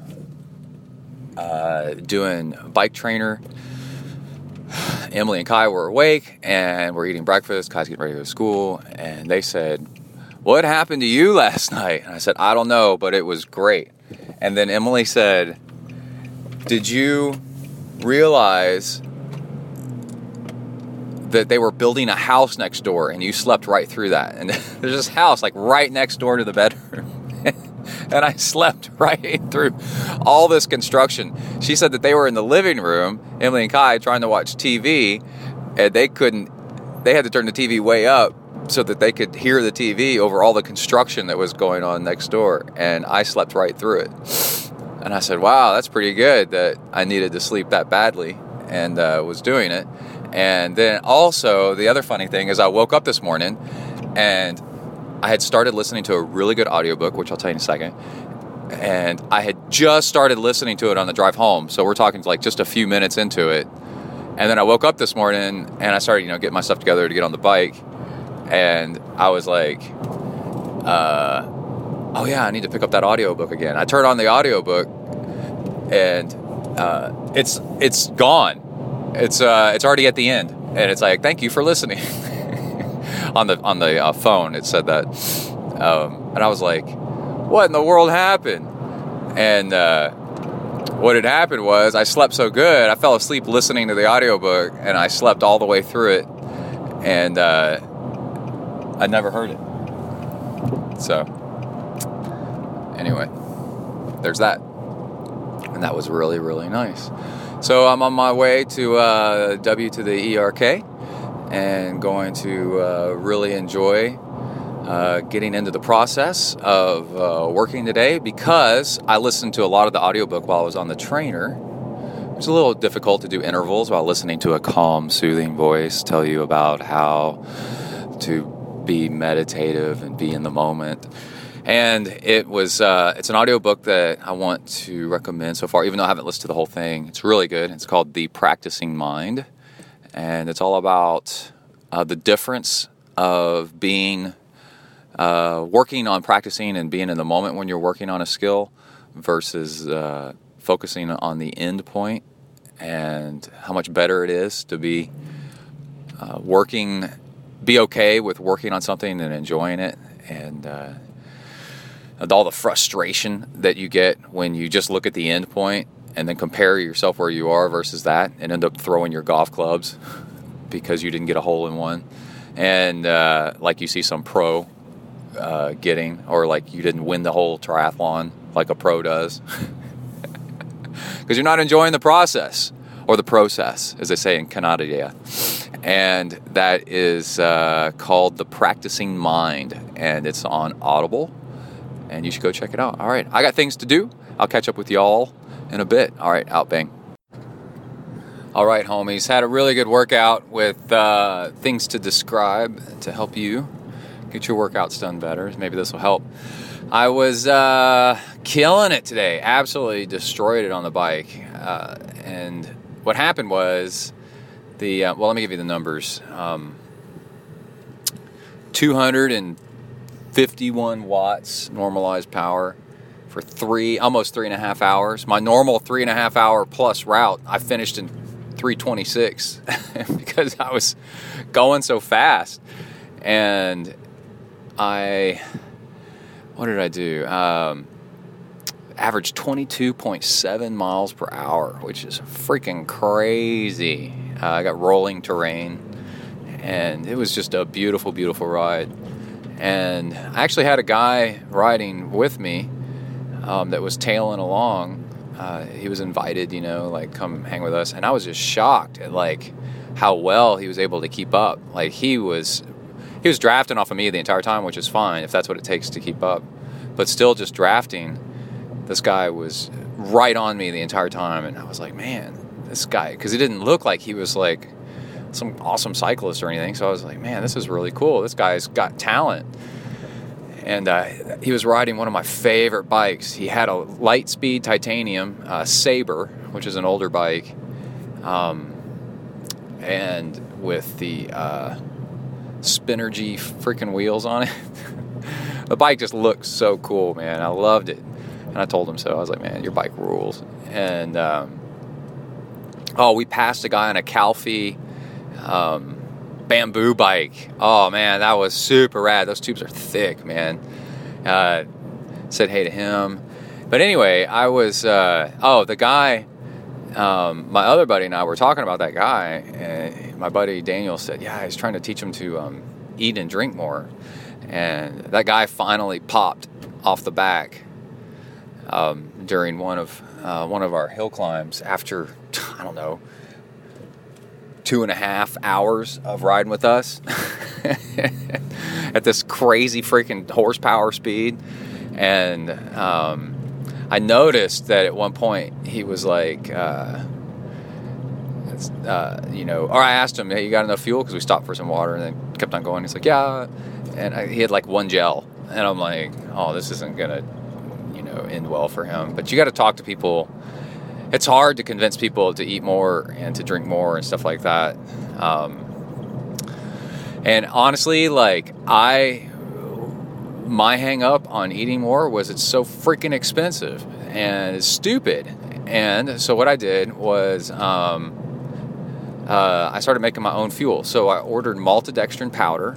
doing bike trainer, Emily and Kai were awake, and we're eating breakfast. Kai's getting ready to go to school, and they said, what happened to you last night? And I said, I don't know, but it was great. And then Emily said, did you realize that they were building a house next door and you slept right through that? And there's this house like right next door to the bedroom. And I slept right through all this construction. She said that they were in the living room, Emily and Kai, trying to watch TV, and they had to turn the TV way up so that they could hear the TV over all the construction that was going on next door. And I slept right through it. And I said, wow, that's pretty good that I needed to sleep that badly and was doing it. And then also, the other funny thing is I woke up this morning and I had started listening to a really good audiobook, which I'll tell you in a second. And I had just started listening to it on the drive home. So we're talking like just a few minutes into it. And then I woke up this morning and I started, getting my stuff together to get on the bike. And I was like, oh yeah, I need to pick up that audiobook again. I turned on the audiobook and it's gone. It's already at the end, and it's like, thank you for listening. on the phone it said that, and I was like, what in the world happened? And what had happened was I slept so good, I fell asleep listening to the audiobook, and I slept all the way through it, and I never heard it. So anyway, there's that. And that was really, really nice. So I'm on my way to W to the ERK, and going to really enjoy getting into the process of working today, because I listened to a lot of the audiobook while I was on the trainer. It's a little difficult to do intervals while listening to a calm, soothing voice tell you about how to be meditative and be in the moment. And it was it's an audiobook that I want to recommend so far, even though I haven't listened to the whole thing. It's really good. It's called The Practicing Mind, and it's all about the difference of being working on practicing and being in the moment when you're working on a skill versus focusing on the end point, and how much better it is to be okay with working on something and enjoying it, and all the frustration that you get when you just look at the end point and then compare yourself where you are versus that, and end up throwing your golf clubs because you didn't get a hole in one. And like you see some pro getting, or like you didn't win the whole triathlon like a pro does. Because you're not enjoying the process, or the process, as they say in Canada. And that is called The Practicing Mind, and it's on Audible. And you should go check it out. All right, I got things to do. I'll catch up with y'all in a bit. All right, out bang. All right, homies. Had a really good workout with things to describe to help you get your workouts done better. Maybe this will help. I was killing it today. Absolutely destroyed it on the bike. And what happened was well, let me give you the numbers. 251 watts normalized power for almost 3.5 hours. My normal 3.5 hour plus route, I finished in 326 because I was going so fast. And what did I do? Averaged 22.7 miles per hour, which is freaking crazy. I got rolling terrain, and it was just a beautiful, beautiful ride. And I actually had a guy riding with me that was tailing along. He was invited, like, come hang with us. And I was just shocked at, like, how well he was able to keep up. Like, he was drafting off of me the entire time, which is fine if that's what it takes to keep up. But still just drafting, this guy was right on me the entire time. And I was like, man, this guy, because he didn't look like he was, like, some awesome cyclist or anything. So I was like, man, this is really cool. This guy's got talent. And he was riding one of my favorite bikes. He had a Lightspeed Titanium Sabre, which is an older bike, and with the Spinergy freaking wheels on it. The bike just looked so cool, man. I loved it. And I told him so. I was like, man, your bike rules. And we passed a guy on a Calfee bamboo bike. Oh man, that was super rad. Those tubes are thick, man. Said hey to him. But anyway, I was the guy, my other buddy and I were talking about that guy, and my buddy Daniel said, yeah, he's trying to teach him to eat and drink more. And that guy finally popped off the back during one of our hill climbs after, I don't know, 2.5 hours of riding with us at this crazy freaking horsepower speed. And I noticed that at one point he was like, or I asked him, hey, you got enough fuel? Because we stopped for some water and then kept on going. He's like, yeah. And he had like one gel. And I'm like, oh, this isn't going to, end well for him. But you got to talk to people. It's hard to convince people to eat more and to drink more and stuff like that. And honestly, like, my hang up on eating more was it's so freaking expensive and stupid. And so what I did was I started making my own fuel. So I ordered maltodextrin powder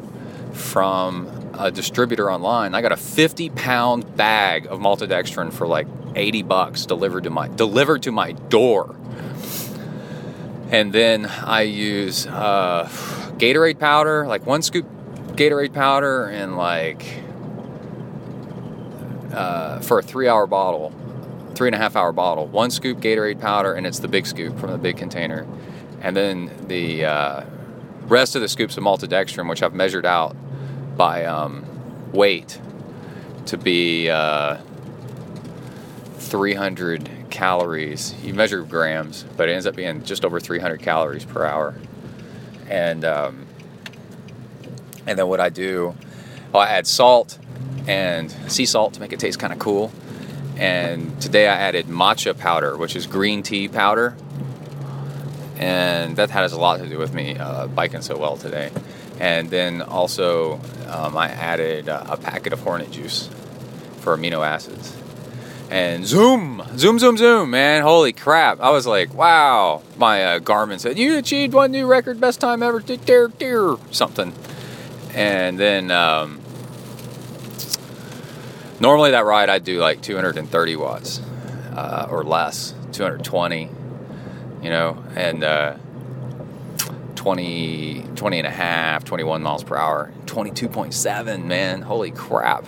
from a distributor online. I got a 50-pound bag of maltodextrin for like $80 delivered to my door. And then I use Gatorade powder, like 1 scoop Gatorade powder, and like for a 3.5 hour bottle, 1 scoop Gatorade powder, and it's the big scoop from the big container. And then the rest of the scoops of maltodextrin, which I've measured out by weight to be 300 calories. You measure grams, but it ends up being just over 300 calories per hour. And then what I do, I add salt and sea salt to make it taste kind of cool. And today I added matcha powder, which is green tea powder. And that has a lot to do with me biking so well today. And then also I added a packet of Hornet Juice for amino acids. And zoom, man. Holy crap. I was like, wow. My Garmin said, you achieved one new record, best time ever, something. And then normally that ride I'd do like 230 watts or less, 220, and 20 and a half, 21 miles per hour, 22.7, man. Holy crap.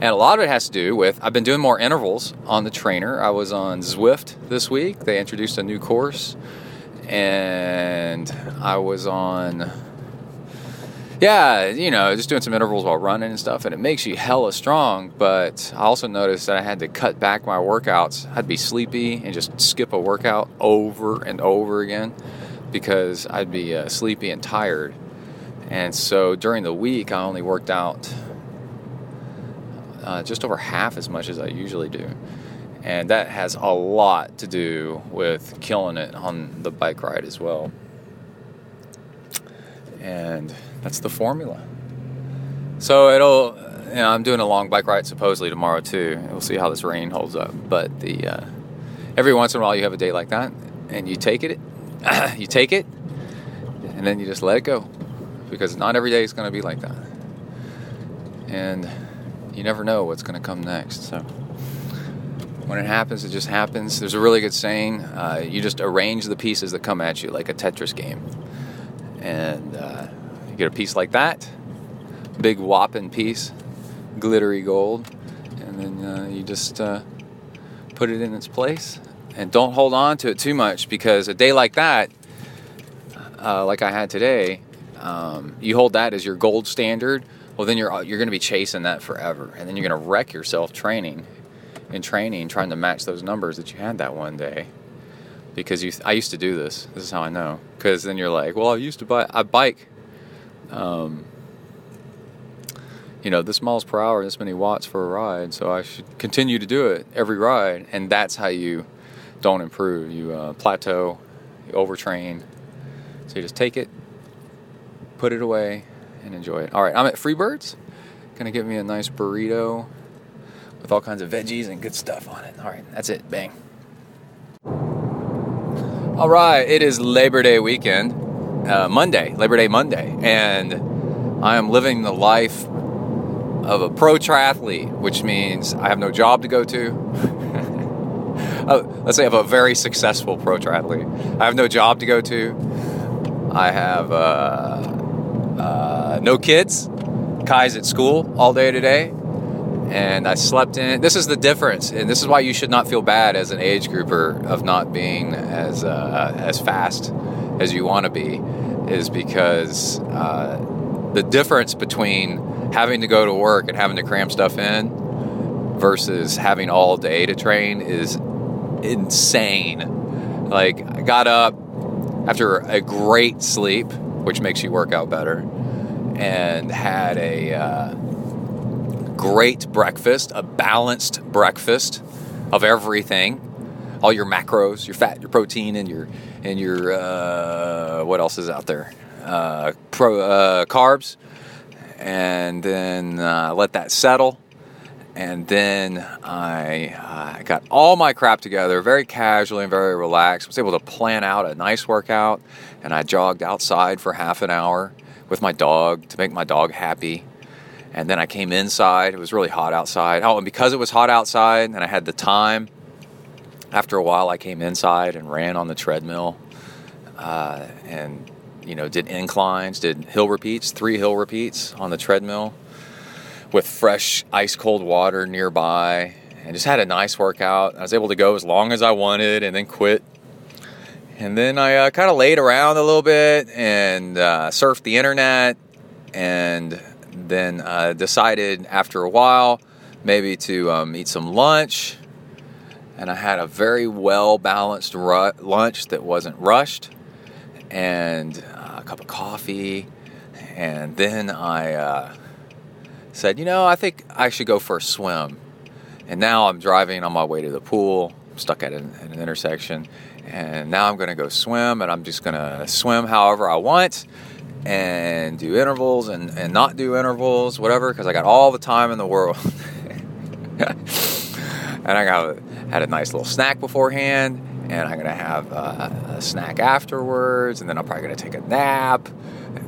And a lot of it has to do with, I've been doing more intervals on the trainer. I was on Zwift this week. They introduced a new course. And I was on, just doing some intervals while running and stuff. And it makes you hella strong. But I also noticed that I had to cut back my workouts. I'd be sleepy and just skip a workout over and over again because I'd be sleepy and tired. And so during the week, I only worked out just over half as much as I usually do. And that has a lot to do with killing it on the bike ride as well. And that's the formula. So I'm doing a long bike ride supposedly tomorrow too. We'll see how this rain holds up. But every once in a while you have a day like that and you take it, and then you just let it go, because not every day is going to be like that. And you never know what's going to come next. So when it happens, it just happens. There's a really good saying, you just arrange the pieces that come at you like a Tetris game. And you get a piece like that, big whopping piece, glittery gold, and then you just put it in its place. And don't hold on to it too much, because a day like that, like I had today, you hold that as your gold standard. Well, then you're going to be chasing that forever, and then you're going to wreck yourself training, trying to match those numbers that you had that one day. Because I used to do this. This is how I know. Because then you're like, well, I bike, this miles per hour, this many watts for a ride, so I should continue to do it every ride, and that's how you don't improve. You plateau, you overtrain. So you just take it, put it away, and enjoy it. All right, I'm at Freebird's. Gonna give me a nice burrito with all kinds of veggies and good stuff on it. All right, that's it. Bang. All right, it is Labor Day weekend, Labor Day Monday, and I am living the life of a pro triathlete, which means I have no job to go to. Let's say I have a very successful pro triathlete. I have no job to go to. I have no kids. Kai's at school all day today, and I slept in. This is the difference, and this is why you should not feel bad as an age grouper of not being as fast as you want to be, is because the difference between having to go to work and having to cram stuff in versus having all day to train is insane. Like, I got up after a great sleep, which makes you work out better, and had a great breakfast, a balanced breakfast of everything, all your macros, your fat, your protein, and your what else is out there, carbs, and then let that settle. And then I got all my crap together very casually and very relaxed. I was able to plan out a nice workout, and I jogged outside for half an hour with my dog to make my dog happy. And then I came inside. It was really hot outside. Oh, and because it was hot outside and I had the time, after a while I came inside and ran on the treadmill and, you know, did inclines, did hill repeats, 3 hill repeats on the treadmill with fresh ice-cold water nearby, and just had a nice workout. I was able to go as long as I wanted and then quit. And then I kind of laid around a little bit and surfed the internet, and then decided after a while maybe to eat some lunch. And I had a very well-balanced lunch that wasn't rushed, and a cup of coffee. And then I said, you know, I think I should go for a swim. And now I'm driving on my way to the pool. I'm stuck at an intersection. And now I'm going to go swim, and I'm just going to swim however I want and do intervals and not do intervals, whatever, because I got all the time in the world. And I had a nice little snack beforehand, and I'm going to have a snack afterwards, and then I'm probably going to take a nap.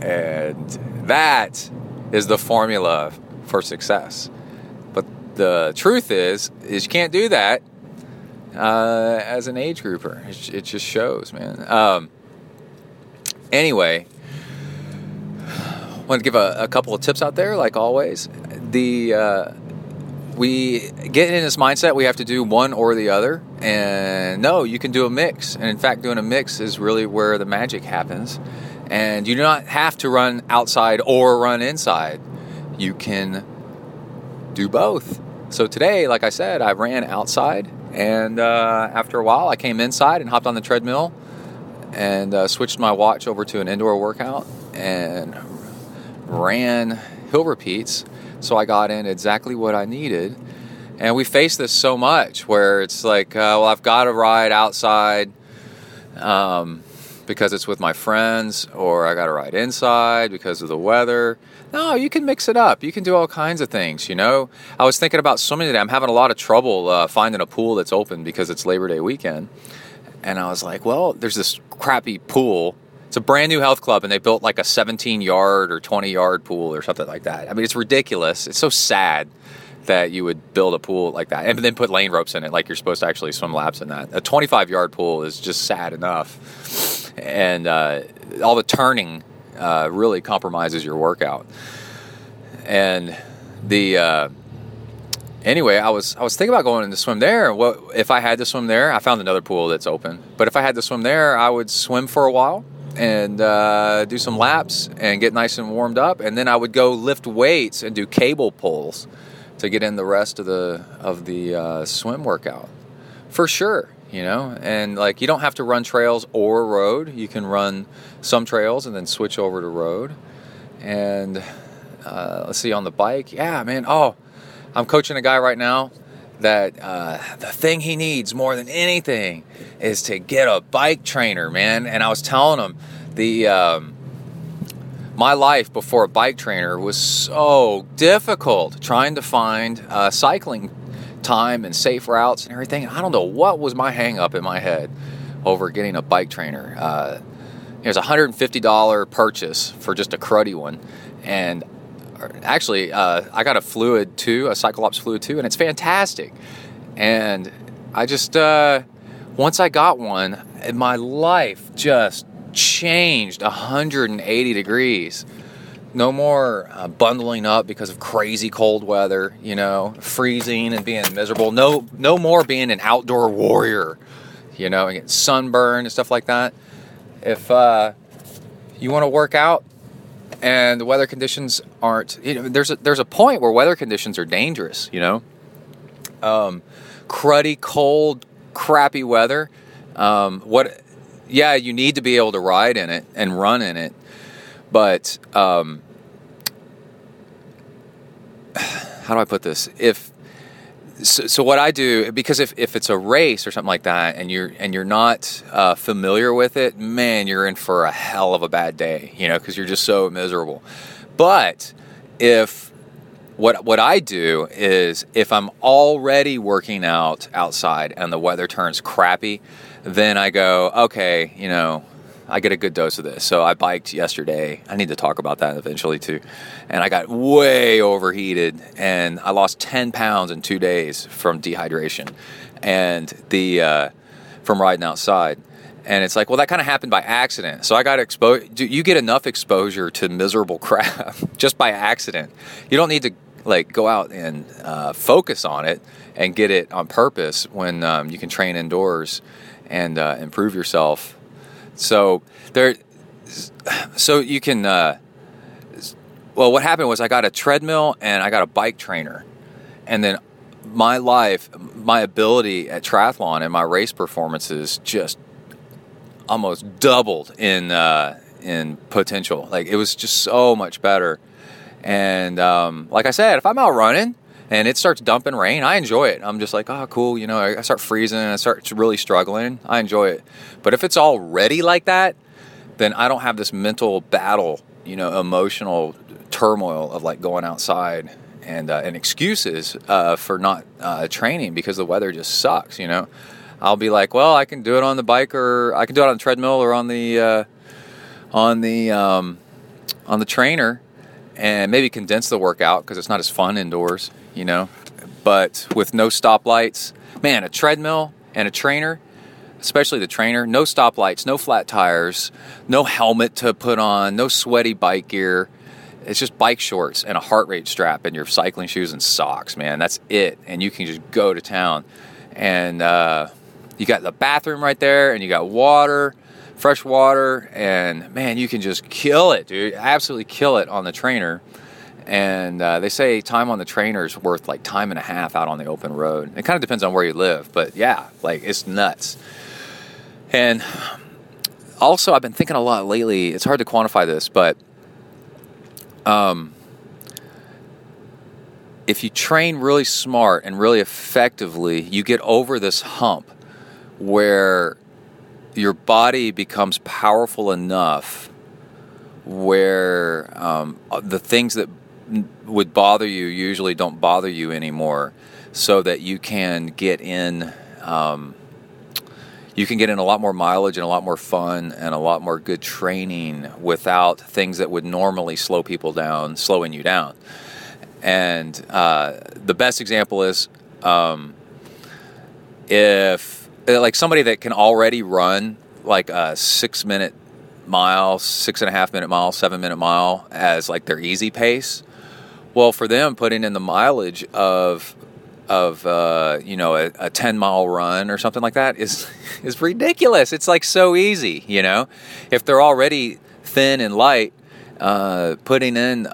And that is the formula for success. But the truth is you can't do that as an age grouper. It just shows, man. Anyway, I want to give a couple of tips out there, like always. We get in this mindset we have to do one or the other. And no, you can do a mix. And in fact, doing a mix is really where the magic happens. And you do not have to run outside or run inside. You can do both. So today, like I said, I ran outside, and after a while I came inside and hopped on the treadmill and switched my watch over to an indoor workout and ran hill repeats. So I got in exactly what I needed. And we face this so much where it's like, well, I've got to ride outside because it's with my friends, or I got to ride inside because of the weather. No, you can mix it up. You can do all kinds of things, you know. I was thinking about swimming today. I'm having a lot of trouble finding a pool that's open because it's Labor Day weekend. And I was like, well, there's this crappy pool. It's a brand new health club, and they built like a 17-yard or 20-yard pool or something like that. I mean, it's ridiculous. It's so sad that you would build a pool like that and then put lane ropes in it, like you're supposed to actually swim laps in that. A 25-yard pool is just sad enough. And all the turning really compromises your workout. And the anyway, I was thinking about going to swim there. What if I had to swim there? I found another pool that's open. But if I had to swim there, I would swim for a while and do some laps and get nice and warmed up, and then I would go lift weights and do cable pulls to get in the rest of the swim workout for sure. You know, and like you don't have to run trails or road. You can run some trails and then switch over to road. And let's see, on the bike. Yeah, man. Oh, I'm coaching a guy right now that the thing he needs more than anything is to get a bike trainer, man. And I was telling him my life before a bike trainer was so difficult, trying to find cycling time and safe routes and everything. I don't know what was my hang up in my head over getting a bike trainer. It was a $150 purchase for just a cruddy one. And actually, I got a Fluid 2, a Cyclops Fluid 2, and it's fantastic. And I just, once I got one, my life just changed 180 degrees. No more bundling up because of crazy cold weather, you know, freezing and being miserable. No more being an outdoor warrior, you know, and getting sunburn and stuff like that. If you want to work out and the weather conditions aren't, you know, there's a point where weather conditions are dangerous, you know. Cruddy, cold, crappy weather. Yeah, you need to be able to ride in it and run in it. But how do I put this? So what I do, because if it's a race or something like that, and you're not familiar with it, man, you're in for a hell of a bad day, you know, because you're just so miserable. But if what I do is if I'm already working out outside and the weather turns crappy, then I go, okay, you know, I get a good dose of this. So I biked yesterday. I need to talk about that eventually too. And I got way overheated and I lost 10 pounds in 2 days from dehydration and from riding outside. And it's like, well, that kind of happened by accident. So I got exposed. You get enough exposure to miserable crap just by accident. You don't need to like go out and focus on it and get it on purpose when you can train indoors and improve yourself. So you can, well, what happened was I got a treadmill and I got a bike trainer, and then my life, my ability at triathlon and my race performances just almost doubled in potential. Like it was just so much better. And, like I said, if I'm out running and it starts dumping rain, I enjoy it. I'm just like, oh, cool. You know, I start freezing and I start really struggling. I enjoy it. But if it's already like that, then I don't have this mental battle, you know, emotional turmoil of like going outside and excuses for not training because the weather just sucks, you know. I'll be like, well, I can do it on the bike or I can do it on the treadmill or on the trainer and maybe condense the workout because it's not as fun indoors, you know. But with no stoplights, man, a treadmill and a trainer, especially the trainer, no stoplights, no flat tires, no helmet to put on, no sweaty bike gear. It's just bike shorts and a heart rate strap and your cycling shoes and socks, man. That's it. And you can just go to town. And you got the bathroom right there and you got water, fresh water. And, man, you can just kill it, dude. Absolutely kill it on the trainer. And they say time on the trainer is worth like time and a half out on the open road. It kind of depends on where you live, but yeah, like it's nuts. And also, I've been thinking a lot lately. It's hard to quantify this, but if you train really smart and really effectively, you get over this hump where your body becomes powerful enough where the things that would bother you usually don't bother you anymore, so that you can get in a lot more mileage and a lot more fun and a lot more good training without things that would normally slow people down, slowing you down. And the best example is if like somebody that can already run like a 6 minute mile, 6.5 minute mile, 7 minute mile as like their easy pace. Well, for them, putting in the mileage of you know, a 10 mile run or something like that is ridiculous. It's like so easy, you know, if they're already thin and light, putting in,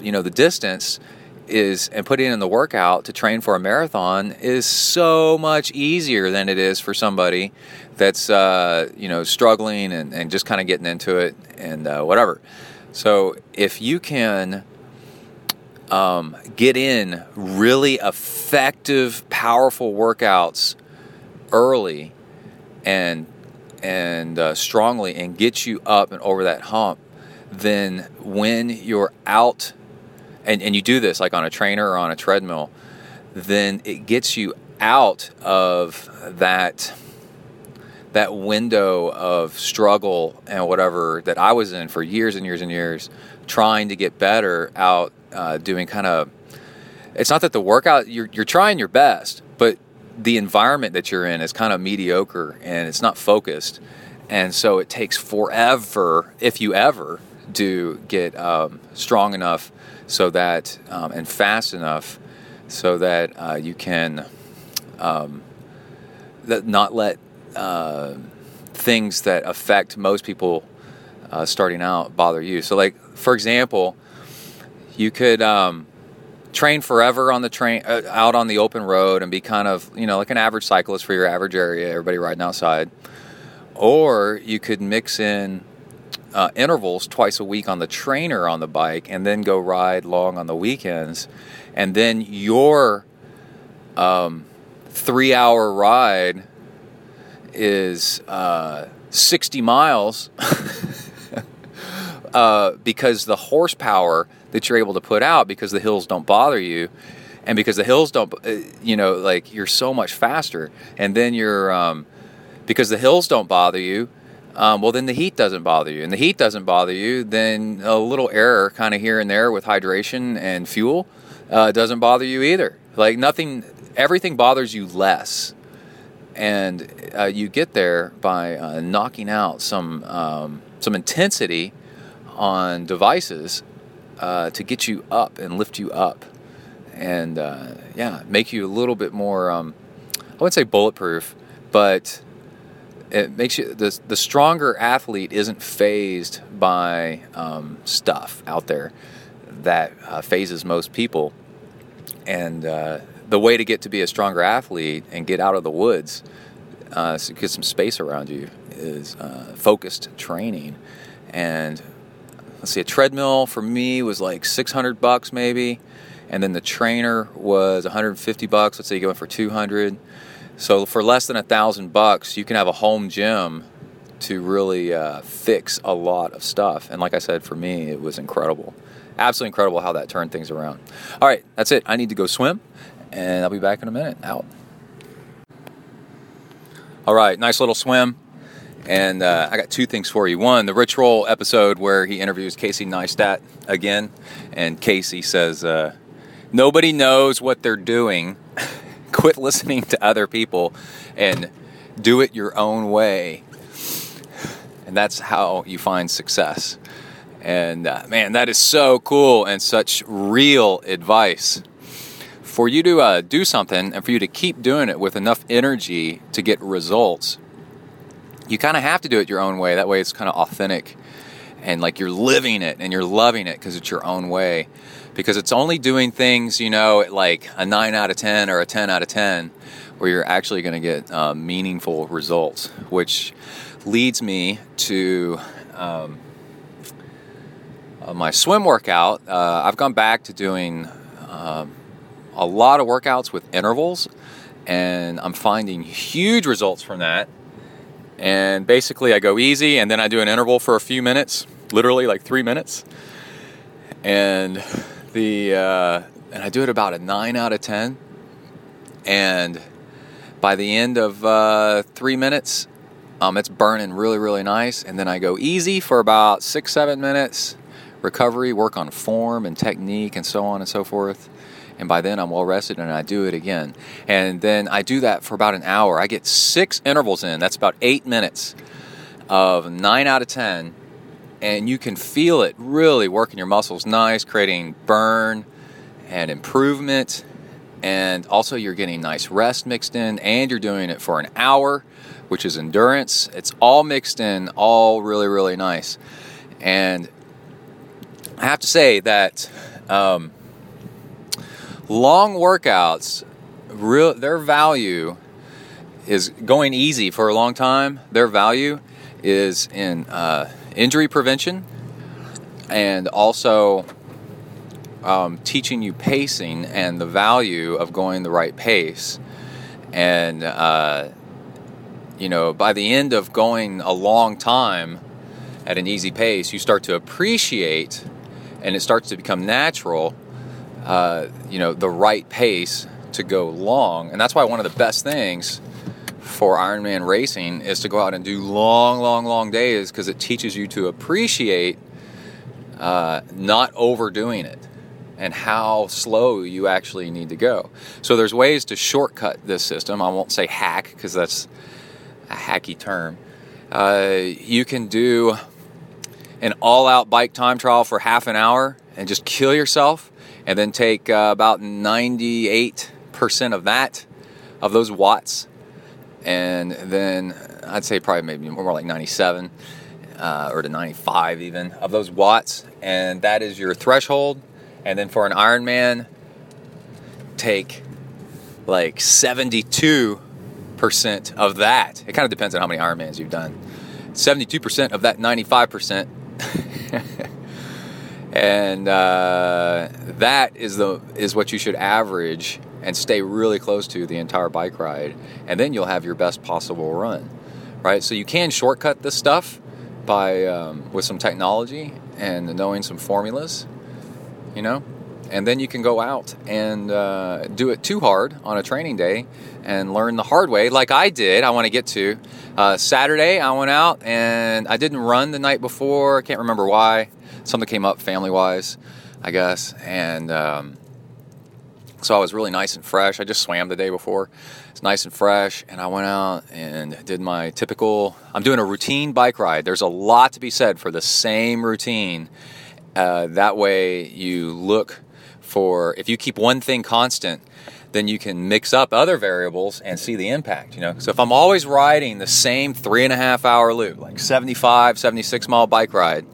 you know, the distance is, and putting in the workout to train for a marathon is so much easier than it is for somebody that's, you know, struggling and just kind of getting into it and, whatever. So if you can, get in really effective, powerful workouts early and strongly and get you up and over that hump, then when you're out and you do this like on a trainer or on a treadmill, then it gets you out of that window of struggle and whatever that I was in for years and years and years, trying to get better out doing kind of, it's not that the workout, you're trying your best, but the environment that you're in is kind of mediocre and it's not focused. And so it takes forever, if you ever do, get strong enough so that, and fast enough so that you can not let things that affect most people starting out bother you. So like, for example, you could train forever on the train out on the open road and be kind of, you know, like an average cyclist for your average area, everybody riding outside. Or you could mix in intervals twice a week on the trainer on the bike and then go ride long on the weekends. And then your 3 hour ride is 60 miles because the horsepower that you're able to put out, because the hills don't bother you, and because the hills don't, you know, like, you're so much faster. And then you're, because the hills don't bother you, well, then the heat doesn't bother you. And the heat doesn't bother you, then a little error kind of here and there with hydration and fuel doesn't bother you either. Like, nothing, everything bothers you less. And you get there by knocking out some intensity on devices to get you up and lift you up. And, yeah, make you a little bit more, I wouldn't say bulletproof, but it makes you, the stronger athlete isn't fazed by stuff out there that phases most people. And the way to get to be a stronger athlete and get out of the woods, so get some space around you, is focused training. And let's see, a treadmill for me was like $600 maybe. And then the trainer was $150. Let's say you go in for $200. So for less than $1,000, you can have a home gym to really fix a lot of stuff. And like I said, for me, it was incredible. Absolutely incredible how that turned things around. All right, that's it. I need to go swim, and I'll be back in a minute. Out. All right, nice little swim. And I got two things for you. One, the Rich Roll episode where he interviews Casey Neistat again. And Casey says, nobody knows what they're doing. Quit listening to other people and do it your own way. And that's how you find success. And man, that is so cool and such real advice. For you to do something and for you to keep doing it with enough energy to get results, you kind of have to do it your own way. That way it's kind of authentic and like you're living it and you're loving it because it's your own way. Because it's only doing things, you know, at like a 9 out of 10 or a 10 out of 10 where you're actually going to get meaningful results, which leads me to my swim workout. I've gone back to doing a lot of workouts with intervals, and I'm finding huge results from that. And basically I go easy and then I do an interval for a few minutes, literally like 3 minutes. And and I do it about a 9 out of 10. And by the end of 3 minutes, it's burning really, really nice. And then I go easy for about 6, 7 minutes, recovery, work on form and technique and so on and so forth. And by then I'm well rested and I do it again. And then I do that for about an hour. I get 6 intervals in. That's about 8 minutes of 9 out of 10. And you can feel it really working your muscles nice, creating burn and improvement. And also you're getting nice rest mixed in, and you're doing it for an hour, which is endurance. It's all mixed in, all really, really nice. And I have to say that long workouts, their value is going easy for a long time. Their value is in injury prevention, and also teaching you pacing and the value of going the right pace. And, you know, by the end of going a long time at an easy pace, you start to appreciate, and it starts to become natural, you know, the right pace to go long. And that's why one of the best things for Ironman racing is to go out and do long, long, long days, because it teaches you to appreciate not overdoing it and how slow you actually need to go. So there's ways to shortcut this system. I won't say hack, because that's a hacky term. You can do an all-out bike time trial for half an hour and just kill yourself, and then take about 98% of that, of those watts, and then I'd say probably maybe more like 97 or to 95 even of those watts, and that is your threshold. And then for an Ironman, take like 72% of that. It kind of depends on how many Ironmans you've done. 72% of that 95%. And that is what you should average and stay really close to the entire bike ride, and then you'll have your best possible run, right? So you can shortcut this stuff by with some technology and knowing some formulas, you know. And then you can go out and do it too hard on a training day and learn the hard way like I did. I want to get to. Saturday, I went out and I didn't run the night before. I can't remember why. Something came up family-wise, I guess. And so I was really nice and fresh. I just swam the day before. It's nice and fresh. And I went out and did my typical... I'm doing a routine bike ride. There's a lot to be said for the same routine. That way you look... for if you keep one thing constant, then you can mix up other variables and see the impact, you know. So if I'm always riding the same 3.5 hour loop, like 75, 76 mile bike ride,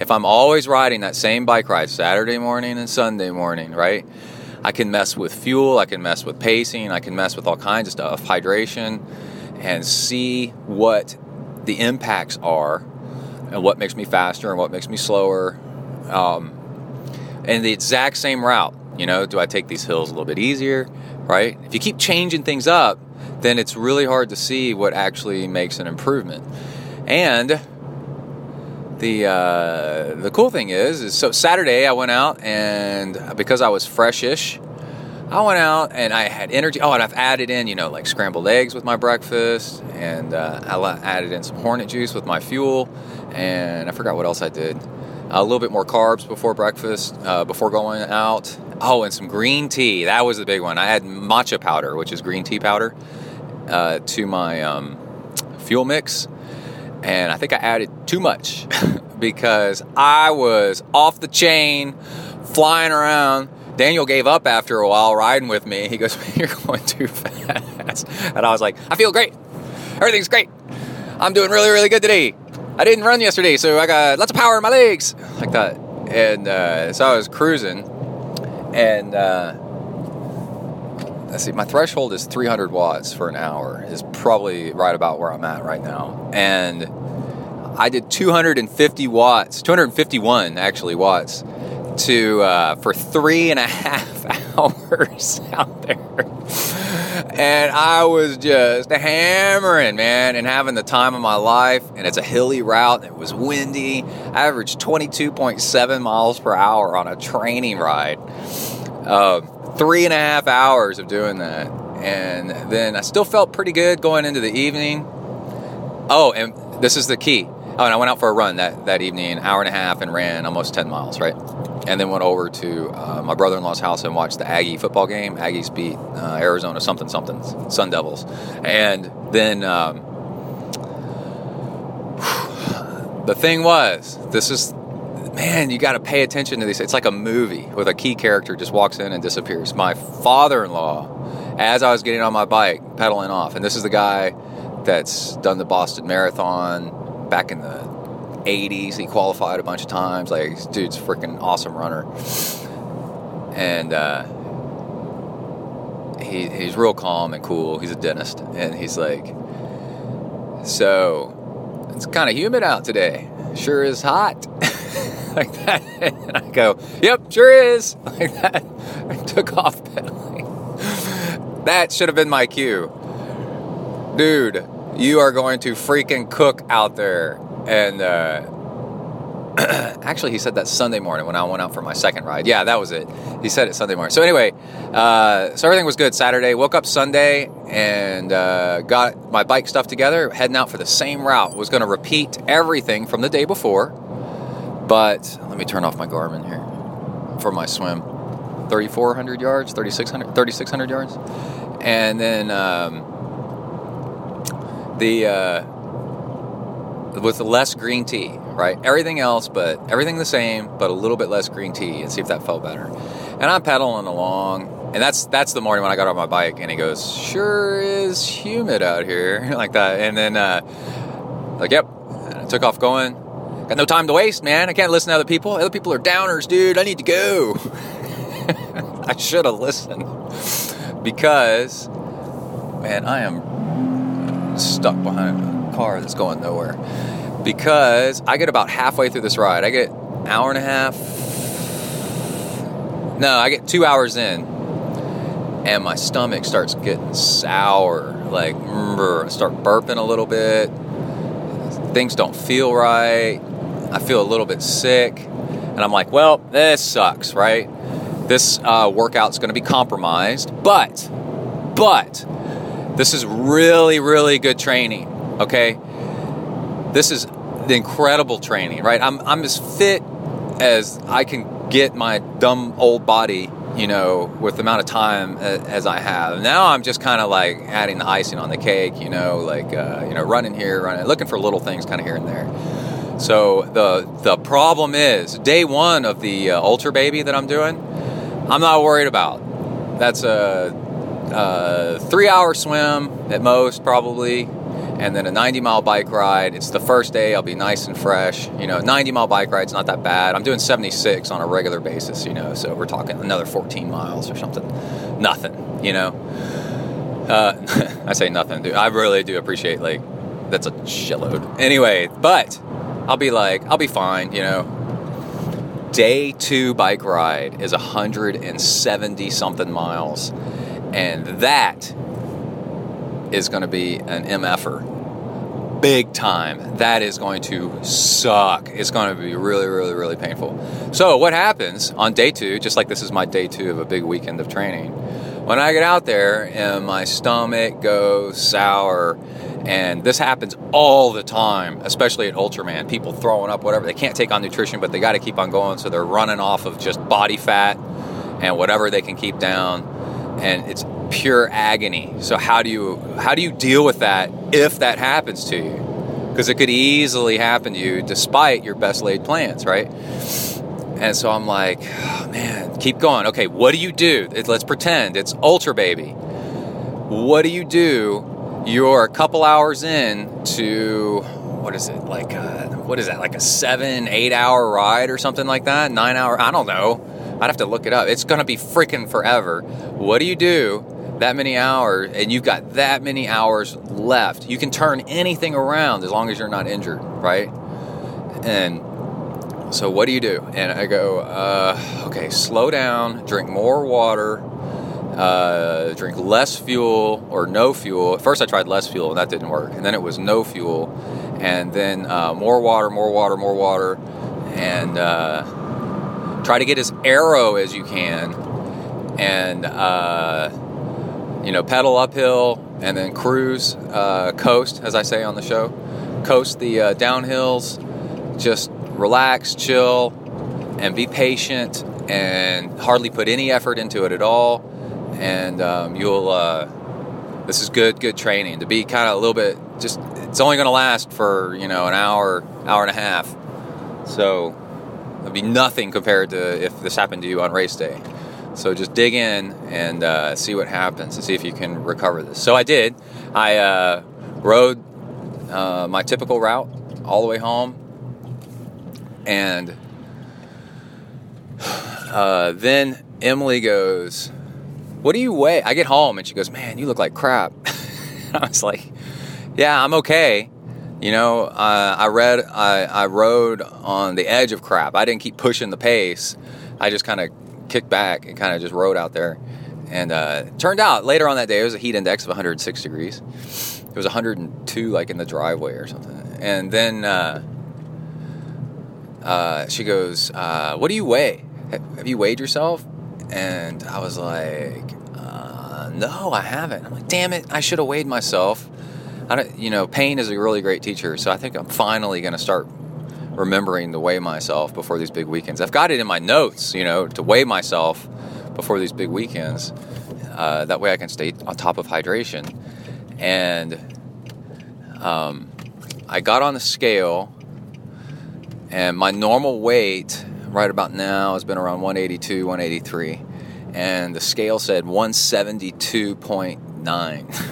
if I'm always riding that same bike ride Saturday morning and Sunday morning, right, I can mess with fuel, I can mess with pacing, I can mess with all kinds of stuff, hydration, and see what the impacts are and what makes me faster and what makes me slower. And the exact same route, you know, do I take these hills a little bit easier, right? If you keep changing things up, then it's really hard to see what actually makes an improvement. And the cool thing is so Saturday I went out, and because I was freshish, I went out and I had energy. Oh, and I've added in, you know, like scrambled eggs with my breakfast, and I added in some Hornet Juice with my fuel, and I forgot what else I did. A little bit more carbs before breakfast, before going out. Oh, and some green tea. That was the big one. I had matcha powder, which is green tea powder, to my fuel mix. And I think I added too much because I was off the chain, flying around. Daniel gave up after a while riding with me. He goes, "You're going too fast." And I was like, "I feel great. Everything's great. I'm doing really, really good today. I didn't run yesterday, so I got lots of power in my legs," like that. And so I was cruising, and let's see, my threshold is 300 watts for an hour, is probably right about where I'm at right now. And I did 250 watts, 251 actually watts, to for 3.5 hours out there. And I was just hammering, man, and having the time of my life. And it's a hilly route, and it was windy. I averaged 22.7 miles per hour on a training ride. 3.5 hours of doing that. And then I still felt pretty good going into the evening. Oh, and this is the key. Oh, and I went out for a run that evening, an hour and a half, and ran almost 10 miles, right? And then went over to my brother-in-law's house and watched the Aggie football game. Aggies beat Arizona something, Sun Devils. And then the thing was, this is, man, you got to pay attention to these. It's like a movie with a key character just walks in and disappears. My father-in-law, as I was getting on my bike, pedaling off, and this is the guy that's done the Boston Marathon back in the 80s. He qualified a bunch of times. Like, dude's freaking awesome runner. And he's real calm and cool. He's a dentist. And he's like, "So, it's kind of humid out today. Sure is hot." Like that. And I go, "Yep, sure is." Like that. I took off pedaling. That should have been my cue. Dude, you are going to freaking cook out there. And actually, he said that Sunday morning when I went out for my second ride. Yeah, that was it. He said it Sunday morning. So anyway, so everything was good Saturday. Woke up Sunday and got my bike stuff together, heading out for the same route. Was going to repeat everything from the day before. But let me turn off my Garmin here for my swim. 3,400 yards, 3,600 yards. And then... with the less green tea, right? Everything else, but everything the same, but a little bit less green tea, and see if that felt better. And I'm pedaling along, and that's the morning when I got on my bike, and he goes, "Sure is humid out here," like that. And then, like, yep, and I took off going. Got no time to waste, man. I can't listen to other people. Other people are downers, dude. I need to go. I should have listened because, man, I am stuck behind a car that's going nowhere, because I get about halfway through this ride. I get an hour and a half. No, I get 2 hours in, and my stomach starts getting sour. Like, I start burping a little bit. things don't feel right. I feel a little bit sick. And I'm like, well, this sucks, right? This workout's going to be compromised. But, this is really, really good training, okay? This is the incredible training, right? I'm as fit as I can get my dumb old body, you know, with the amount of time as I have. Now I'm just kind of like adding the icing on the cake, you know, like, running here, looking for little things kind of here and there. So the problem is, day one of the Ultra Baby that I'm doing, I'm not worried about. That's a 3-hour swim at most, probably. And then a 90-mile bike ride. It's the first day. I'll be nice and fresh. You know, 90-mile bike ride's not that bad. I'm doing 76 on a regular basis, you know. So we're talking another 14 miles or something. Nothing, you know. I say nothing, dude. I really do appreciate, like, that's a shitload. Anyway, but I'll be fine, you know. Day 2 bike ride is 170-something miles. And that is going to be an MF'er. Big time. That is going to suck. It's going to be really, really, really painful. So what happens on day 2, just like this is my day 2 of a big weekend of training, when I get out there and my stomach goes sour, and this happens all the time, especially at Ultraman, people throwing up whatever. They can't take on nutrition, but they got to keep on going, so they're running off of just body fat and whatever they can keep down, and it's pure agony. So how do you deal with that if that happens to you? Because it could easily happen to you despite your best laid plans, right? And so I'm like, oh, man, keep going. Okay, what do you do? Let's pretend it's Ultra Baby. What do you do? You're a couple hours in to, like a 7-8 hour ride or something like that? 9 hour, I don't know. I'd have to look it up. It's going to be freaking forever. What do you do? That many hours, and you've got that many hours left. You can turn anything around as long as you're not injured, right? And so what do you do? And I go, okay, slow down, drink more water, drink less fuel or no fuel. At first I tried less fuel, and that didn't work. And then it was no fuel. And then more water. And try to get as aero as you can. And pedal uphill and then cruise, coast, as I say on the show. Coast the downhills, just relax, chill, and be patient, and hardly put any effort into it at all. And this is good training to be kind of a little bit, just, it's only going to last for, an hour and a half. So it'd be nothing compared to if this happened to you on race day. So just dig in and see what happens and see if you can recover this. So I did. I rode my typical route all the way home. And then Emily goes, what do you weigh? I get home and she goes, man, you look like crap. I was like, yeah, I'm okay. I rode on the edge of crap. I didn't keep pushing the pace. I just kind of kicked back and kind of just rode out there, and turned out later on that day it was a heat index of 106 degrees. It was 102 like in the driveway or something. And then she goes, what do you weigh? Have you weighed yourself? And I was like, no, I haven't. I'm like, damn it, I should have weighed myself. I don't, pain is a really great teacher, so I think I'm finally going to start remembering to weigh myself before these big weekends. I've got it in my notes, to weigh myself before these big weekends. That way I can stay on top of hydration. And I got on the scale, and my normal weight right about now has been around 182, 183. And the scale said 172.9.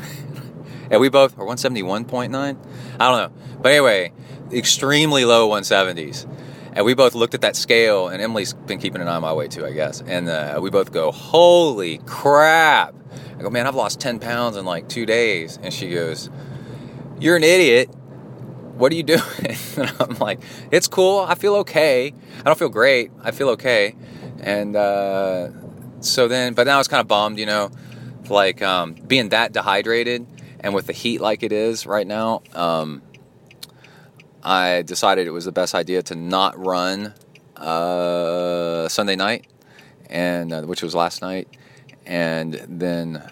And we both are 171.9. I don't know. But anyway, extremely low 170s. And we both looked at that scale, and Emily's been keeping an eye on my weight too, I guess. And we both go, holy crap. I go, man, I've lost 10 pounds in like 2 days. And she goes, you're an idiot. What are you doing? And I'm like, it's cool. I feel okay. I don't feel great. I feel okay. And but now I was kind of bummed, being that dehydrated. And with the heat like it is right now, I decided it was the best idea to not run Sunday night, and which was last night, and then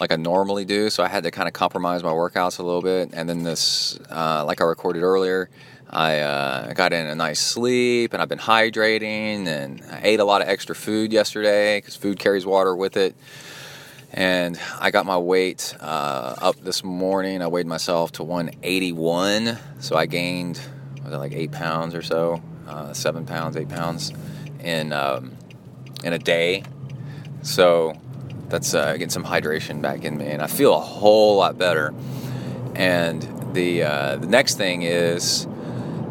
like I normally do. So I had to kind of compromise my workouts a little bit. And then this, like I recorded earlier, I got in a nice sleep, and I've been hydrating, and I ate a lot of extra food yesterday because food carries water with it. And I got my weight up this morning. I weighed myself to 181, so I gained, was it like 8 pounds or so, 7 pounds, 8 pounds in a day. So that's getting some hydration back in me, and I feel a whole lot better. And the next thing is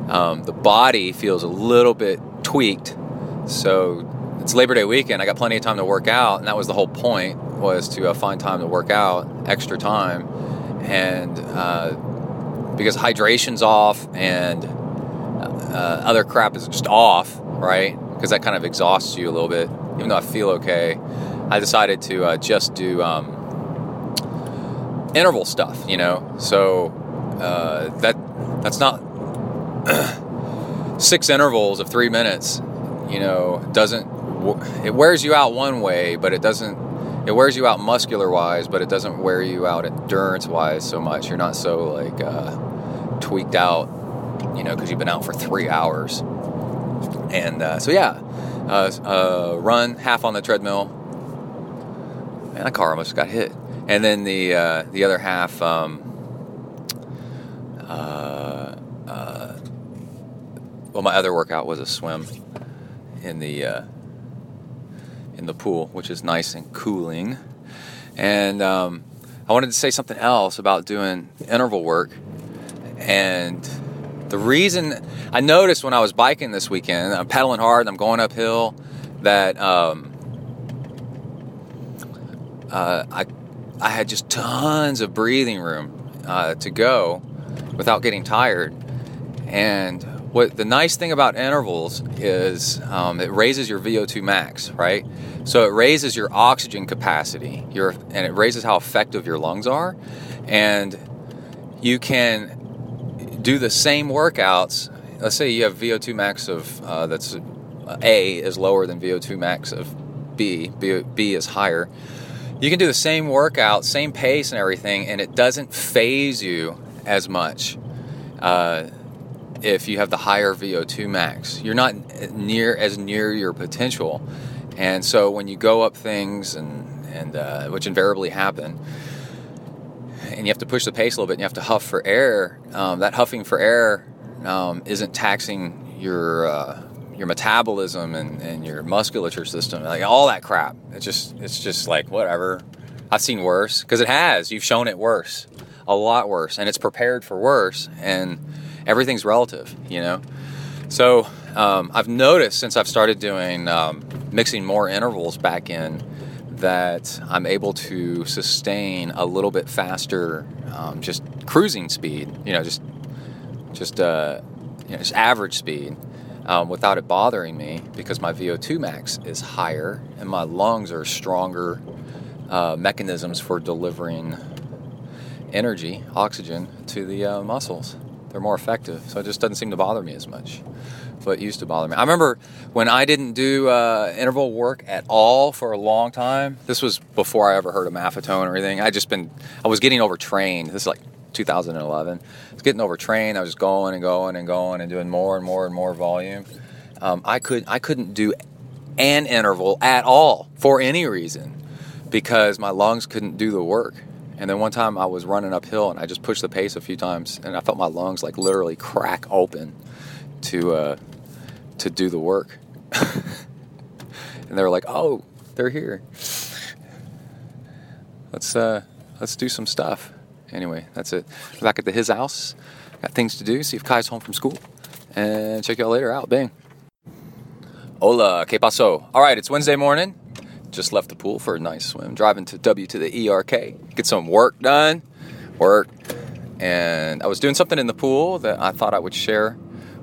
the body feels a little bit tweaked. So it's Labor Day weekend. I got plenty of time to work out, and that was the whole point, was to find time to work out, extra time, and because hydration's off and other crap is just off, right? Because that kind of exhausts you a little bit. Even though I feel okay, I decided to just do interval stuff, you know. So that's not 6 intervals of 3 minutes, you know. Doesn't it wears you out one way, but it doesn't. It wears you out muscular-wise, but it doesn't wear you out endurance-wise so much. You're not so, like, tweaked out, you know, because you've been out for 3 hours. And so, yeah, run half on the treadmill. Man, that car almost got hit. And then the other half, well, my other workout was a swim in the pool, which is nice and cooling. And I wanted to say something else about doing interval work. And the reason I noticed when I was biking this weekend, I'm pedaling hard and I'm going uphill, that I had just tons of breathing room to go without getting tired. And what the nice thing about intervals is it raises your VO2 max, right? So it raises your oxygen capacity, and it raises how effective your lungs are. And you can do the same workouts. Let's say you have VO2 max of that's A is lower than VO2 max of B. B is higher. You can do the same workout, same pace and everything, and it doesn't phase you as much. If you have the higher VO2 max, you're not near your potential. And so when you go up things, and which invariably happen, and you have to push the pace a little bit, and you have to huff for air, that huffing for air isn't taxing your metabolism and your musculature system, like all that crap. It's just like whatever. I've seen worse, because it has. You've shown it worse, a lot worse, and it's prepared for worse, and everything's relative, you know. So I've noticed since I've started doing mixing more intervals back in, that I'm able to sustain a little bit faster, just cruising speed, you know, just average speed, without it bothering me, because my VO2 max is higher and my lungs are stronger mechanisms for delivering energy, oxygen, to the muscles. They're more effective, so it just doesn't seem to bother me as much. But it used to bother me. I remember when I didn't do interval work at all for a long time. This was before I ever heard of Maffetone or anything. I was getting overtrained. This is like 2011. I was getting overtrained. I was going and going and going and doing more and more and more volume. I couldn't do an interval at all for any reason, because my lungs couldn't do the work. And then one time I was running uphill and I just pushed the pace a few times, and I felt my lungs like literally crack open to do the work. And they were like, "Oh, they're here. Let's do some stuff." Anyway, that's it. Back at his house. Got things to do. See if Kai's home from school. And check y'all later out. Bang. Hola, ¿qué pasó? All right, it's Wednesday morning. Just left the pool for a nice swim. Driving to W to the ERK. Get some work done. And I was doing something in the pool that I thought I would share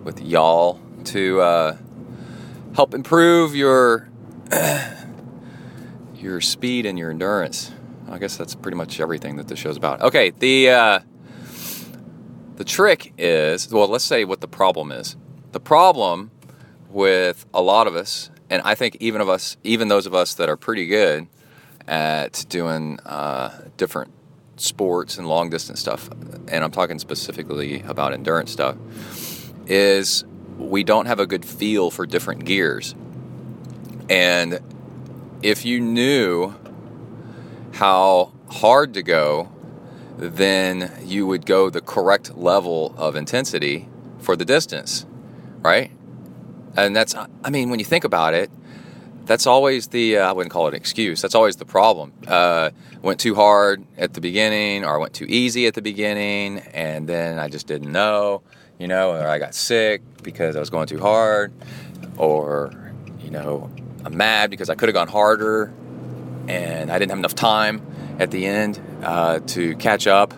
with y'all to help improve your speed and your endurance. I guess that's pretty much everything that this show's about. Okay, the The trick is, well, let's say what the problem is. The problem with a lot of us, and I think even those of us that are pretty good at doing different sports and long distance stuff, and I'm talking specifically about endurance stuff, is we don't have a good feel for different gears. And if you knew how hard to go, then you would go the correct level of intensity for the distance, right? And that's, I mean, when you think about it, that's always the, I wouldn't call it an excuse, that's always the problem. Went too hard at the beginning, or went too easy at the beginning, and then I just didn't know, you know, or I got sick because I was going too hard, or, you know, I'm mad because I could have gone harder, and I didn't have enough time at the end to catch up.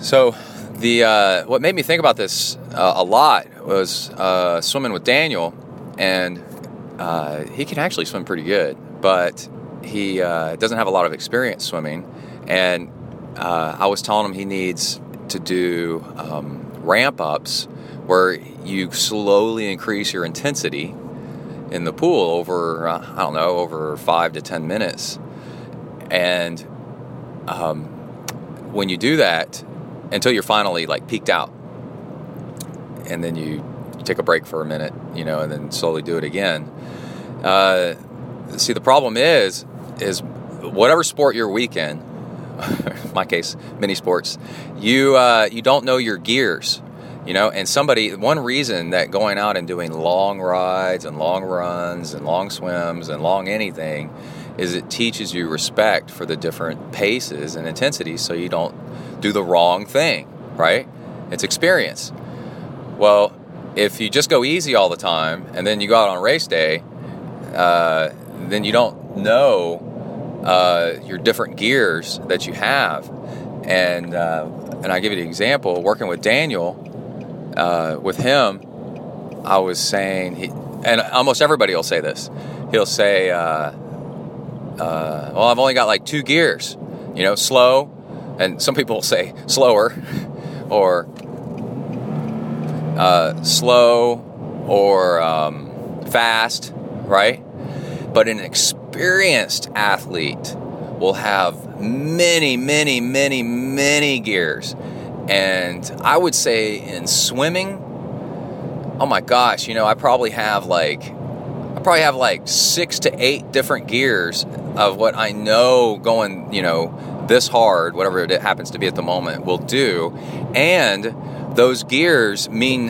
So the what made me think about this a lot was swimming with Daniel, and he can actually swim pretty good, but he doesn't have a lot of experience swimming, and I was telling him he needs to do ramp ups where you slowly increase your intensity in the pool over, I don't know, over 5 to 10 minutes. And when you do that, until you're finally like peaked out, and then you take a break for a minute, you know, and then slowly do it again. See, the problem is whatever sport you're weak in, in my case, many sports, you don't know your gears. You know, and one reason that going out and doing long rides and long runs and long swims and long anything is it teaches you respect for the different paces and intensities, so you don't do the wrong thing, right? It's experience. Well, if you just go easy all the time and then you go out on race day, then you don't know your different gears that you have. And I give you an example, working with Daniel. With him, I was saying, and almost everybody will say this. He'll say, well, I've only got like 2 gears, you know, slow. And some people will say slower or slow or fast, right? But an experienced athlete will have many, many, many, many gears. And I would say in swimming, oh my gosh, you know, I probably have like 6 to 8 different gears of what I know going, you know, this hard, whatever it happens to be at the moment, will do. And those gears mean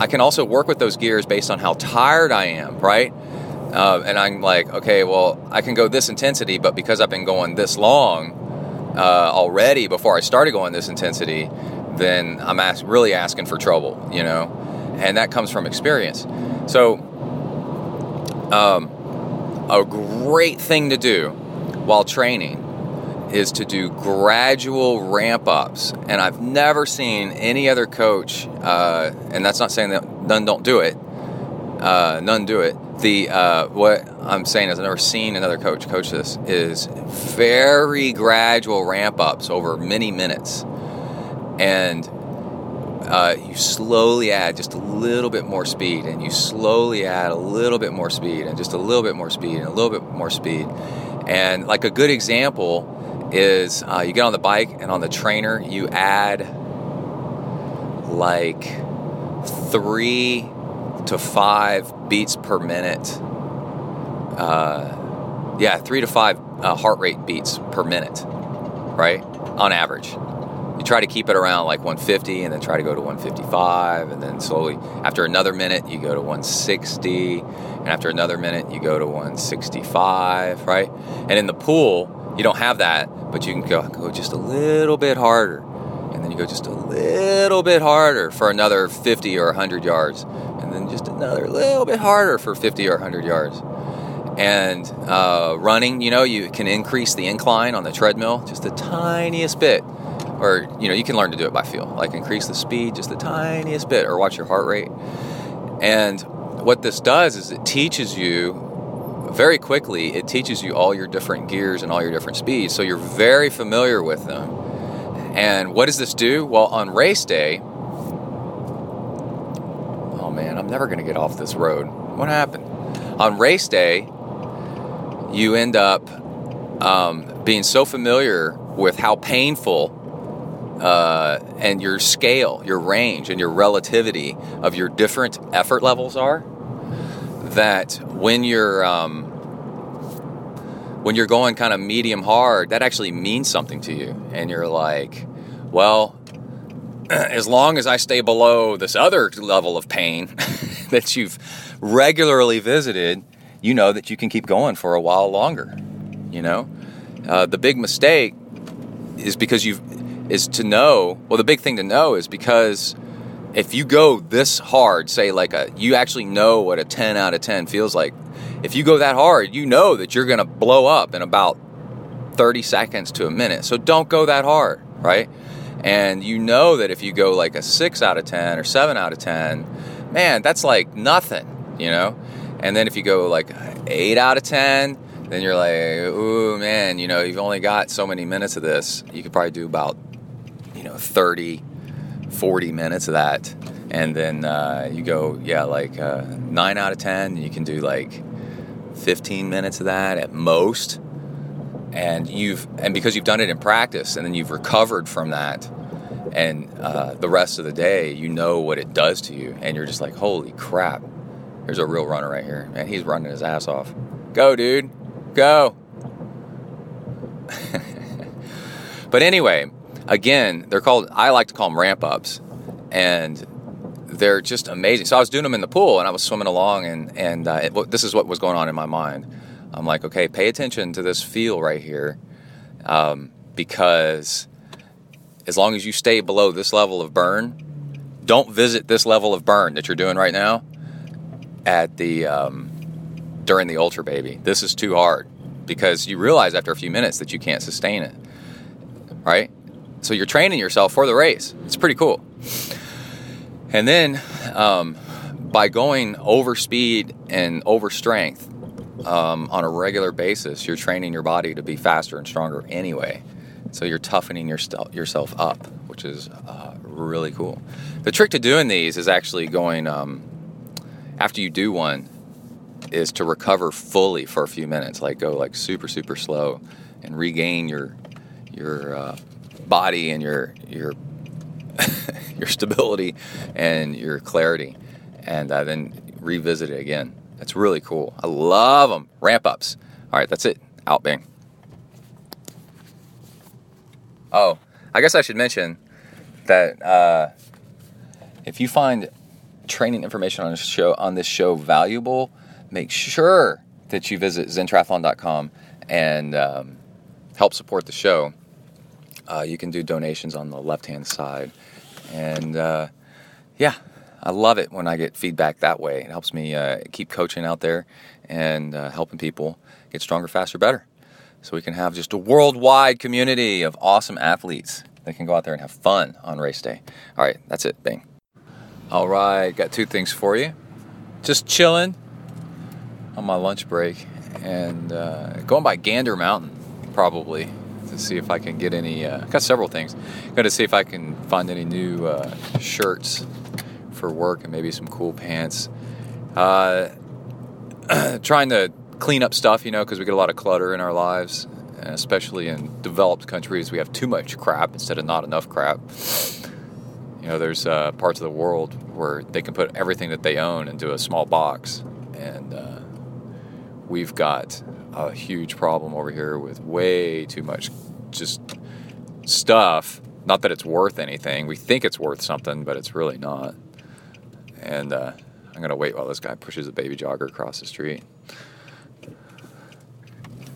I can also work with those gears based on how tired I am, right? And I'm like, okay, well, I can go this intensity, but because I've been going this long already before I started going this intensity, then I'm really asking for trouble, you know, and that comes from experience. So a great thing to do while training is to do gradual ramp ups, and I've never seen any other coach, and that's not saying that none don't do it, none do it. What I'm saying is I've never seen another coach this, is very gradual ramp-ups over many minutes. And you slowly add just a little bit more speed, and you slowly add a little bit more speed, and just a little bit more speed, and a little bit more speed. And like a good example is you get on the bike, and on the trainer, you add like 3 to 5 beats per minute. 3 to 5 heart rate beats per minute, right? On average. You try to keep it around like 150, and then try to go to 155, and then slowly, after another minute, you go to 160, and after another minute, you go to 165, right? And in the pool, you don't have that, but you can go just a little bit harder, and then you go just a little bit harder for another 50 or 100 yards, and then just another little bit harder for 50 or 100 yards. And running, you know, you can increase the incline on the treadmill just the tiniest bit. Or, you know, you can learn to do it by feel. Like increase the speed just the tiniest bit, or watch your heart rate. And what this does is it teaches you, very quickly, it teaches you all your different gears and all your different speeds. So you're very familiar with them. And what does this do? Well, on race day, oh man, I'm never going to get off this road. What happened? On race day, you end up being so familiar with how painful and your scale, your range, and your relativity of your different effort levels are, that when you're going kind of medium hard, that actually means something to you. And you're like, well, as long as I stay below this other level of pain that you've regularly visited, you know that you can keep going for a while longer, you know? The big mistake is because the big thing to know is, because if you go this hard, say you actually know what a 10 out of 10 feels like. If you go that hard, you know that you're going to blow up in about 30 seconds to a minute. So don't go that hard, right? And you know that if you go like a 6 out of 10 or 7 out of 10, man, that's like nothing, you know? And then if you go like 8 out of 10, then you're like, ooh, man, you know, you've only got so many minutes of this. You could probably do about, 30, 40 minutes of that. And then you go, 9 out of 10, and you can do like 15 minutes of that at most. And because you've done it in practice, and then you've recovered from that, and the rest of the day, you know what it does to you, and you're just like, holy crap, there's a real runner right here, man, he's running his ass off. Go, dude, go. But anyway, again, I like to call them ramp ups, and they're just amazing. So I was doing them in the pool, and I was swimming along, and this is what was going on in my mind. I'm like, okay, pay attention to this feel right here, because as long as you stay below this level of burn, don't visit this level of burn that you're doing right now at the during the Ultra Baby. This is too hard, because you realize after a few minutes that you can't sustain it, right? So you're training yourself for the race. It's pretty cool. And then by going over speed and over strength, on a regular basis, you're training your body to be faster and stronger anyway. So you're toughening yourself up, which is really cool. The trick to doing these is actually going, after you do one, is to recover fully for a few minutes, go super, super slow and regain your body and your your stability and your clarity, and then revisit it again. That's really cool. I love them. Ramp ups. All right, that's it. Out, bang. Oh, I guess I should mention that if you find training information on this show valuable, make sure that you visit zentriathlon.com and help support the show. You can do donations on the left-hand side, and I love it when I get feedback that way. It helps me keep coaching out there and helping people get stronger, faster, better, so we can have just a worldwide community of awesome athletes that can go out there and have fun on race day. All right, that's it. Bang. All right, got two things for you. Just chilling on my lunch break and going by Gander Mountain probably to see if I can get any. I've got several things. Got to see if I can find any new shirts for work, and maybe some cool pants. Trying to clean up stuff, because we get a lot of clutter in our lives, and especially in developed countries, we have too much crap instead of not enough crap. There's parts of the world where they can put everything that they own into a small box, and we've got a huge problem over here with way too much just stuff. Not that it's worth anything. We think it's worth something, but it's really not. And I'm going to wait while this guy pushes a baby jogger across the street.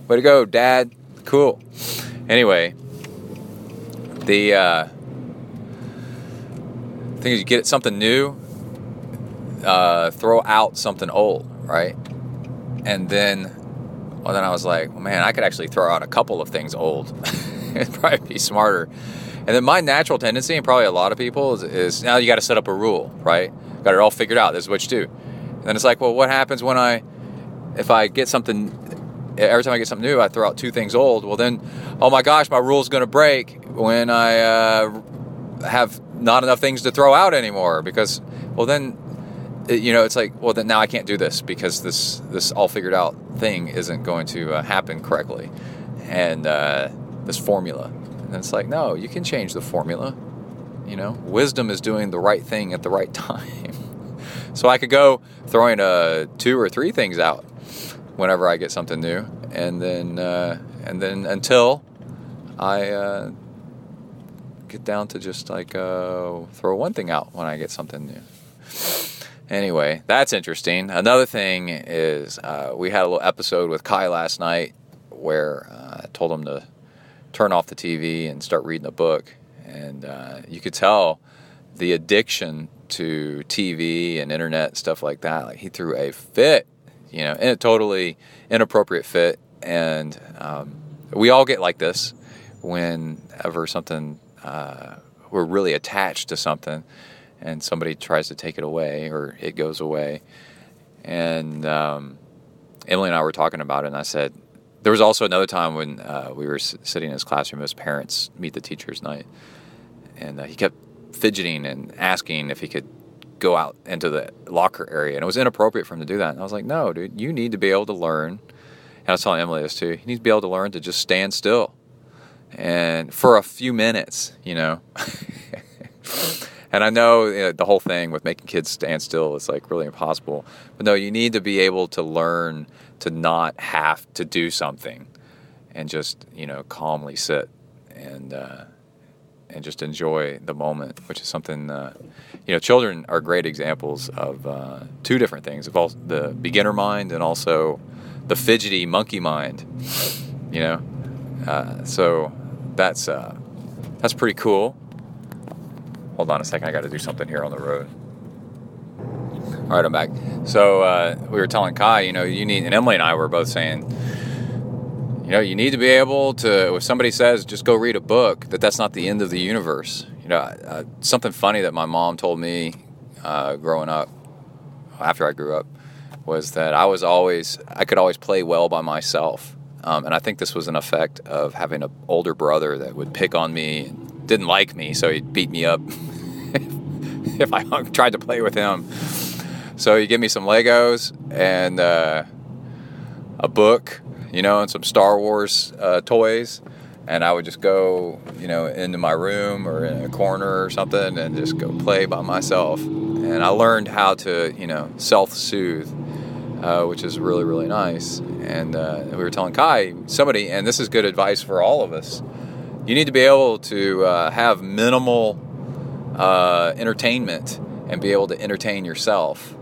Way to go, Dad. Cool. Anyway, the thing is, you get something new, throw out something old, right? And then I was like, well, man, I could actually throw out a couple of things old. It'd probably be smarter. And then my natural tendency, and probably a lot of people, is now you got to set up a rule, right? Got it all figured out. This is what you do. And then it's like, well, what happens when every time I get something new, I throw out two things old? Well, then, oh my gosh, my rule's going to break. when I have not enough things to throw out anymore, because, well, then, you know, it's like, well, then now I can't do this because this all figured out thing isn't going to happen correctly, and this formula. And it's like, no, you can change the formula. You know, wisdom is doing the right thing at the right time. So I could go throwing 2 or 3 things out whenever I get something new, and then until I get down to just like throw one thing out when I get something new. Anyway, that's interesting. Another thing is we had a little episode with Kai last night where I told him to turn off the TV and start reading a book, and you could tell the addiction to TV and internet, stuff like that. Like, he threw a fit, you know, in a totally inappropriate fit. And we all get like this whenever something, we're really attached to something and somebody tries to take it away or it goes away. And Emily and I were talking about it, and I said, there was also another time when we were sitting in his classroom as parents meet the teachers night, and he kept fidgeting and asking if he could go out into the locker area, and it was inappropriate for him to do that. And I was like, no, dude, you need to be able to learn, and I was telling Emily this too, he needs to be able to learn to just stand still and for a few minutes, you know. And I know, you know, the whole thing with making kids stand still is like really impossible, but no, you need to be able to learn to not have to do something and just, you know, calmly sit and just enjoy the moment, which is something, you know, children are great examples of two different things, of the beginner mind and also the fidgety monkey mind, you know. So that's pretty cool. Hold on a second, I got to do something here on the road. All right, I'm back. So we were telling Kai, you know, you need, and Emily and I were both saying, you know, you need to be able to, if somebody says, just go read a book, that's not the end of the universe. You know, something funny that my mom told me growing up, after I grew up, was that I could always play well by myself. And I think this was an effect of having an older brother that would pick on me, and didn't like me, so he'd beat me up if I tried to play with him. So he'd give me some Legos and a book, you know, and some Star Wars toys, and I would just go, you know, into my room or in a corner or something and just go play by myself. And I learned how to, you know, self-soothe, which is really, really nice. And we were telling Kai, somebody, and this is good advice for all of us, you need to be able to have minimal entertainment and be able to entertain yourself.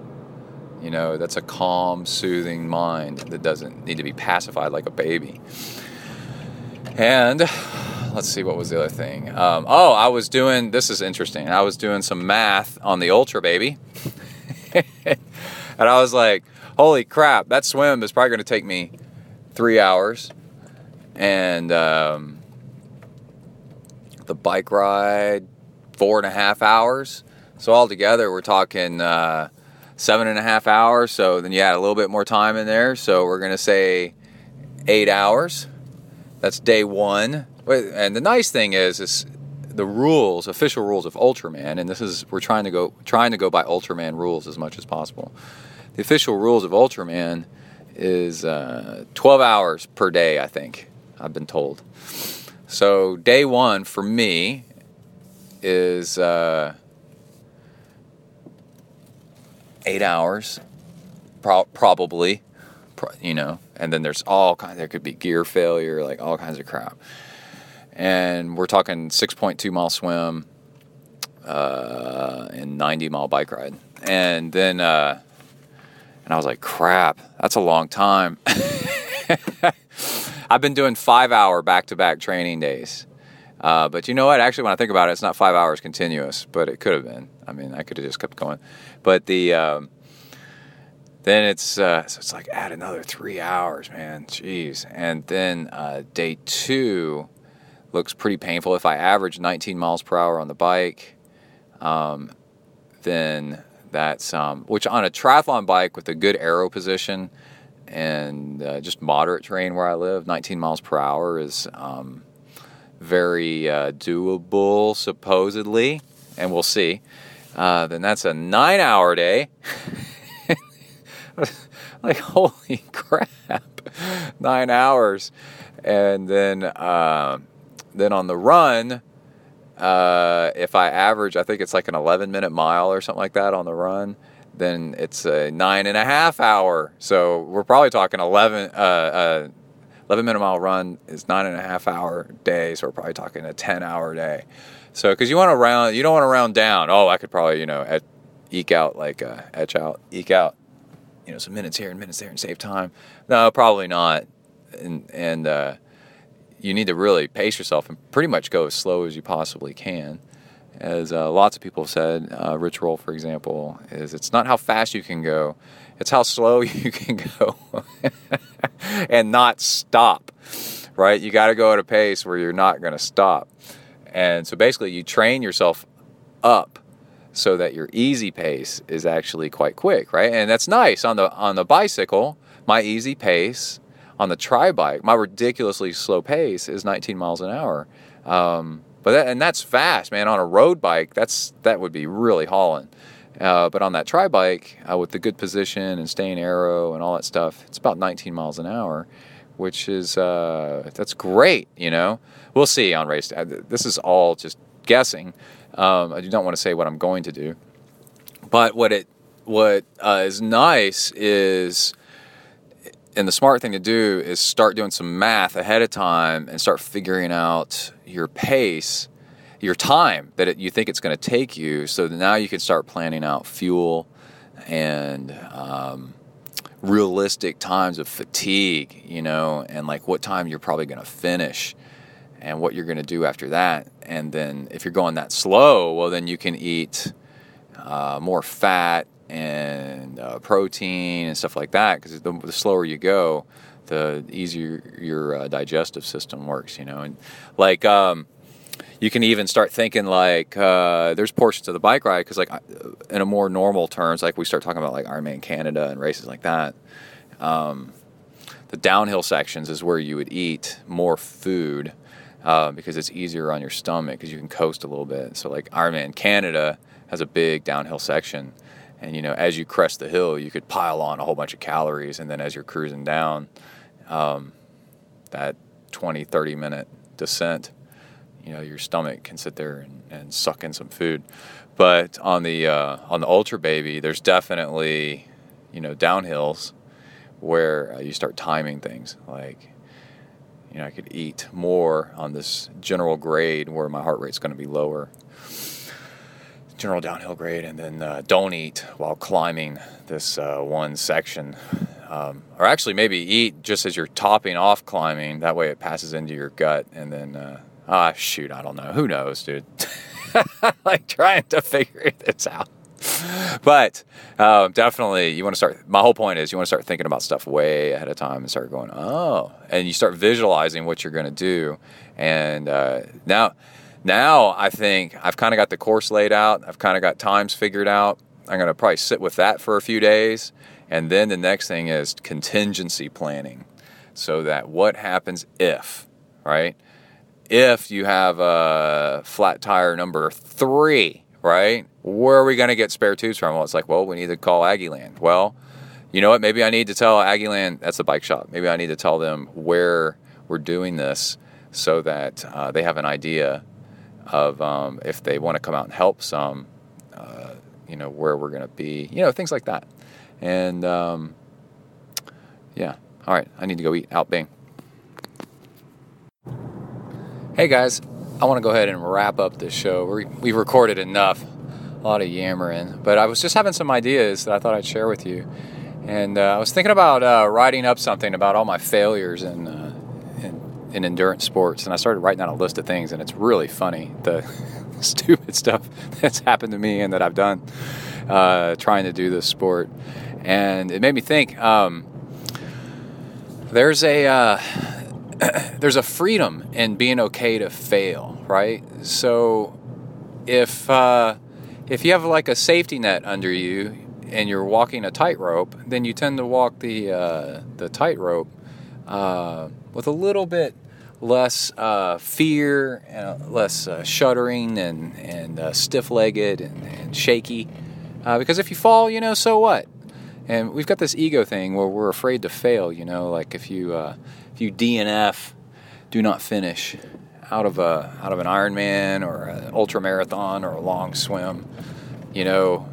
You know, that's a calm, soothing mind that doesn't need to be pacified like a baby. And let's see, what was the other thing? This is interesting. I was doing some math on the Ultra Baby. And I was like, holy crap, that swim is probably going to take me 3 hours. And the bike ride, 4.5 hours. So altogether, we're talking 7.5 hours, so then you add a little bit more time in there, so we're going to say 8 hours. That's day one. And the nice thing is the rules, official rules of Ultraman, and this is, we're trying to go by Ultraman rules as much as possible. The official rules of Ultraman is 12 hours per day, I think, I've been told. So day one for me is 8 hours, probably, you know, and then there's all kinds, there could be gear failure, like all kinds of crap. And we're talking 6.2 mile swim, and 90 mile bike ride. And then, and I was like, crap, that's a long time. I've been doing 5 hour back-to-back training days. But you know what? Actually, when I think about it, it's not 5 hours continuous, but it could have been. I mean, I could have just kept going. But the then it's so it's like add another 3 hours, man. Jeez. And then day two looks pretty painful. If I average 19 miles per hour on the bike, then that's which on a triathlon bike with a good aero position and just moderate terrain where I live, 19 miles per hour is very doable, supposedly, and we'll see. Then that's a 9-hour day. Like, holy crap, 9 hours. And then on the run, if I average, I think it's like an 11-minute mile or something like that on the run, then it's a 9.5 hour. So we're probably talking 11-minute mile run is 9.5 hour day. So we're probably talking a 10-hour day. So, cause you don't want to round down. Oh, I could probably, eke out, some minutes here and minutes there and save time. No, probably not. And you need to really pace yourself and pretty much go as slow as you possibly can. As lots of people have said, Rich Roll, for example, it's not how fast you can go, it's how slow you can go and not stop, right? You got to go at a pace where you're not going to stop. And so basically you train yourself up so that your easy pace is actually quite quick, right? And that's nice. On the bicycle, my easy pace on the tri-bike, my ridiculously slow pace is 19 miles an hour. But that's fast, man. On a road bike, that would be really hauling. But on that tri-bike, with the good position and staying aero and all that stuff, it's about 19 miles an hour, which is that's great. We'll see on race day. This is all just guessing. I don't want to say what I'm going to do, but what is nice is. And the smart thing to do is start doing some math ahead of time and start figuring out your pace, your time that you think it's going to take you. So that now you can start planning out fuel and realistic times of fatigue, and like what time you're probably going to finish and what you're going to do after that. And then if you're going that slow, well, then you can eat more fat and protein and stuff like that, because the slower you go, the easier your digestive system works, and like you can even start thinking like there's portions of the bike ride, because like in a more normal terms, like we start talking about like Ironman Canada and races like that, the downhill sections is where you would eat more food because it's easier on your stomach, because you can coast a little bit. So like Ironman Canada has a big downhill section. And, as you crest the hill, you could pile on a whole bunch of calories. And then as you're cruising down that 20, 30-minute descent, your stomach can sit there and suck in some food. But on the Ultra Baby, there's definitely, downhills where you start timing things. Like, I could eat more on this general grade where my heart rate's going to be lower. General downhill grade, and then don't eat while climbing this one section, or actually maybe eat just as you're topping off climbing, that way it passes into your gut, and then I don't know, who knows, dude. Like trying to figure this out. But definitely you want to start, my whole point is you want to start thinking about stuff way ahead of time and start going, oh, and you start visualizing what you're going to do. And now I think I've kind of got the course laid out. I've kind of got times figured out. I'm going to probably sit with that for a few days. And then the next thing is contingency planning. So that what happens if, right? If you have a flat tire number 3, right? Where are we going to get spare tubes from? Well, it's like, well, we need to call Aggieland. Well, you know what? Maybe I need to tell Aggieland, that's the bike shop. Maybe I need to tell them where we're doing this so that they have an idea of if they want to come out and help some, where we're going to be, things like that. And, yeah. All right. I need to go eat. Out bing. Hey, guys. I want to go ahead and wrap up this show. We've recorded enough. A lot of yammering. But I was just having some ideas that I thought I'd share with you. And I was thinking about writing up something about all my failures in endurance sports, and I started writing down a list of things, and it's really funny, the stupid stuff that's happened to me and that I've done trying to do this sport. And it made me think, there's a freedom in being okay to fail, right? So if you have like a safety net under you and you're walking a tightrope, then you tend to walk the tightrope with a little bit less fear, less shuddering and stiff-legged and shaky. Because if you fall, you know, so what? And we've got this ego thing where we're afraid to fail, you know, like if you DNF, do not finish, out of an Ironman or an ultra marathon or a long swim, you know,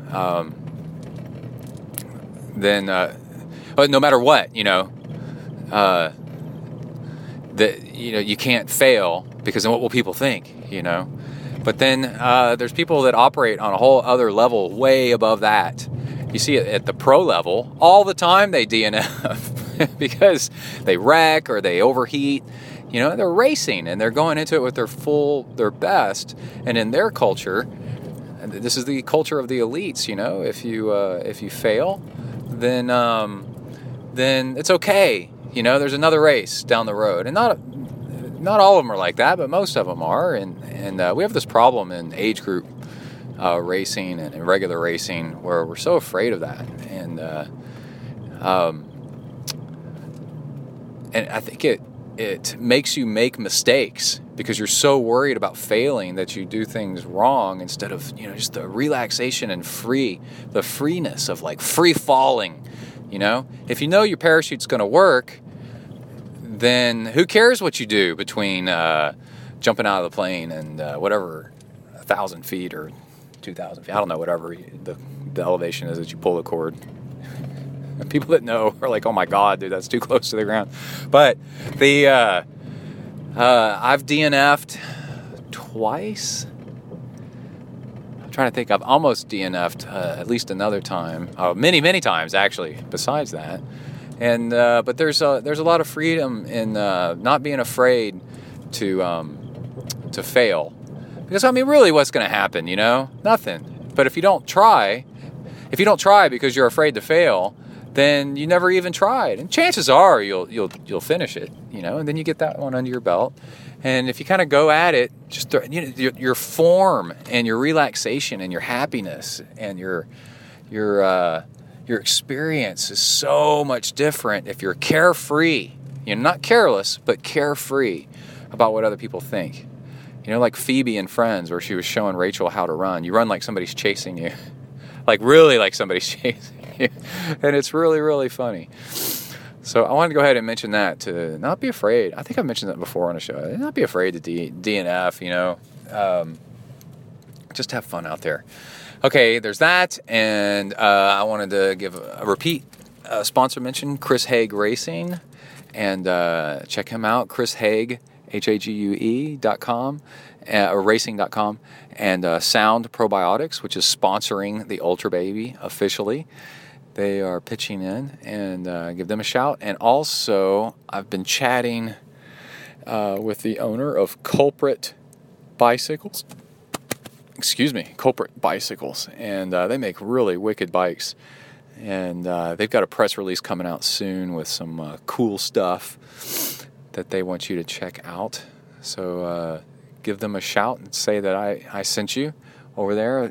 then but no matter what, you know, that, you know, you can't fail because then what will people think, you know? But then there's people that operate on a whole other level, way above that. You see it at the pro level all the time. They DNF because they wreck or they overheat. You know, they're racing and they're going into it with their best. And in their culture, this is the culture of the elites. You know, if you fail, then it's okay. You know, there's another race down the road, and not all of them are like that, but most of them are. And we have this problem in age group racing and in regular racing where we're so afraid of that. And I think it makes you make mistakes because you're so worried about failing that you do things wrong instead of, you know, just the relaxation and the freeness of like free falling. You know, if you know your parachute's going to work, then who cares what you do between jumping out of the plane and whatever, 1,000 feet or 2,000 feet. I don't know, whatever the elevation is that you pull the cord. People that know are like, oh, my God, dude, that's too close to the ground. But I've DNF'd twice. I'm trying to think. I've almost DNF'd at least another time. Many, many times, actually, besides that. And but there's a lot of freedom in not being afraid to fail, because I mean, really, what's going to happen? You know, nothing. But if you don't try because you're afraid to fail, then you never even tried. And chances are you'll finish it. You know, and then you get that one under your belt. And if you kind of go at it, just your form and your relaxation and your happiness and your your experience is so much different if you're carefree. You're not careless, but carefree about what other people think. You know, like Phoebe in Friends, where she was showing Rachel how to run. You run like somebody's chasing you. Like, really like somebody's chasing you. And it's really, really funny. So I wanted to go ahead and mention that, to not be afraid. I think I've mentioned that before on a show. Not be afraid to DNF, you know. Just have fun out there. Okay, there's that, and I wanted to give a repeat sponsor mention, Chris Hague Racing, and check him out, Chris Hague, HAGUE.com, or racing.com, and Sound Probiotics, which is sponsoring the Ultra Baby officially. They are pitching in, and give them a shout. And also, I've been chatting with the owner of Culprit Bicycles. Culprit Bicycles, and they make really wicked bikes, and they've got a press release coming out soon with some cool stuff that they want you to check out, so give them a shout and say that I sent you over there.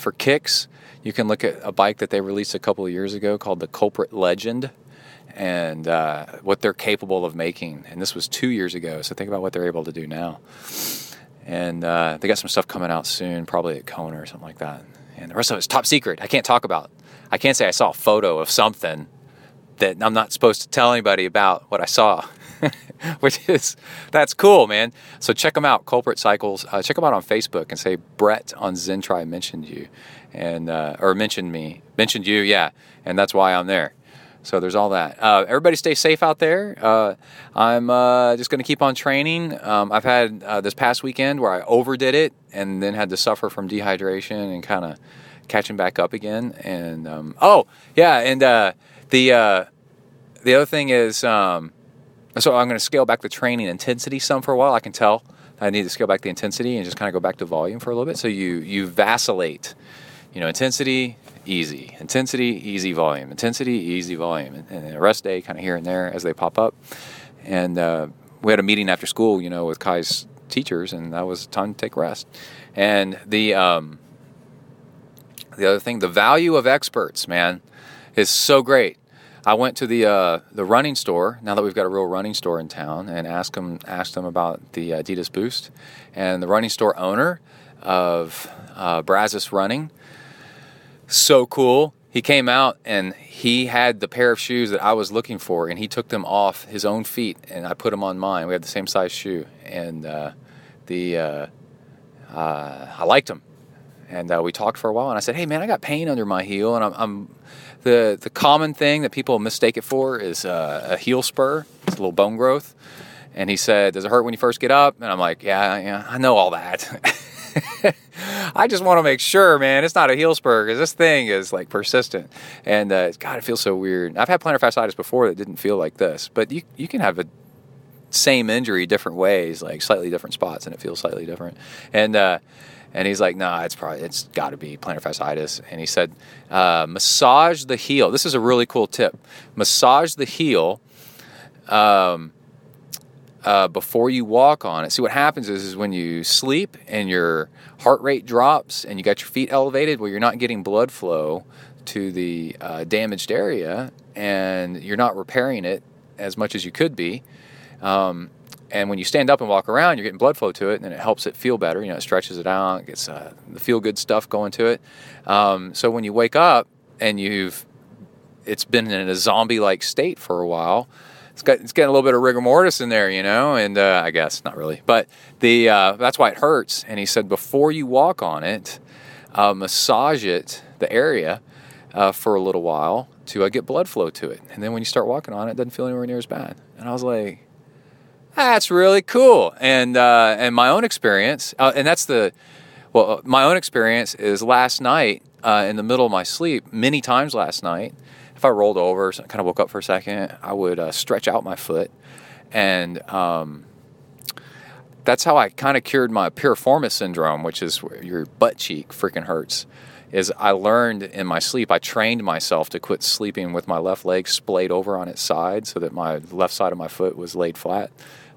For kicks, you can look at a bike that they released a couple of years ago called the Culprit Legend, and what they're capable of making, and this was 2 years ago, so think about what they're able to do now. And they got some stuff coming out soon, probably at Kona or something like that. And the rest of it's top secret. I can't talk about. I can't say I saw a photo of something that I'm not supposed to tell anybody about what I saw, that's cool, man. So check them out, Culprit Cycles. Check them out on Facebook and say Brett on Zentri mentioned you, and or mentioned you, yeah. And that's why I'm there. So there's all that. Everybody stay safe out there. I'm just going to keep on training. I've had this past weekend where I overdid it and then had to suffer from dehydration and kind of catching back up again. And the other thing is, so I'm going to scale back the training intensity some for a while. I can tell I need to scale back the intensity and just kind of go back to volume for a little bit. So you vacillate, you know, intensity. Easy intensity, easy volume, intensity, easy volume, and a rest day kind of here and there as they pop up. And we had a meeting after school, you know, with Kai's teachers, and that was time to take rest. And the other thing, the value of experts, man, is so great. I went to the running store, now that we've got a real running store in town, and asked them about the Adidas Boost. And the running store owner of Brazos Running, so cool, he came out and he had the pair of shoes that I was looking for, and he took them off his own feet, and I put them on mine. We had the same size shoe, and I liked them. And we talked for a while, and I said, "Hey, man, I got pain under my heel," and I'm the common thing that people mistake it for is a heel spur. It's a little bone growth. And he said, "Does it hurt when you first get up?" And I'm like, "Yeah, I know all that." I just want to make sure, man, it's not a heel spur, because this thing is like persistent. And God, it feels so weird. I've had plantar fasciitis before that didn't feel like this, but you can have a same injury different ways, like slightly different spots, and it feels slightly different. And he's like, "Nah, it's got to be plantar fasciitis." And he said, "Massage the heel." This is a really cool tip. Massage the heel before you walk on it. See, what happens is when you sleep and your heart rate drops and you got your feet elevated, well, you're not getting blood flow to the damaged area, and you're not repairing it as much as you could be. And when you stand up and walk around, you're getting blood flow to it, and then it helps it feel better. You know, it stretches it out, it gets the feel-good stuff going to it. So when you wake up and it's been in a zombie-like state for a while, it's getting a little bit of rigor mortis in there, you know, and I guess not really. But that's why it hurts. And he said, before you walk on it, massage it, the area, for a little while to get blood flow to it. And then when you start walking on it, it doesn't feel anywhere near as bad. And I was like, that's really cool. And my own experience, my own experience is last night, in the middle of my sleep, many times last night, if I rolled over, so I kind of woke up for a second, I would stretch out my foot. And that's how I kind of cured my piriformis syndrome, which is where your butt cheek freaking hurts, is I learned in my sleep, I trained myself to quit sleeping with my left leg splayed over on its side so that my left side of my foot was laid flat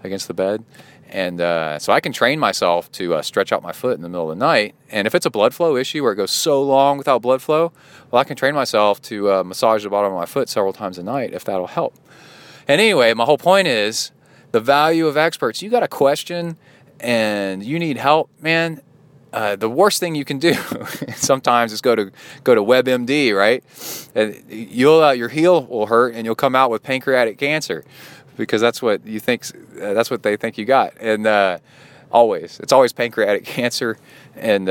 against the bed. And so I can train myself to stretch out my foot in the middle of the night. And if it's a blood flow issue where it goes so long without blood flow, well, I can train myself to massage the bottom of my foot several times a night if that'll help. And anyway, my whole point is the value of experts. You got a question and you need help, man. The worst thing you can do sometimes is go to WebMD, right? And your heel will hurt, and you'll come out with pancreatic cancer, because that's what they think you got. And it's always pancreatic cancer and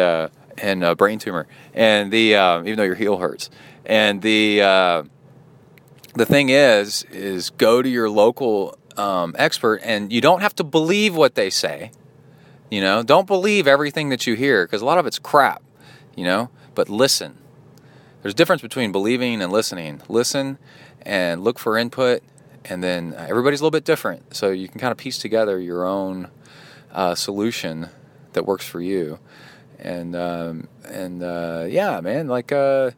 brain tumor. And even though your heel hurts, and the thing is go to your local expert, and you don't have to believe what they say. You know, don't believe everything that you hear, because a lot of it's crap, you know, but listen. There's a difference between believing and listening. Listen and look for input, and then everybody's a little bit different, so you can kind of piece together your own solution that works for you. And, yeah, man, like I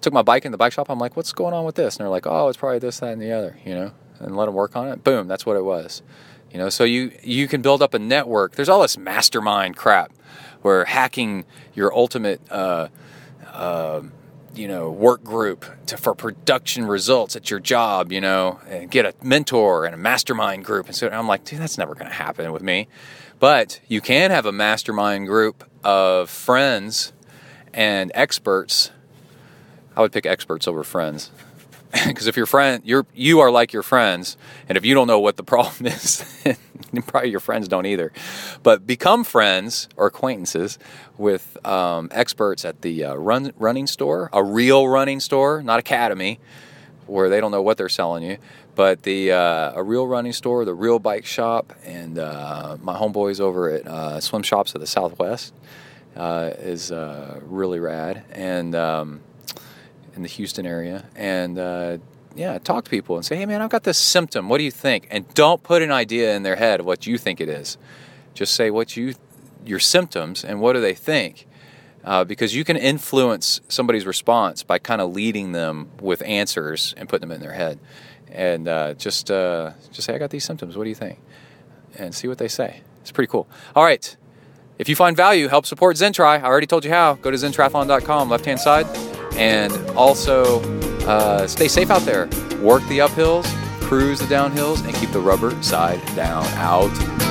took my bike in the bike shop. I'm like, "What's going on with this?" And they're like, "Oh, it's probably this, that, and the other," you know, and let them work on it. Boom, that's what it was. You know, so you can build up a network. There's all this mastermind crap where hacking your ultimate, work group for production results at your job, you know, and get a mentor and a mastermind group. And so I'm like, dude, that's never going to happen with me. But you can have a mastermind group of friends and experts. I would pick experts over friends. Because if your friend, you are like your friends, and if you don't know what the problem is, then probably your friends don't either. But become friends or acquaintances with experts at the running store, a real running store, not Academy, where they don't know what they're selling you, but a real running store, the real bike shop, and my homeboys over at Swim Shops of the Southwest is really rad. And in the Houston area, and talk to people and say, "Hey, man, I've got this symptom, what do you think?" And don't put an idea in their head of what you think it is. Just say what your symptoms and what do they think, because you can influence somebody's response by kind of leading them with answers and putting them in their head. And just say, "I got these symptoms, what do you think?" and see what they say. It's pretty cool. All right, if you find value, help support Zentri. I already told you how. Go to zentriathlon.com, left hand side. And also Stay safe out there. Work the uphills, cruise the downhills, and keep the rubber side down out.